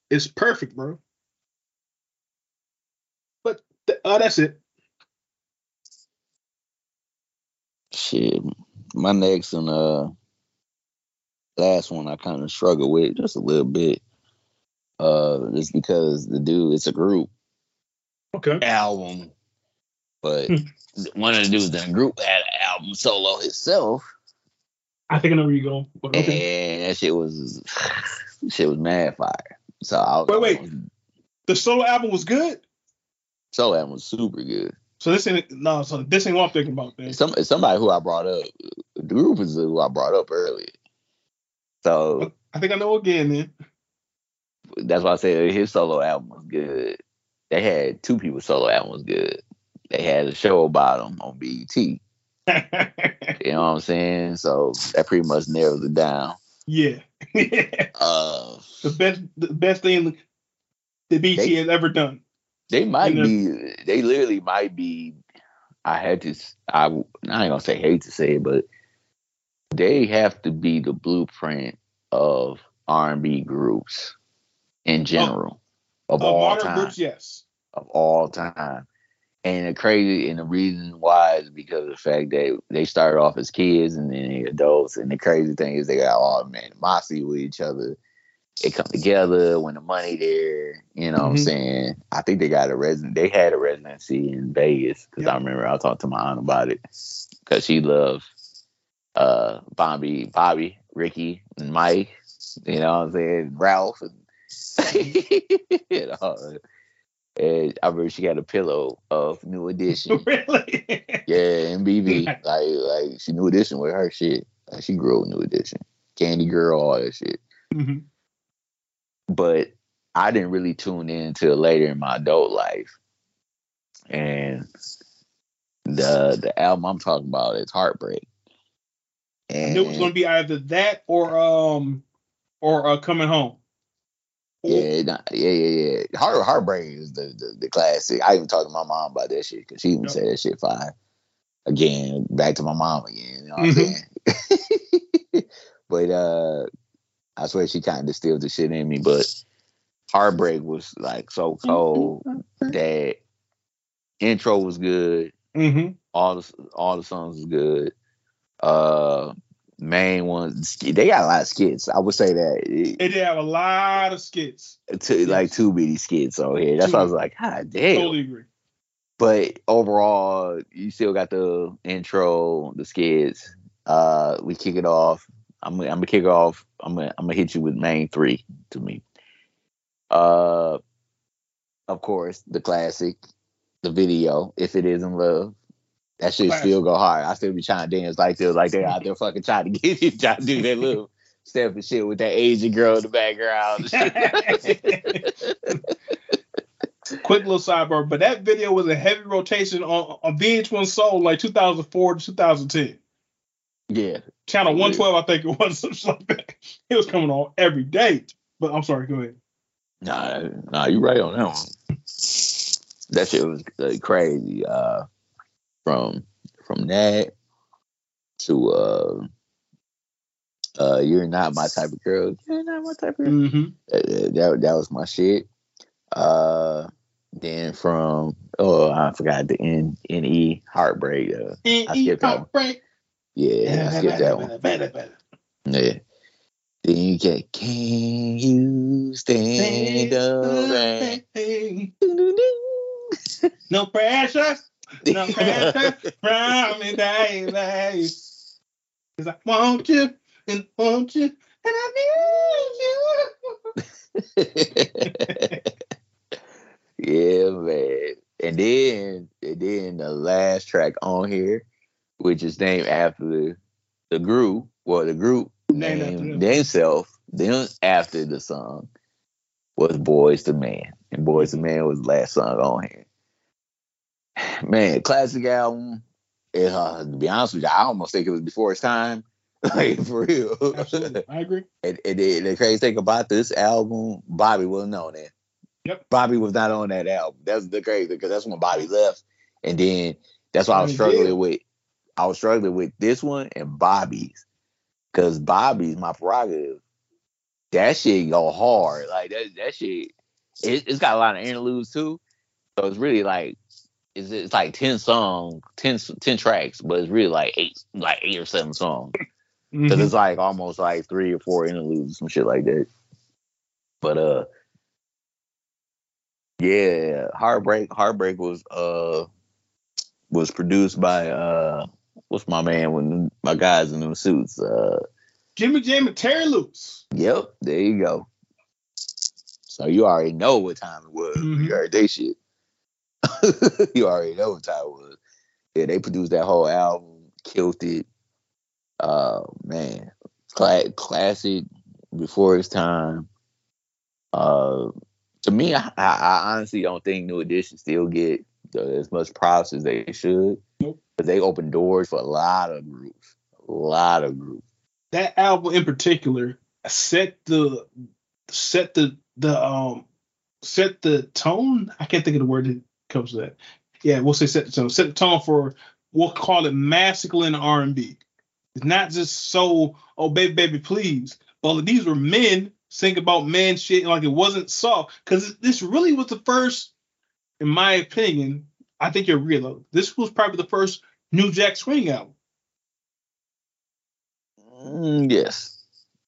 is perfect, bro. Oh, uh, that's it. Shit. My next and uh, last one I kind of struggle with just a little bit. Uh, just because the dude, it's a group okay. album. But one of the dudes in the group had an album solo himself. I think I know where you're going. But okay. And that shit was, shit was mad fire. So I, wait, wait. I was, the solo album was good? So that was super good. So this ain't no. So this ain't what I'm thinking about. Man. Some somebody who I brought up. The group is who I brought up earlier. So I think I know again. Then that's why I said his solo album was good. they had two people solo albums good. They had a show about them on B E T. You know what I'm saying? So that pretty much narrows it down. Yeah. uh, the best, the best thing that B E T they, has ever done. They might you know? be. They literally might be. I had to. I, I ain't gonna say hate to say it, but they have to be the blueprint of R and B groups in general, oh, of, of all modern time. Groups, yes, of all time. And the crazy, and the reason why is because of the fact that they started off as kids and then they're adults. And the crazy thing is they got all animosity with each other. They come together when the money there. You know mm-hmm. what I'm saying? I think they got a resident. They had a residency in Vegas because yep. I remember I talked to my aunt about it because she loved uh, Bobby, Bobby, Ricky, and Mike. You know what I'm saying? Ralph and you know. And I remember she got a pillow of New Edition. Really? Yeah, M B V. Yeah. Like, like she New Edition with her shit. Like she grew up New Edition, Candy Girl, all that shit. Mm-hmm. But I didn't really tune in until later in my adult life. And the the album I'm talking about is Heartbreak. And it was going to be either that or um or uh, Coming Home. Yeah, nah, yeah, yeah, yeah. Heart, Heartbreak is the, the, the classic. I even talked to my mom about that shit because she even yep. said that shit fine. Again, back to my mom again. You know what mm-hmm. I'm saying? But uh, I swear she kind of distilled the shit in me. But Heartbreak was like so cold mm-hmm. that intro was good. Mm-hmm. All the all the songs was good. Uh. Main ones, they got a lot of skits. I would say that it, they did have a lot of skits, to, like two bitty skits on here. That's why I was like, God damn, totally agree. But overall, you still got the intro, the skits. Uh, we kick it off. I'm, I'm gonna kick off. I'm gonna, I'm gonna hit you with main three to me. Uh, of course, the classic, the video. If It Isn't Love. That shit classic. Still go hard. I still be trying to dance like this, like they're out there fucking trying to get you, trying to do that little step and shit with that Asian girl in the background. Quick little sidebar, but that video was a heavy rotation on, on V H one Soul like two thousand four to two thousand ten. Yeah. Channel one twelve, I think it was. Something like that. It was coming on every day. But I'm sorry, go ahead. Nah, nah, you're right on that one. That shit was uh, crazy. Uh, From from that to uh, uh, You're Not My Type of Girl. You're Not My Type of Girl. Mm-hmm. That, that, that was my shit. Uh, then from, oh, I forgot the N, N-E, Heartbreak. Uh, N E I skipped that Heartbreak. One. Yeah, I skipped that one. Better, better. Yeah. Then you get, Can You Stand Up? No pressure. No pressure from me, baby. 'Cause I want you and want you and I need you. Yeah, man. And then, and then the last track on here, which is named after the, the group, well, the group named, named themselves, then after the song, was Boys to Men. And Boys to Men was the last song on here. Man, classic album. Uh, to be honest with you, I almost think it was before its time. Like, for real. Absolutely. I agree. And, and the, the crazy thing about this album, Bobby wasn't on it. Yep. Bobby was not on that album. That's the crazy thing, because that's when Bobby left. And then that's why I was struggling yeah. with. I was struggling with this one and Bobby's. Because Bobby's, My Prerogative, that shit go hard. Like, that, that shit, it, it's got a lot of interludes, too. So it's really like, It's, it's like ten songs, ten, ten tracks, but it's really like eight, like eight or seven songs. Mm-hmm. Cause it's like almost like three or four interludes, some shit like that. But uh, yeah, Heartbreak, Heartbreak was uh was produced by uh what's my man when my guys in them suits uh Jimmy Jam and Terry Lewis. Yep, there you go. So you already know what time it was. Mm-hmm. You heard that shit. You already know what time it was. Yeah, they produced that whole album, killed it. Uh, man, Cla- classic before its time. Uh, to me, I, I honestly don't think New Edition still get as much props as they should. Nope. But they open doors for a lot of groups. A lot of groups. That album in particular set the set the the um set the tone. I can't think of the word that comes to that. Yeah, we'll say set the tone. Set the tone for, we'll call it masculine R and B. It's not just so, oh, baby, baby, please. But these were men singing about man shit, like it wasn't soft. Because this really was the first, in my opinion, I think you're real, this was probably the first New Jack Swing album. Mm, yes.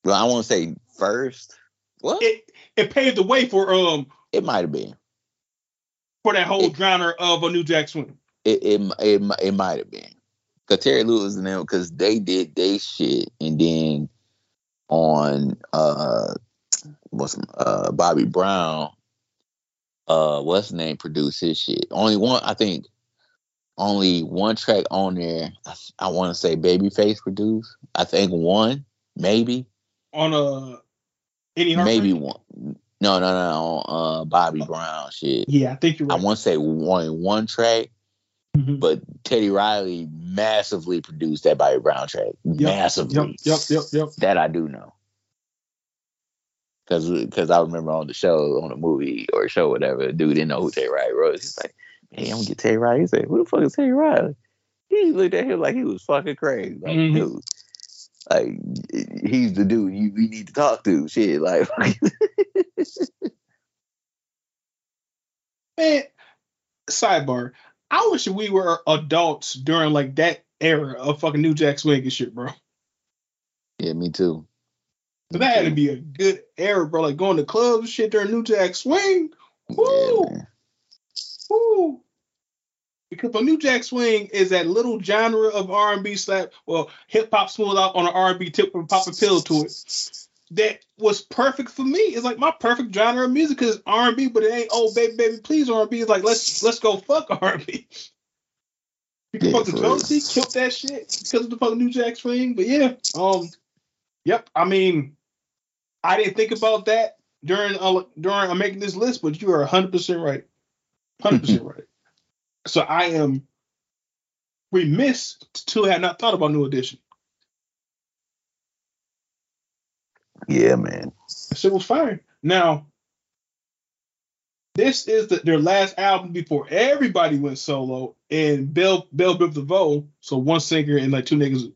Well, I won't say first. What? It, it paved the way for... um. It might have been. For that whole it, genre of a New Jack Swing. It it it, it, it might have been. Because Terry Lewis and them, because they did they shit, and then on uh, what's uh Bobby Brown, uh, what's his name, produced his shit. Only one, I think, only one track on there. I, I want to say Babyface produced. I think one, maybe on a uh, any maybe one. No, no, no, on uh, Bobby oh. Brown shit. Yeah, I think you're right. I want to say one one track. Mm-hmm. But Teddy Riley massively produced that Bobby Brown track. Yep. Massively. Yep, yep, yep, yep. That I do know. Because because I remember on the show, on a movie or a show, whatever, dude didn't know who Teddy Riley was. He's like, hey, I'm going to get Teddy Riley. He said, who the fuck is Teddy Riley? He looked at him like he was fucking crazy. Like, mm-hmm. dude, like, he's the dude you, you need to talk to. Shit, like. Man, sidebar. I wish we were adults during like that era of fucking New Jack Swing and shit, bro. Yeah, me too. But that had to be a good era, bro. Like going to clubs and shit during New Jack Swing. Woo! Yeah, woo! Because the New Jack Swing is that little genre of R and B slap, well, hip hop smooth out on an R and B tip and pop a pill to it. That was perfect for me. It's like my perfect genre of music is R and B, but it ain't, oh, baby, baby, please R and B. It's like, let's let's go fuck R and B. You can yeah, fuck the Josie, killed that shit because of the fucking New Jack Swing. But yeah, um, yep. I mean, I didn't think about that during uh, during uh, making this list, but you are one hundred percent right. one hundred percent right. So I am remiss to have not thought about New Edition. Yeah, man. Shit was fire. Now, this is the, their last album before everybody went solo, and Bill Bill Biv DeVoe, so one singer and like two niggas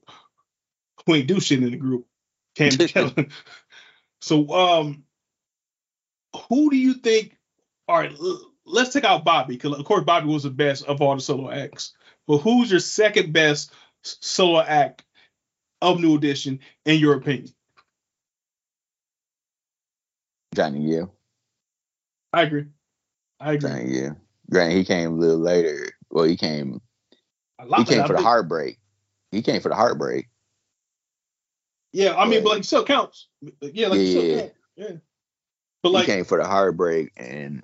who ain't do shit in the group, came together. So, um, who do you think? All right, l- let's take out Bobby, because of course Bobby was the best of all the solo acts. But who's your second best solo act of New Edition in your opinion? Johnny Gill. I agree. I agree. Johnny Gill. Granted, he came a little later. Well, he came. He came for the heartbreak. He came for the heartbreak. Yeah, I mean, but like, still counts. Yeah, like, still counts. Yeah. But like, he came for the heartbreak, and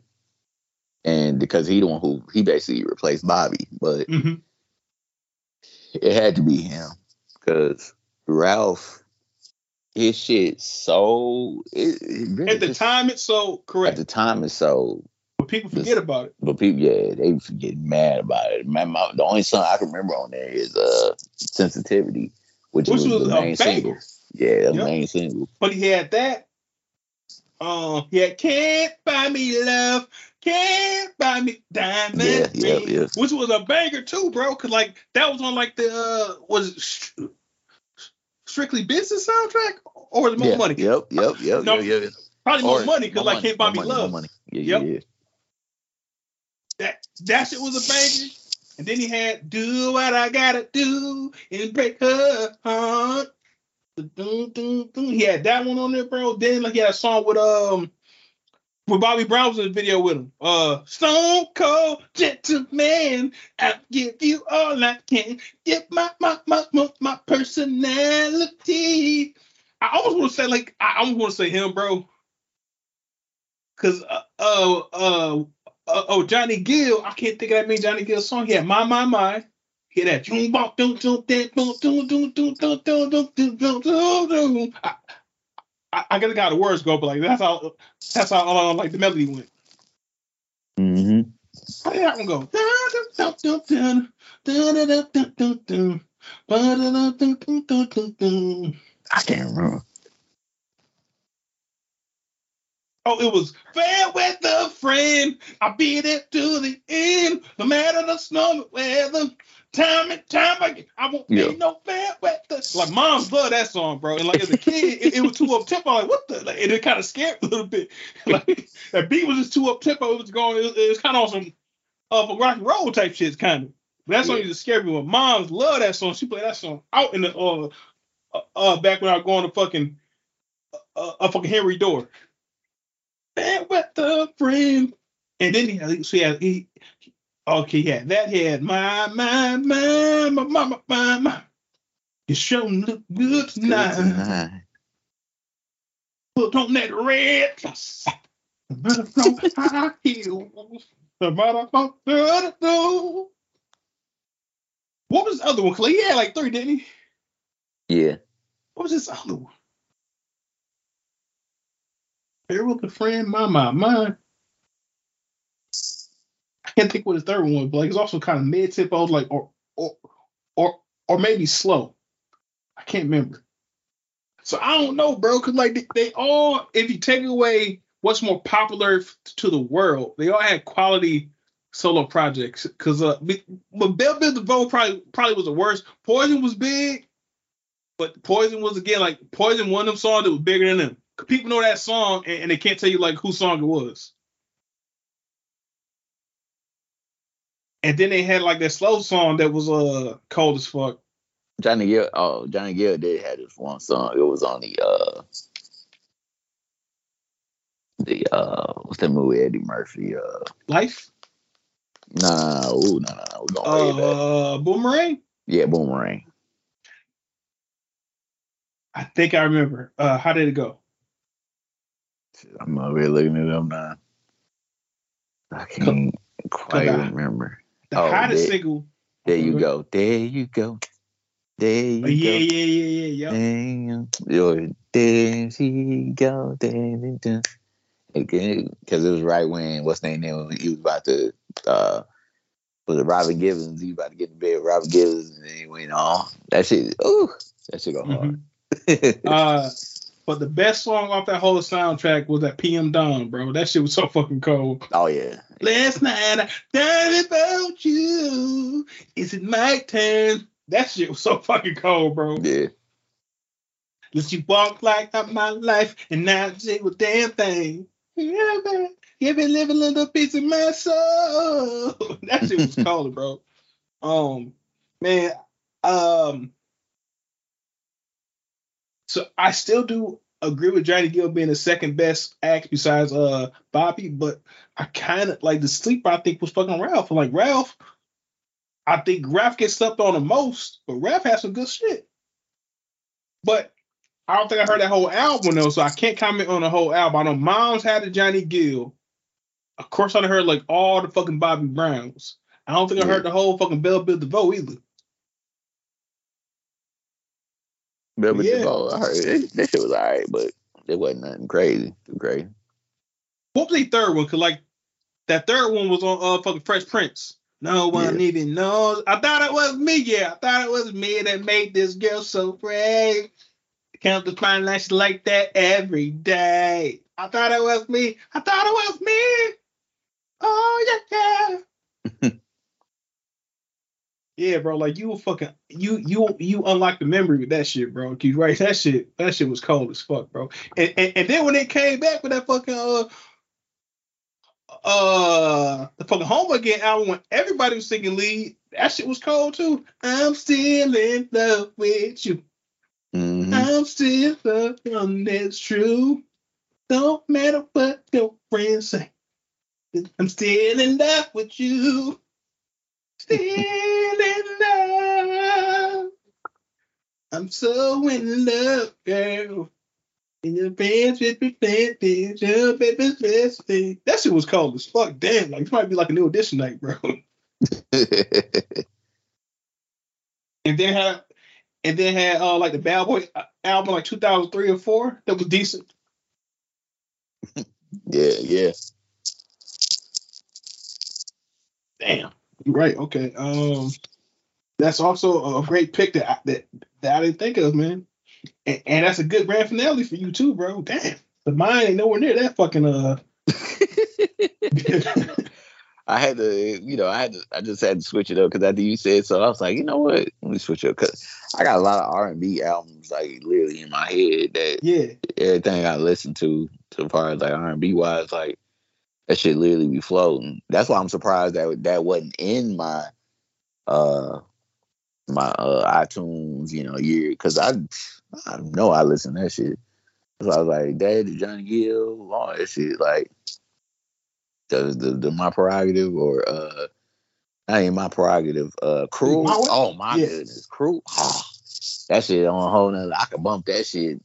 and because he the one who he basically replaced Bobby, but mm-hmm. it had to be him because Ralph. His shit so it, it really at the just, time it's so correct. At the time it's so, but people forget just, about it. But people, yeah, they get mad about it. My, my, the only song I can remember on there is uh, "Sensitivity," which, which was, was the main single. Yeah, the yep. main single. But he had that. Um, yeah, can't buy me love, can't buy me diamonds. Yeah, yeah, yeah. Which was a banger too, bro. Cause like that was on like the uh, was. It sh- Strictly Business soundtrack or the more yeah, money? Yep, yep, yep. No, yep, yep. Probably more or money because like Can't Buy Me Love. Money. Yeah, yep. yeah. That that shit was a banger. And then he had Do What I Gotta Do and Break Her Heart. He had that one on there, bro. Then like he had a song with um with Bobby Brown was in the video with him. Uh Stone Cold Gentleman, I'll give you all I can. Get my my my my, my personality. I almost want to say like I almost want to say him, bro. Cause uh uh, uh uh oh Johnny Gill, I can't think of that many Johnny Gill song. He had My My My. He had that. I, I gotta got the words go, but like that's how that's how uh, like the melody went. Mm-hmm. How did that one go? I can't remember. Oh, it was fair with a friend. I beat it to the end. No matter the snow weather, time and time again, I won't yeah. be no fair weather. Like, moms love that song, bro. And like as a kid, it, it was too up tempo. Like, what the? Like, and it kind of scared a little bit. Like that beat was just too up tempo. It was going. It, it was kind of on some of uh, a rock and roll type shit, kind of. But that song yeah. used to scare me. When moms love that song, she played that song out in the uh uh, uh back when I was going to fucking uh, uh fucking Henry Door. Bad with the friend, and then he, so he had he, he okay, yeah, that he had my my my my my my my. You sure look good tonight. Good tonight. Put on that red dress, the motherfucking high heels, the motherfucking. What was the other one? He had like three, didn't he? Yeah. What was this other one? Fair with a friend, my, my, my. I can't think what his third one was, but like it's also kind of mid-tempo, like or or or or maybe slow. I can't remember. So I don't know, bro, because like they, they all, if you take away what's more popular f- to the world, they all had quality solo projects. Because uh, but Bell Biv DeVoe probably probably was the worst. Poison was big, but Poison was again like Poison one of them songs that was bigger than them. People know that song, and, and they can't tell you like whose song it was. And then they had like that slow song that was uh cold as fuck. Johnny Gill, oh Johnny Gill did have this one song. It was on the uh the uh what's that movie Eddie Murphy uh Life? No, no, no, no, no, no. We're gonna play uh, that. Boomerang. Yeah, Boomerang. I think I remember. Uh, how did it go? I'm over here looking at them now. I can't quite I, remember. The oh, hottest there, single. There you go. There you go. There you oh, yeah, go. Yeah, yeah, yeah, yeah. There, there she go. Because it was right when, what's his name? He was about to, uh, was it Robert Givens? He was about to get in bed with Robert Givens. And then he went on. That shit, ooh, that shit go hard. Mm-hmm. uh, But the best song off that whole soundtrack was that P M Dawn, bro. That shit was so fucking cold. Oh, yeah. Last night I thought about you. Is it my turn? That shit was so fucking cold, bro. Yeah. Let you walk like out my life and not say a damn thing. Yeah, man. Give me live a little piece of my soul. That shit was cold, bro. Um, man, um... So I still do agree with Johnny Gill being the second best act besides uh Bobby, but I kind of like the sleeper. I think was fucking Ralph. Like Ralph, I think Ralph gets slept on the most, but Ralph has some good shit. But I don't think I heard that whole album though, so I can't comment on the whole album. I know Moms had the Johnny Gill. Of course, I heard like all the fucking Bobby Browns. I don't think yeah. I heard the whole fucking Bell Biv DeVoe either. Remember yeah. I heard it, that shit was all right, but it wasn't nothing crazy. Too crazy. What was the third one? Cause like that third one was on uh fucking Fresh Prince. No one yeah. even knows. I thought it was me. Yeah, I thought it was me that made this girl so brave. Count the fine lashes like that every day. I thought it was me. I thought it was me. Oh yeah, yeah. Yeah, bro, like you fucking you you you unlock the memory with that shit, bro. You right, that shit that shit was cold as fuck, bro. And, and and then when they came back with that fucking uh uh the fucking Home Again album when everybody was singing lead, that shit was cold too. I'm still in love with you. Mm-hmm. I'm still in love, and that's true. Don't matter what your friends say. I'm still in love with you. Still. I'm so in love, girl. In your pants, baby, baby, your baby's best thing. That shit was cold as fuck. Damn, like it might be like a New Edition night, bro. and then had, and then had uh, like the Bad Boy album, like two thousand three or four. That was decent. yeah, yeah. Damn. Right. Okay. Um, that's also a great pick that I, that, that I didn't think of, man. And, and that's a good grand finale for you too, bro. Damn. But mine ain't nowhere near that fucking uh. I had to, you know, I had to, I just had to switch it up because after you said so, I was like, you know what? Let me switch it up because I got a lot of R and B albums like literally in my head that yeah, everything I listen to, so far as like R and B wise, like that shit literally be floating. That's why I'm surprised that that wasn't in my uh my uh, iTunes, you know, year because I I know I listen to that shit. So I was like, Dad, Johnny Gill, all that shit, like. The, the, the My Prerogative or uh I ain't My Prerogative uh Cruel. Oh my yes. goodness, Cruel. Oh, that shit on a whole nother. I could bump that shit.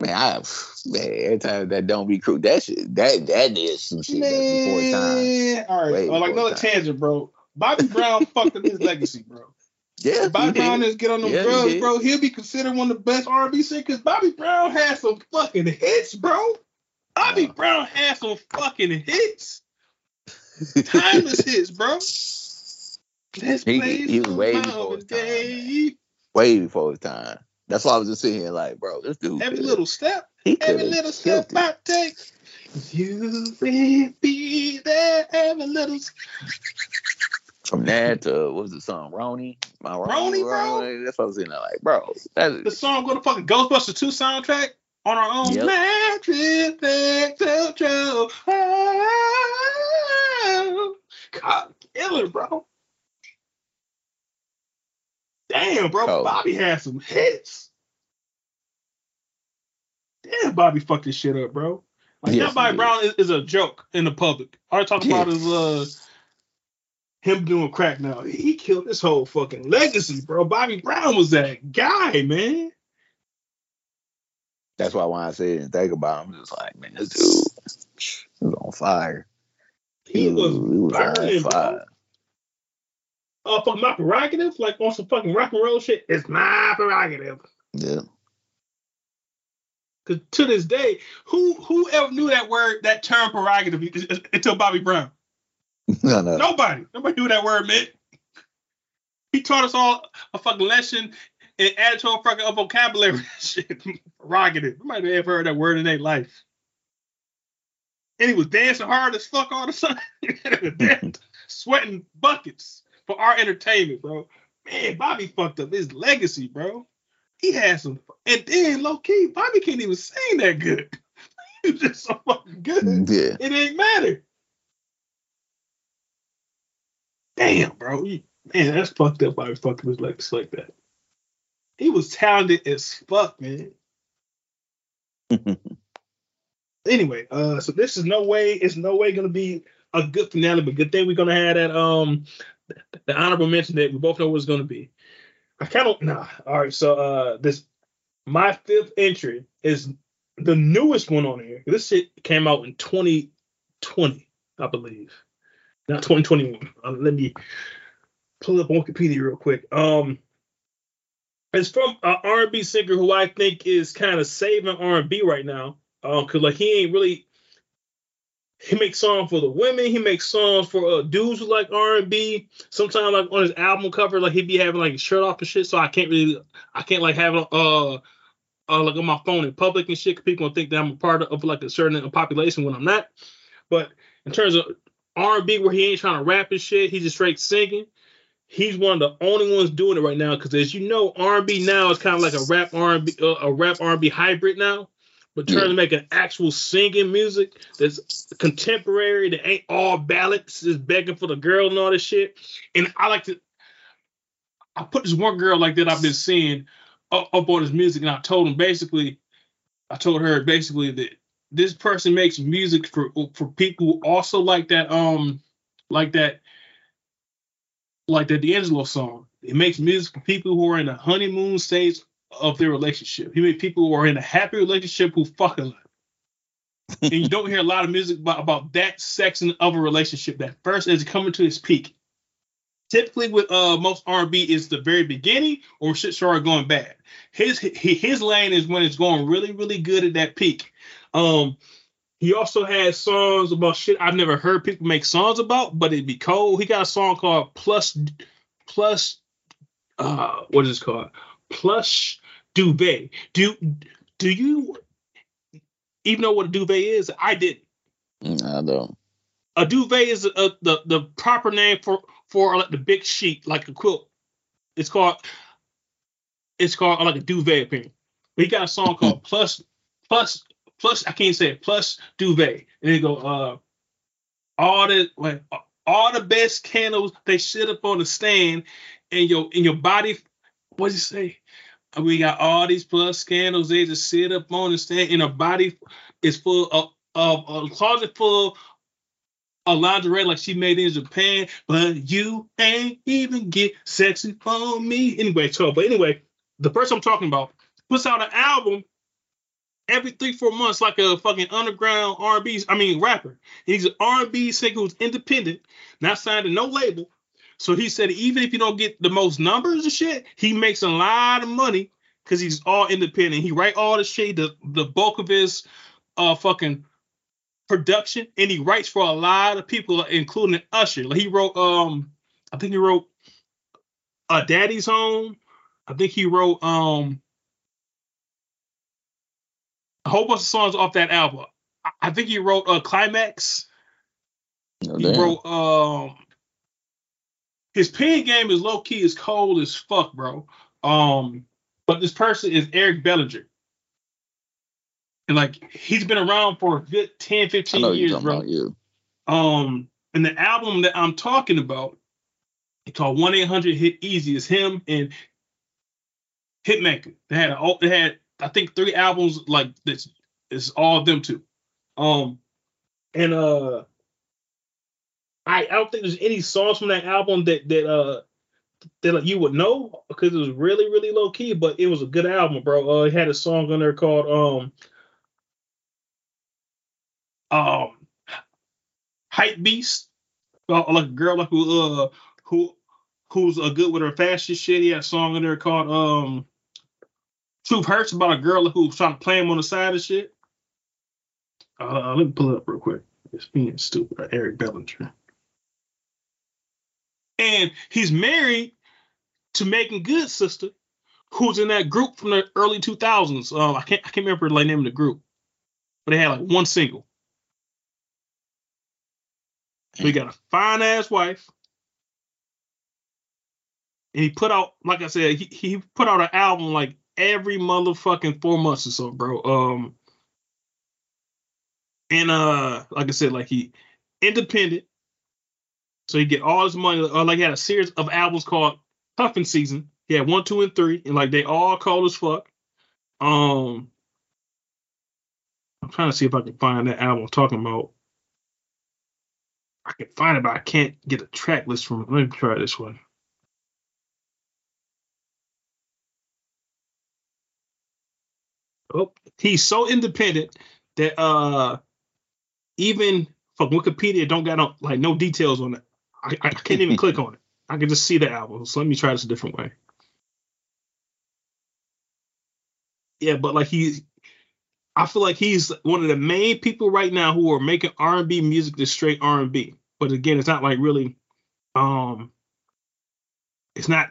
Man, I man, every time that don't be Cruel, that shit that that is some shit man. That's before time. All right. Well, like another time. Tangent, bro. Bobby Brown fucked up his legacy, bro. Yeah. If Bobby Brown is get on them yeah, drugs, he bro, he'll be considered one of the best R and B singers because Bobby Brown had some fucking hits, bro. Bobby oh. Brown had some fucking hits. Timeless hits, bro. Let's he, he was way before his time. Way before his time. That's why I was just sitting here like, bro, this dude. Every little step, every little step it. I take, you will be there. Every little step. From that to what was the song, Ronnie? My Ronnie, Ronnie, bro. That's what I was sitting there like, bro. That's the song go to fucking Ghostbusters two soundtrack on our own. Yep. Magic, magic, magic. God, killer, bro. Damn, bro. Cold. Bobby had some hits. Damn, Bobby fucked this shit up, bro. Like, yes, that Bobby Brown is, is a joke in the public. All I talk yes. about is uh, him doing crack now. He killed his whole fucking legacy, bro. Bobby Brown was that guy, man. That's why when I said and think about him, I'm just like, man, this dude was on fire. He was, he was burning, bro. Oh, uh, for My Prerogative? Like, on some fucking rock and roll shit? It's My Prerogative. Yeah. Because to this day, who who ever knew that word, that term prerogative, until Bobby Brown? No, no. Nobody. Nobody knew what that word meant. He taught us all a fucking lesson in attitude fucking of vocabulary shit. Prerogative. Nobody ever heard that word in their life. And he was dancing hard as fuck all the time. Sweating buckets for our entertainment, bro. Man, Bobby fucked up his legacy, bro. He had some. And then, low-key, Bobby can't even sing that good. He was just so fucking good. Yeah. It ain't matter. Damn, bro. Man, that's fucked up. Bobby fucked up his legacy like that. He was talented as fuck, man. Anyway, uh, so this is no way, it's no way going to be a good finale, but good thing we're going to have that, um, the honorable mention that we both know what's going to be. I kind of, nah. All right, so uh, this, my fifth entry is the newest one on here. This shit came out in twenty twenty, I believe. Not twenty twenty-one. Uh, let me pull up Wikipedia real quick. Um, it's from an R and B singer who I think is kind of saving R and B right now. Um, cause like he ain't really, he makes songs for the women. He makes songs for uh, dudes who like R and B. Sometimes like on his album cover, like he be having like his shirt off and shit. So I can't really, I can't like have it uh, uh, like on my phone in public and shit. Cause people gonna think that I'm a part of like a certain population when I'm not. But in terms of R and B, where he ain't trying to rap and shit, he's just straight singing. He's one of the only ones doing it right now. Cause as you know, R and B now is kind of like a rap R and B, uh, a rap R and B hybrid now. But trying yeah. to make an actual singing music that's contemporary, that ain't all ballads, is begging for the girl and all this shit. And I like to, I put this one girl like that I've been seeing up, up on his music, and I told him basically, I told her basically that this person makes music for for people who also like that, um, like that, like that D'Angelo song. It makes music for people who are in the honeymoon stage of their relationship. He made people who are in a happy relationship who fuck a lot. And you don't hear a lot of music about, about that section of a relationship. That first is coming to its peak. Typically with uh, most R and B is the very beginning or shit started going bad. His his lane is when it's going really, really good at that peak. Um, He also had songs about shit I've never heard people make songs about, but it'd be cold. He got a song called Plus, Plus, uh, what is it called? Plush Duvet. Do, do you even know what a duvet is? I didn't. No, I don't. A duvet is a, the, the proper name for, for like the big sheet, like a quilt. It's called, it's called like a duvet apparently. But he got a song called Plus, Plus, Plus, I can't say it. Plus Duvet. And they go, uh, all the like, all the best candles they sit up on the stand, and your in your body. What does it say? We got all these plus candles. They just sit up on the stand, and a body is full of, of a closet full of lingerie like she made in Japan. But you ain't even get sexy on me anyway. So, but anyway, the person I'm talking about puts out an album every three, four months, like a fucking underground R and B, I mean, rapper. He's an R and B singer who's independent, not signed to no label. So he said, even if you don't get the most numbers and shit, he makes a lot of money because he's all independent. He write all the shit, the, the bulk of his uh, fucking production, and he writes for a lot of people, including Usher. Like he wrote, um, I think he wrote uh, Daddy's Home. I think he wrote... um. A whole bunch of songs off that album. I think he wrote uh, Climax. Oh, he wrote um, his pen game is low key is cold as fuck, bro. Um, but this person is Eric Bellinger, and like he's been around for a good ten, fifteen years, bro. Um, and the album that I'm talking about, it's called one eight hundred hit easy. It's him and Hitmaker. They had a they had. I think three albums like this is all of them too. Um, and uh, I, I don't think there's any songs from that album that that uh that like, you would know because it was really really low key, but it was a good album, bro. Uh, it had a song on there called um um Hype Beast, uh, like a girl like who uh who who's uh, good with her fashion shit. He had a song on there called um. Truth Hurts, about a girl who was trying to play him on the side and shit. Uh, let me pull it up real quick. It's being stupid. Right? Eric Bellinger. And he's married to Megan Good's sister, who's in that group from the early two thousands. Uh, I can't I can't remember the name of the group. But they had like one single. So he got a fine-ass wife. And he put out, like I said, he, he put out an album like every motherfucking four months or so, bro. Um, and uh, like I said, like he independent, so he get all his money. Uh, like he had a series of albums called Cuffing Season. He had one, two, and three, and like they all cold as fuck. Um, I'm trying to see if I can find that album I'm talking about. I can find it, but I can't get a track list from it. Let me try this one. Oh, he's so independent that uh, even fuck Wikipedia don't got no like no details on it. I, I can't even click on it. I can just see the album. So let me try this a different way. Yeah, but like he, I feel like he's one of the main people right now who are making R and B music that's straight R and B. But again, it's not like really, um, it's not.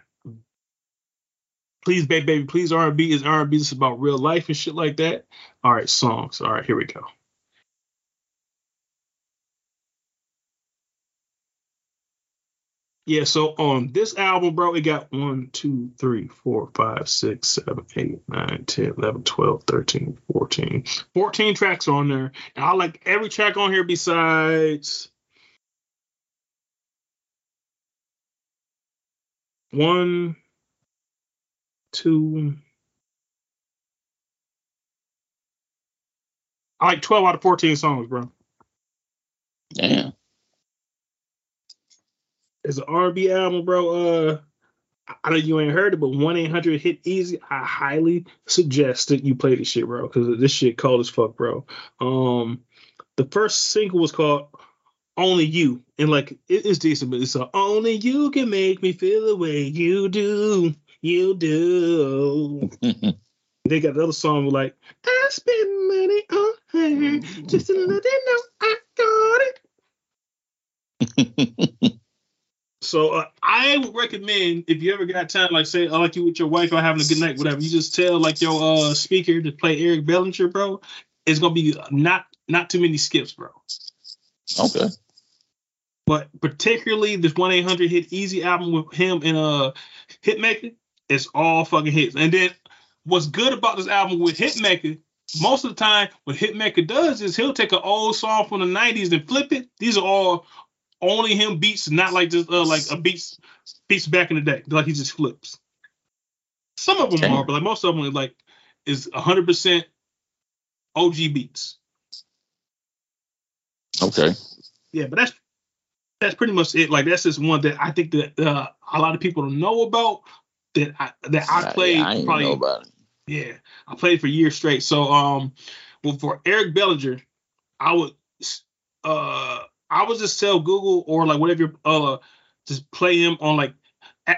Please, baby, baby, please, R and B is R and B. This is about real life and shit like that. All right, songs. All right, here we go. Yeah, so on this album, bro, we got one, two, three, four, five, six, seven, eight, nine, ten, eleven, twelve, thirteen, fourteen. fourteen tracks are on there. And I like every track on here besides one... Two. I like twelve out of fourteen songs, bro. Damn. It's an R and B album, bro. Uh, I know you ain't heard it, but one eight hundred hit easy. I highly suggest that you play this shit, bro, because this shit cold as fuck, bro. Um, the first single was called Only You, and like it is decent, but it's a only you can make me feel the way you do. You do. They got the other song like I spend money on Hey, just to let them know I got it. So uh, I would recommend, if you ever got time, like say I like you with your wife or having a good night, whatever, you just tell like your uh, speaker to play Eric Bellinger, bro. It's gonna be not not too many skips, bro. Okay. But particularly this one eight hundred Hit Easy album with him and uh Hitmaker, it's all fucking hits. And then what's good about this album with Hitmaker, most of the time what Hitmaker does is he'll take an old song from the nineties and flip it. These are all only him beats, not like just uh, like a beats beats back in the day. Like he just flips. Some of them Damn. are, but like most of them, like is one hundred percent O G beats. Okay. Yeah, but that's that's pretty much it. Like that's just one that I think that uh, a lot of people don't know about. That I that I played yeah, I probably. Know about it. Yeah, I played for years straight. So um, well for Eric Bellinger, I would uh. I would just tell Google or like whatever, uh, just play him on like a-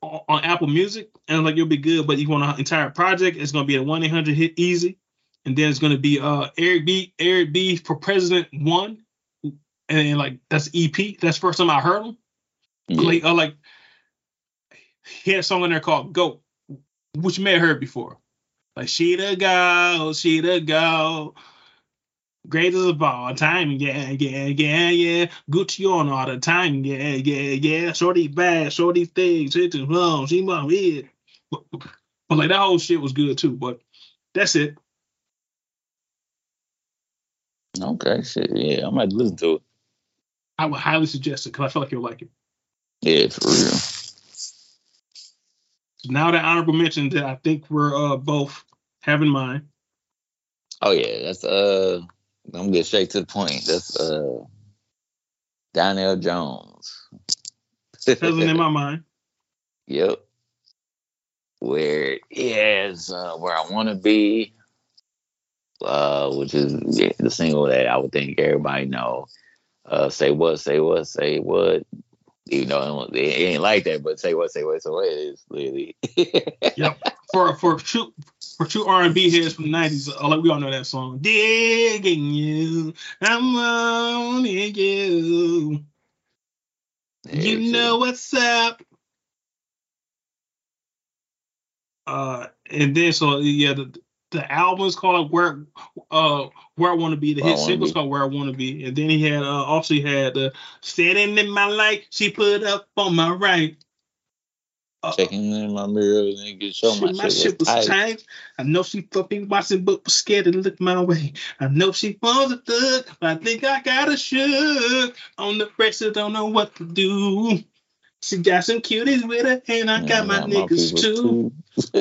on Apple Music, and like you'll be good. But you want an entire project? It's gonna be a one eight hundred Hit Easy, and then it's gonna be uh Eric B Eric B for President One, and then, like that's E P. That's the first time I heard him. Yeah. Like, uh, like he had a song in there called "Go," which you may have heard before. Like she the go, she the go. Great as a ball time, yeah, yeah, yeah, yeah. Gucci on all the time, yeah, yeah, yeah. Shorty bad, shorty things, it's wrong, she my weird. But, but like that whole shit was good too. But that's it. Okay, shit, yeah, I might listen to it. I would highly suggest it because I feel like you'll like it. Yeah, for real. So now that honorable mention that I think we're uh, both have in mind. Oh yeah, that's uh. I'm gonna get straight to the point. That's uh, Donnell Jones. That's in my mind. Yep. Where he has uh, Where I Want to Be, uh, which is yeah, the single that I would think everybody know. Uh, say what, say what, say what. You know, it ain't like that, but say what, say what, say what it is literally. Yep. For for true for true R and B heads from the nineties, uh, like we all know that song. Digging you, I'm only you. There you too. Know what's up. Uh, and then so yeah, the the album's called Where uh Where I Want to Be. The hit single's called Where I Want to Be. And then he had uh, also he had uh, Standing in My Light, She Put Up on My Right. Uh-oh. Checking in my mirror and get show my, my shit was tight. tight. I know she fucking watching, but was scared to look my way. I know she wants a thug, but I think I got a shook. On the pressure, don't know what to do. She got some cuties with her, and I yeah, got my, my niggas too. too.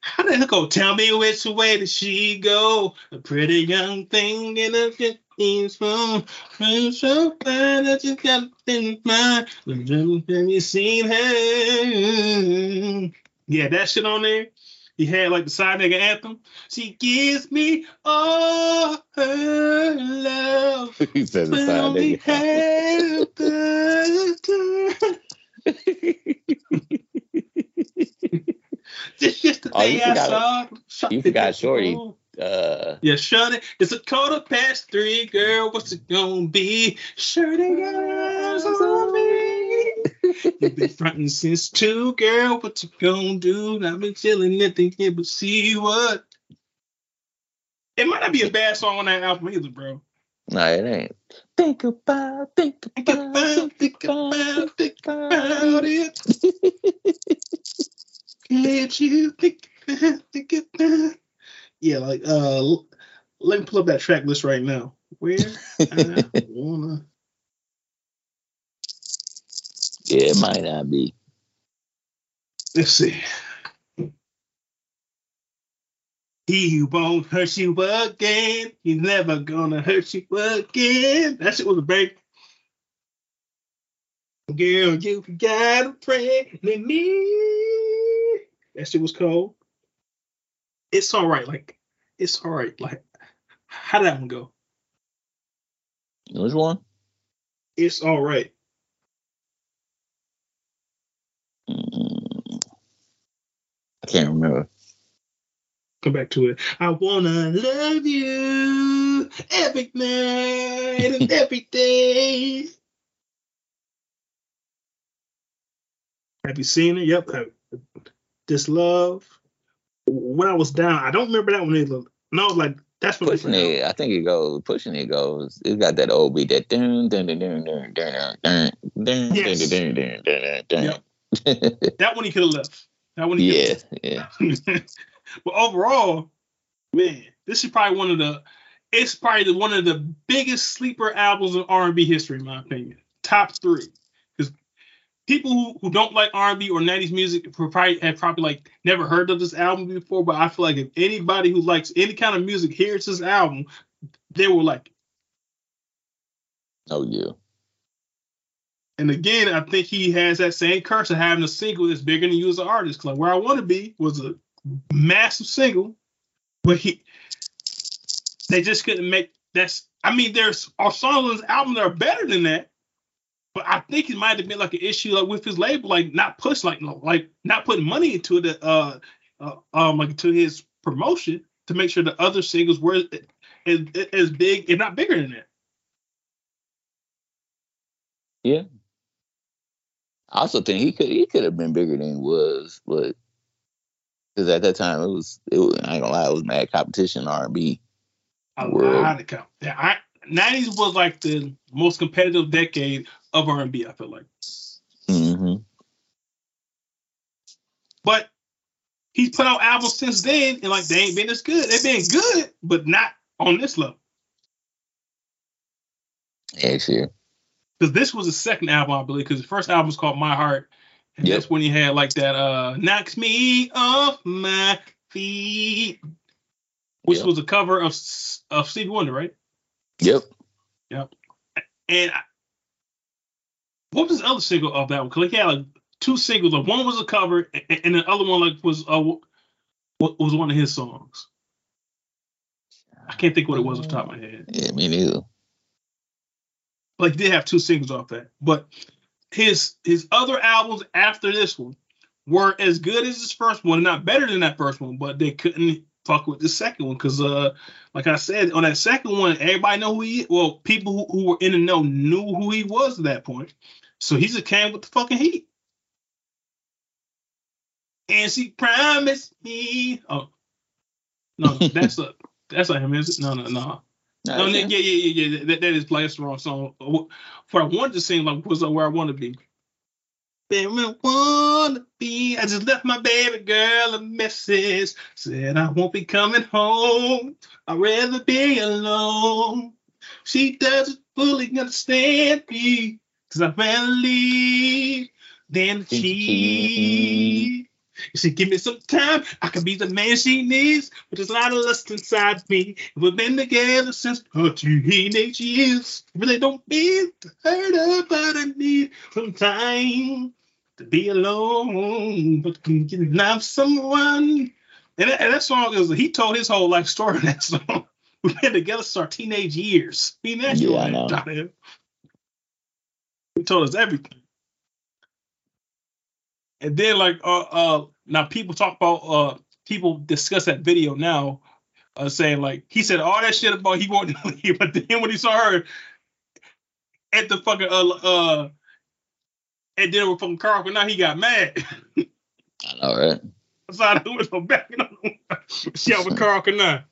How the hell go? Tell me which way did she go? A pretty young thing in a It's from so fine that you got in mind. Have you seen her? Yeah, that shit on there. He had like the side nigga anthem. She gives me all her love. He said the side nigga. Just yesterday oh, you I saw. Shot you forgot Shorty. Ball. Uh, yeah, shut it. It's a quarter past three, girl. What's it gonna be? Shutting your eyes on me. You've been fronting since two, girl. What you gonna do? I've been chilling and thinking, but see what? It might not be a bad song on that album either, bro. No, it ain't. Think about, think about, think about, think about, think about it. Let you think about, think about. Yeah, like, uh, let me pull up that track list right now. Where I wanna... Yeah, it might not be. Let's see. He won't hurt you again. He's never gonna hurt you again. That shit was a break. Girl, you gotta pray with me. That shit was cold. It's all right, like, it's all right. Like, how did that one go? Which one? It's all right. Mm, I can't remember. Come back to it. I wanna love you every night and every day. Have you seen it? Yep. This love. When I was down, I don't remember that one either. No, like that's what pushing it. Down. I think it goes pushing. It goes. It got that old beat. That dun dun dun dun dun dun dun dun yes. dun dun dun dun dun. Yep. That one he could have left. That one he yeah, left. yeah. But overall, man, this is probably one of the. It's probably the, one of the biggest sleeper albums in R and B history, in my opinion. Top three. People who, who don't like R and B or nineties music probably have probably like never heard of this album before, but I feel like if anybody who likes any kind of music hears this album, they will like it. Oh yeah. And again, I think he has that same curse of having a single that's bigger than you as an artist. Cause like Where I Want to Be was a massive single, but he they just couldn't make that's. I mean, there's are songs on this album that are better than that. But I think it might have been like an issue like with his label, like not push, like like not putting money into the uh, uh um like to his promotion to make sure the other singles were as, as big, if not bigger than that. Yeah. I also think he could he could have been bigger than he was, but because at that time it was, it was I ain't gonna lie, it was mad competition R and B. A lot of competition. Yeah, I. nineties was like the most competitive decade of R and B, I feel like. Mm-hmm. But he's put out albums since then, and like they ain't been as good. They've been good, but not on this level. Yeah, sure. Because this was the second album, I believe, because the first album was called My Heart. And yep. That's when he had like that uh, Knocks Me Off My Feet, which yep. was a cover of, of Stevie Wonder, right? Yep. Yep. And I, what was the other single of that one? Because he had like two singles. Like one was a cover, and, and the other one like was uh, was one of his songs. I can't think what it was off the top of my head. Yeah, me neither. Like he did have two singles off that, but his his other albums after this one were as good as his first one, not better than that first one, but they couldn't fuck with the second one because, uh, like I said, on that second one, everybody know who he. Well, people who, who were in the know knew who he was at that point, so he just came with the fucking heat. And she promised me. Oh, no, that's a that's not him, is it? No, no, no. Not no, yeah, yeah, yeah, yeah. That, that is that's the wrong song. For I wanted to sing like was Where I Want to Be. I wanna be. I just left my baby girl a message. Said I won't be coming home. I'd rather be alone. She doesn't fully understand me. Cause I'd rather leave than cheat. She give me some time. I can be the man she needs. But there's a lot of lust inside me. We've been together since her teenage years. Really don't be hurt up, but I need some time. Be alone, but can you love someone? And that, and that song is, he told his whole life story in that song. We've been together since our teenage years. I mean, that's yeah, I know. He told us everything. And then, like, uh, uh, now people talk about, uh, people discuss that video now, uh, saying, like, he said all that shit about he wanted to leave, but then when he saw her at the fucking, uh, uh, and then with fucking Carl, but now he got mad. I know, right? So I was so back. She out with Carl Canaan.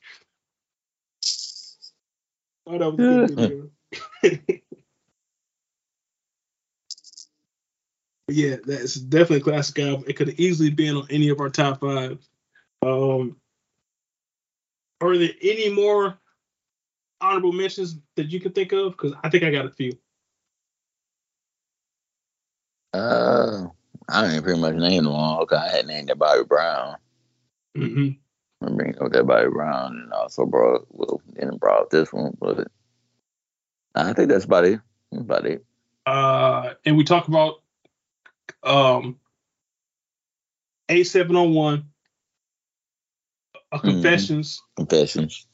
Oh, that was good. Video. Yeah, that's definitely a classic album. It could have easily been on any of our top five. Um, are there any more honorable mentions that you can think of? Because I think I got a few. Uh, I didn't pretty much name them all because I had named that Bobby Brown. Mm-hmm. I'm bringing up that Bobby Brown and also brought well, didn't brought this one, but I think that's about it. That's about it. Uh, and we talk about um A seven oh one, a Confessions, mm-hmm. Confessions,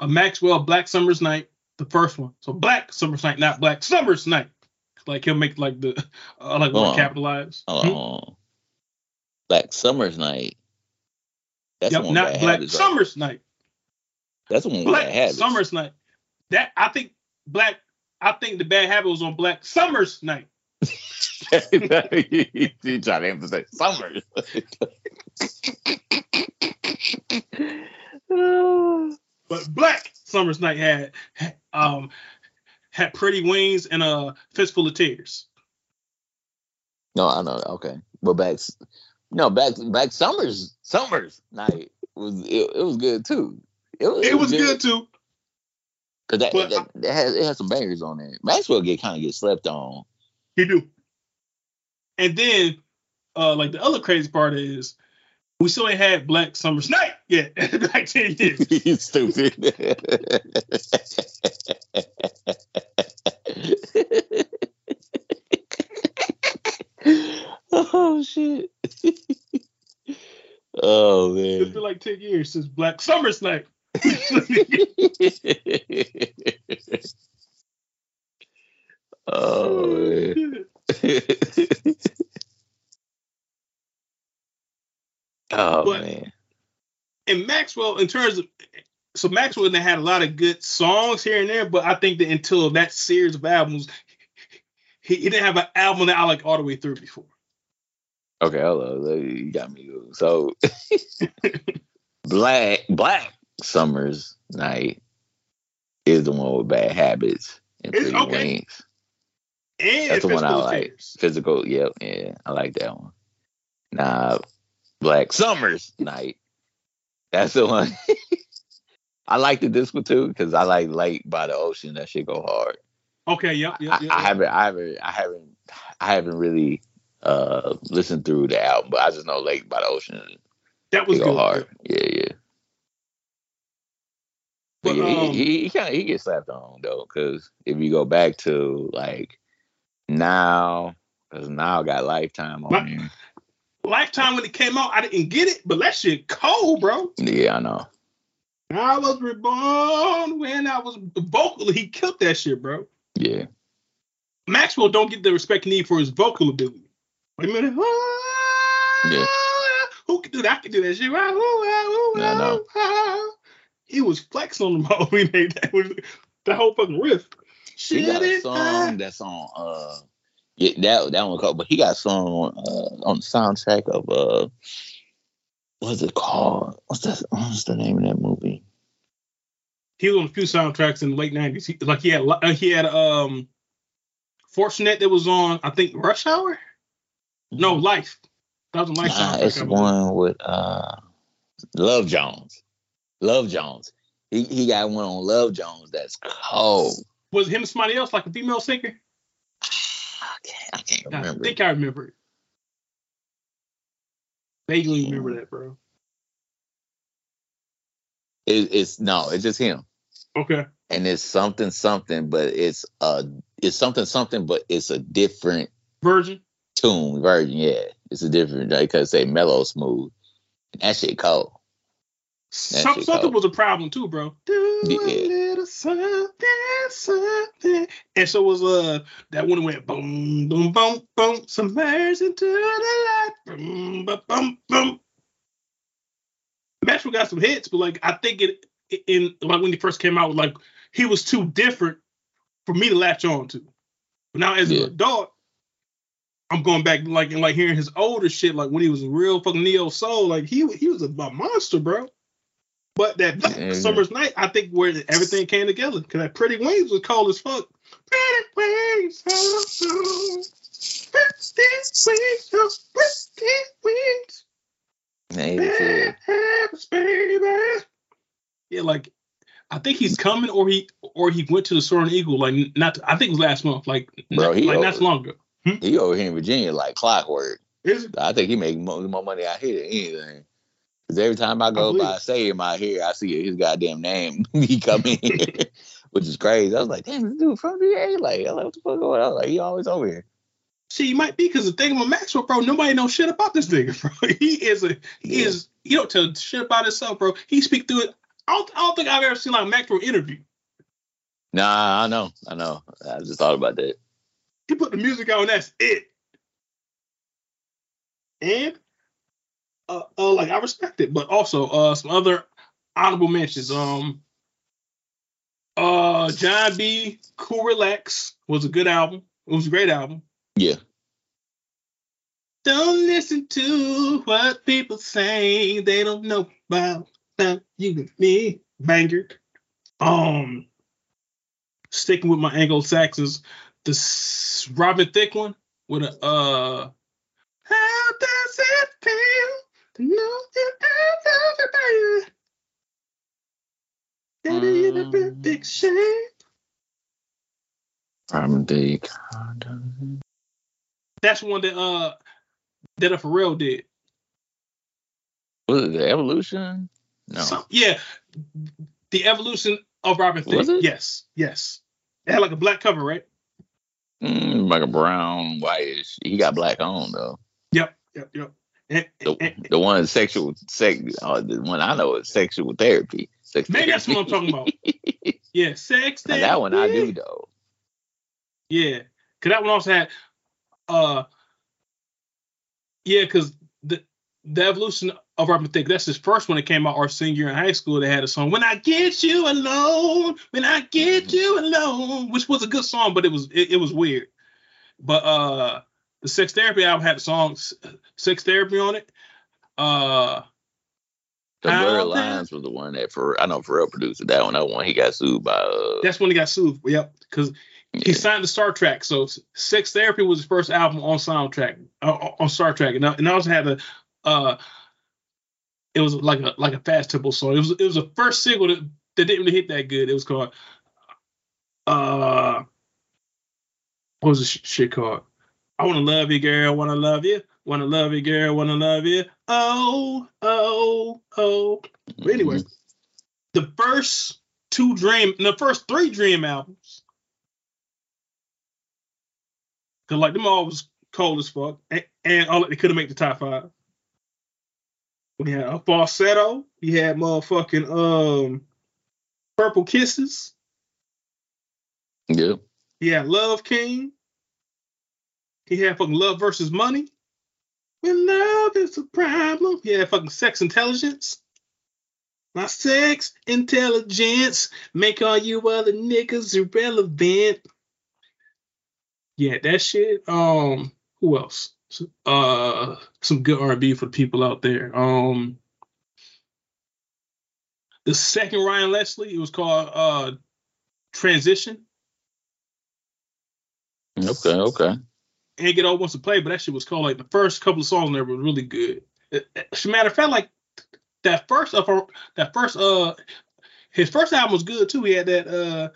a Maxwell Black Summer's Night, the first one. So Black Summer's Night, not Black Summer's Night. Like he'll make like the uh, like capitalized. Oh, hmm? Black Summer's Night. That's yep, the one not Black, Black Summer out. Snipe. That's the one Black, Black Habits. Summer Snipe. That I think Black. I think the Bad Habit was on Black Summer Snipe. You try to emphasize summer. But Black Summer Snipe had um had Pretty Wings and a Fistful of Tears. No, I know. Okay, but back, no back back Summer's Summer's Night was it, it was good too. It was, it was good too. Cause that, that, that, that has, it has some bangers on it. Maxwell get kind of get slept on. He do. And then, uh, like the other crazy part is, we still ain't had Black Summer Snipe yet. Like ten years. He's stupid. Oh shit. Oh man. It's been like ten years since Black Summer Snipe. Oh man. Oh but man. And Maxwell, in terms of so Maxwell had a lot of good songs here and there, but I think that until that series of albums, he, he didn't have an album that I like all the way through before. Okay, hello, you got me. So Black Black Summer's Night is the one with Bad Habits and Pretty okay. Wings. And that's the one I like. Tears. Physical, yep, yeah, I like that one. Nah, Black Summer's Night. That's the one. I like the disco too because I like Late by the Ocean. That shit go hard. Okay, yep, yep, I, yep. I haven't, I haven't, I haven't, I haven't really uh, listened through the album, but I just know Late by the Ocean. That was go good. Hard. Yeah, yeah. But, yeah, um, he he, he kind of he gets slapped on though, because if you go back to like Now, because Now got Lifetime on my, here. Lifetime when it came out, I didn't get it, but that shit cold, bro. Yeah, I know. I was reborn when I was vocally. He killed that shit, bro. Yeah. Maxwell don't get the respect he needs for his vocal ability. Wait a minute. Yeah. Who can do that? I can do that shit. No, no. He was flexing on the we made that was the whole fucking riff. He got a song I? that's on uh yeah, that that one called, but he got a song on uh, on the soundtrack of uh what's it called? What's that what's the name of that movie? He was on a few soundtracks in the late nineties. He, like he had uh, he had um Fortunate that was on I think Rush Hour? No, Life. That was a Life nah, soundtrack. It's the one with uh Love Jones. Love Jones. He he got one on Love Jones that's cold. Was it him or somebody else, like a female singer? I can't, I can't remember. I think I remember it. Vaguely yeah. remember that, bro. It, it's no, it's just him. Okay. And it's something something, but it's uh it's something something, but it's a different version. Tune version, yeah. It's a different like I say mellow smooth. That shit cold. Some, something was a problem too, bro. Do yeah. a little something, something. And so was uh that one went boom, boom, boom, boom, submerged into the light. Boom, boom, boom, boom. Maxwell got some hits, but like I think it, it in like when he first came out, like he was too different for me to latch on to. But now as yeah. an adult, I'm going back like and like hearing his older shit, like when he was a real fucking neo soul, like he he was a, a monster, bro. But that yeah, Summer's yeah. Night, I think, where everything came together. Because that Pretty Wings was cold as fuck. Pretty Wings, oh, pretty wings, oh, pretty wings. Nice. Happens, baby. Yeah, like, I think he's coming or he or he went to the Soaring Eagle, like, not, I think it was last month, like, Bro, not, like over, not so long ago. Hmm? He over here in Virginia, like, clockwork. Is it? I think he make more, more money out here than anything. Because every time I go I by, say him out here, I see his goddamn name. He come in, which is crazy. I was like, damn, this dude from V A? Like, I was like, what the fuck going on? I was like, he always over here. See, he might be because the thing about Maxwell, bro, nobody knows shit about this nigga, bro. He is a, he yeah. is, he don't tell shit about himself, bro. He speak through it. I don't, I don't think I've ever seen like a Maxwell interview. Nah, I know, I know. I just thought about that. He put the music on, that's it. And uh, uh, like I respect it. But also uh, some other honorable mentions. Um, uh, John B. Cool Relax was a good album. It was a great album. Yeah. Don't listen to what people say. They don't know about, about you and me. Banger. Um, sticking with my Anglo-Saxons, this Robin Thicke one with a uh, how does it feel to know that I love you? That is the perfect shape. Robin Thicke. That's one that uh that a Pharrell did. Was it the Evolution? No. So, yeah, the Evolution of Robin Thicke. Was it? Yes, yes. It had like a black cover, right? Mm, like a brown, whitish. He got black on though. Yep, yep, yep. And, the, and, the one sexual, sex. Uh, the one I know is sexual therapy. Sex maybe therapy. That's what I'm talking about. Yeah, sex therapy. Now, that one I do though. Yeah, cause that one also had. Uh, yeah, because the the Evolution of Robin Thicke, that's his first one that came out our senior year in high school. They had a song, When I Get You Alone, When I Get You Alone, which was a good song, but it was it, it was weird. But uh, the Sex Therapy album had the song Sex Therapy on it. Uh, the Blurred Lines was the one that for I know Pharrell produced that one. That one he got sued by. Uh, that's when he got sued. Yep, because. He signed to Star Trek, so Sex Therapy was his first album on soundtrack uh, on Star Trek, and I, and I also had a, uh, it was like a like a fast tempo song. It was it was the first single that, that didn't really hit that good. It was called, uh, what was the sh- shit called? I wanna love you, girl. Wanna love you. Wanna love you, girl. Wanna love you. Oh, oh, oh. But anyway, mm-hmm. the first two Dream, the first three Dream albums. Cause like them all was cold as fuck, and, and all they couldn't make the top five. We had a Falsetto, we had motherfucking um, Purple Kisses. Yeah. He had Love King. He had fucking Love Versus Money. When love is a problem. He had fucking Sex Intelligence. My sex intelligence make all you other niggas irrelevant. Yeah, that shit. Um, who else? Uh, some good R and B for the people out there. Um, the second Ryan Leslie, it was called uh, Transition. Okay, okay. Ain't Get Old Wants to Play, but that shit was called like the first couple of songs in there were really good. As a matter of fact, like that first of her, that first uh, his first album was good too. He had that uh.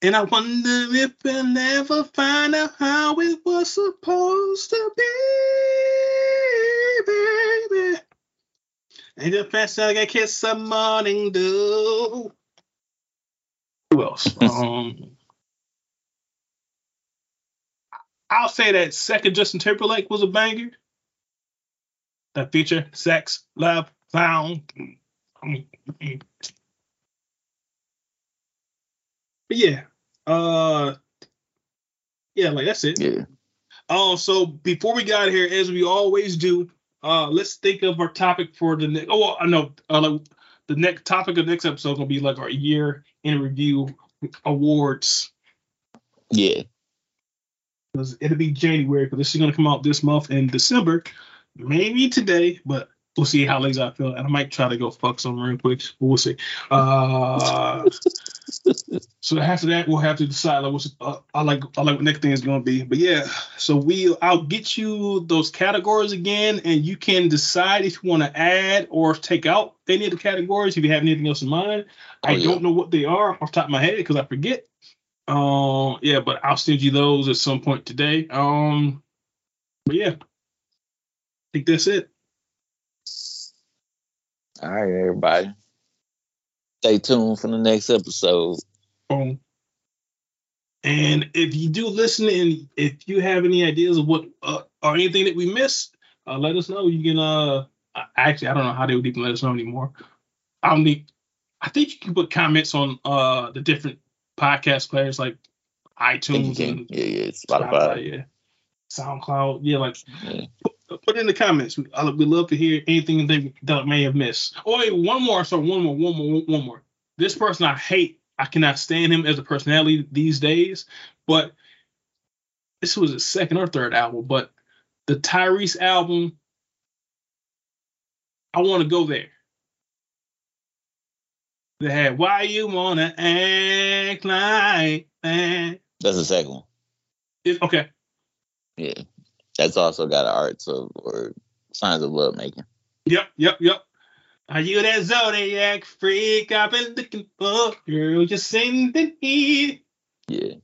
And I wonder if we'll never find out how it was supposed to be, baby. Ain't the best I can kiss a morning dew. Who else? um, I'll say that second Justin Timberlake was a banger. That feature, Sex, Love, Found. But yeah, uh, yeah, like that's it. Yeah. Oh, uh, so before we got here, as we always do, uh, let's think of our topic for the next. Oh, I know. Uh, like the next topic of the next episode is gonna be like our year in review awards. Yeah. Because it'll be January, because this is gonna come out this month in December, maybe today, but we'll see how lazy I feel, and I might try to go fuck something real quick. But we'll see. Uh. So after that, we'll have to decide like, what's, uh, I like I like what next thing is going to be. But yeah, so we I'll get you those categories again, and you can decide if you want to add or take out any of the categories if you have anything else in mind. Oh, I yeah. don't know what they are off the top of my head because I forget. Um, uh, yeah, but I'll send you those at some point today. Um, but yeah, I think that's it. All right, everybody. Stay tuned for the next episode. Um, and if you do listen and if you have any ideas of what uh, or anything that we missed, uh, let us know. You can uh, actually, I don't know how they would even let us know anymore. I don't need, I think you can put comments on uh, the different podcast players like iTunes, and yeah, yeah, Spotify, Spotify, yeah, SoundCloud, yeah, like yeah. Put, put it in the comments. I would love to hear anything they, that may have missed. Oh, wait, one more. So one more, one more, one more. This person I hate. I cannot stand him as a personality these days. But this was his second or third album. But the Tyrese album, I Want to Go There. They had Why You Wanna Act Like That. That's the second one. It, okay. Yeah. That's also got an arts of or signs of love making. Yep, yep, yep. Are you that Zodiac freak I've been looking for? Girl, just send the need. Yeah.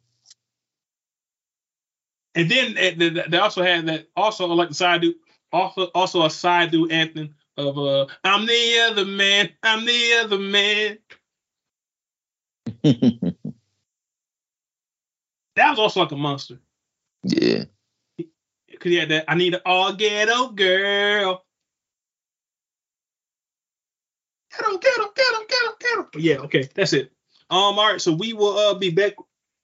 And then they also had that. Also, like the side dude. Also, also a side dude anthem of uh, "I'm the other man. I'm the other man." That was also like a monster. Yeah. Cause he had that I need an all ghetto girl. Ghetto, ghetto, ghetto, ghetto, ghetto. Yeah, okay, that's it. Um, all right, so we will uh, be back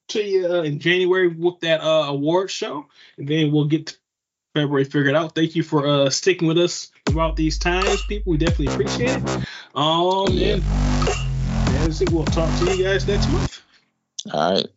to you uh, in January with that uh, award show, and then we'll get to February figured out. Thank you for uh, sticking with us throughout these times, people. We definitely appreciate it. Um, and that's it. We'll talk to you guys next month. All right.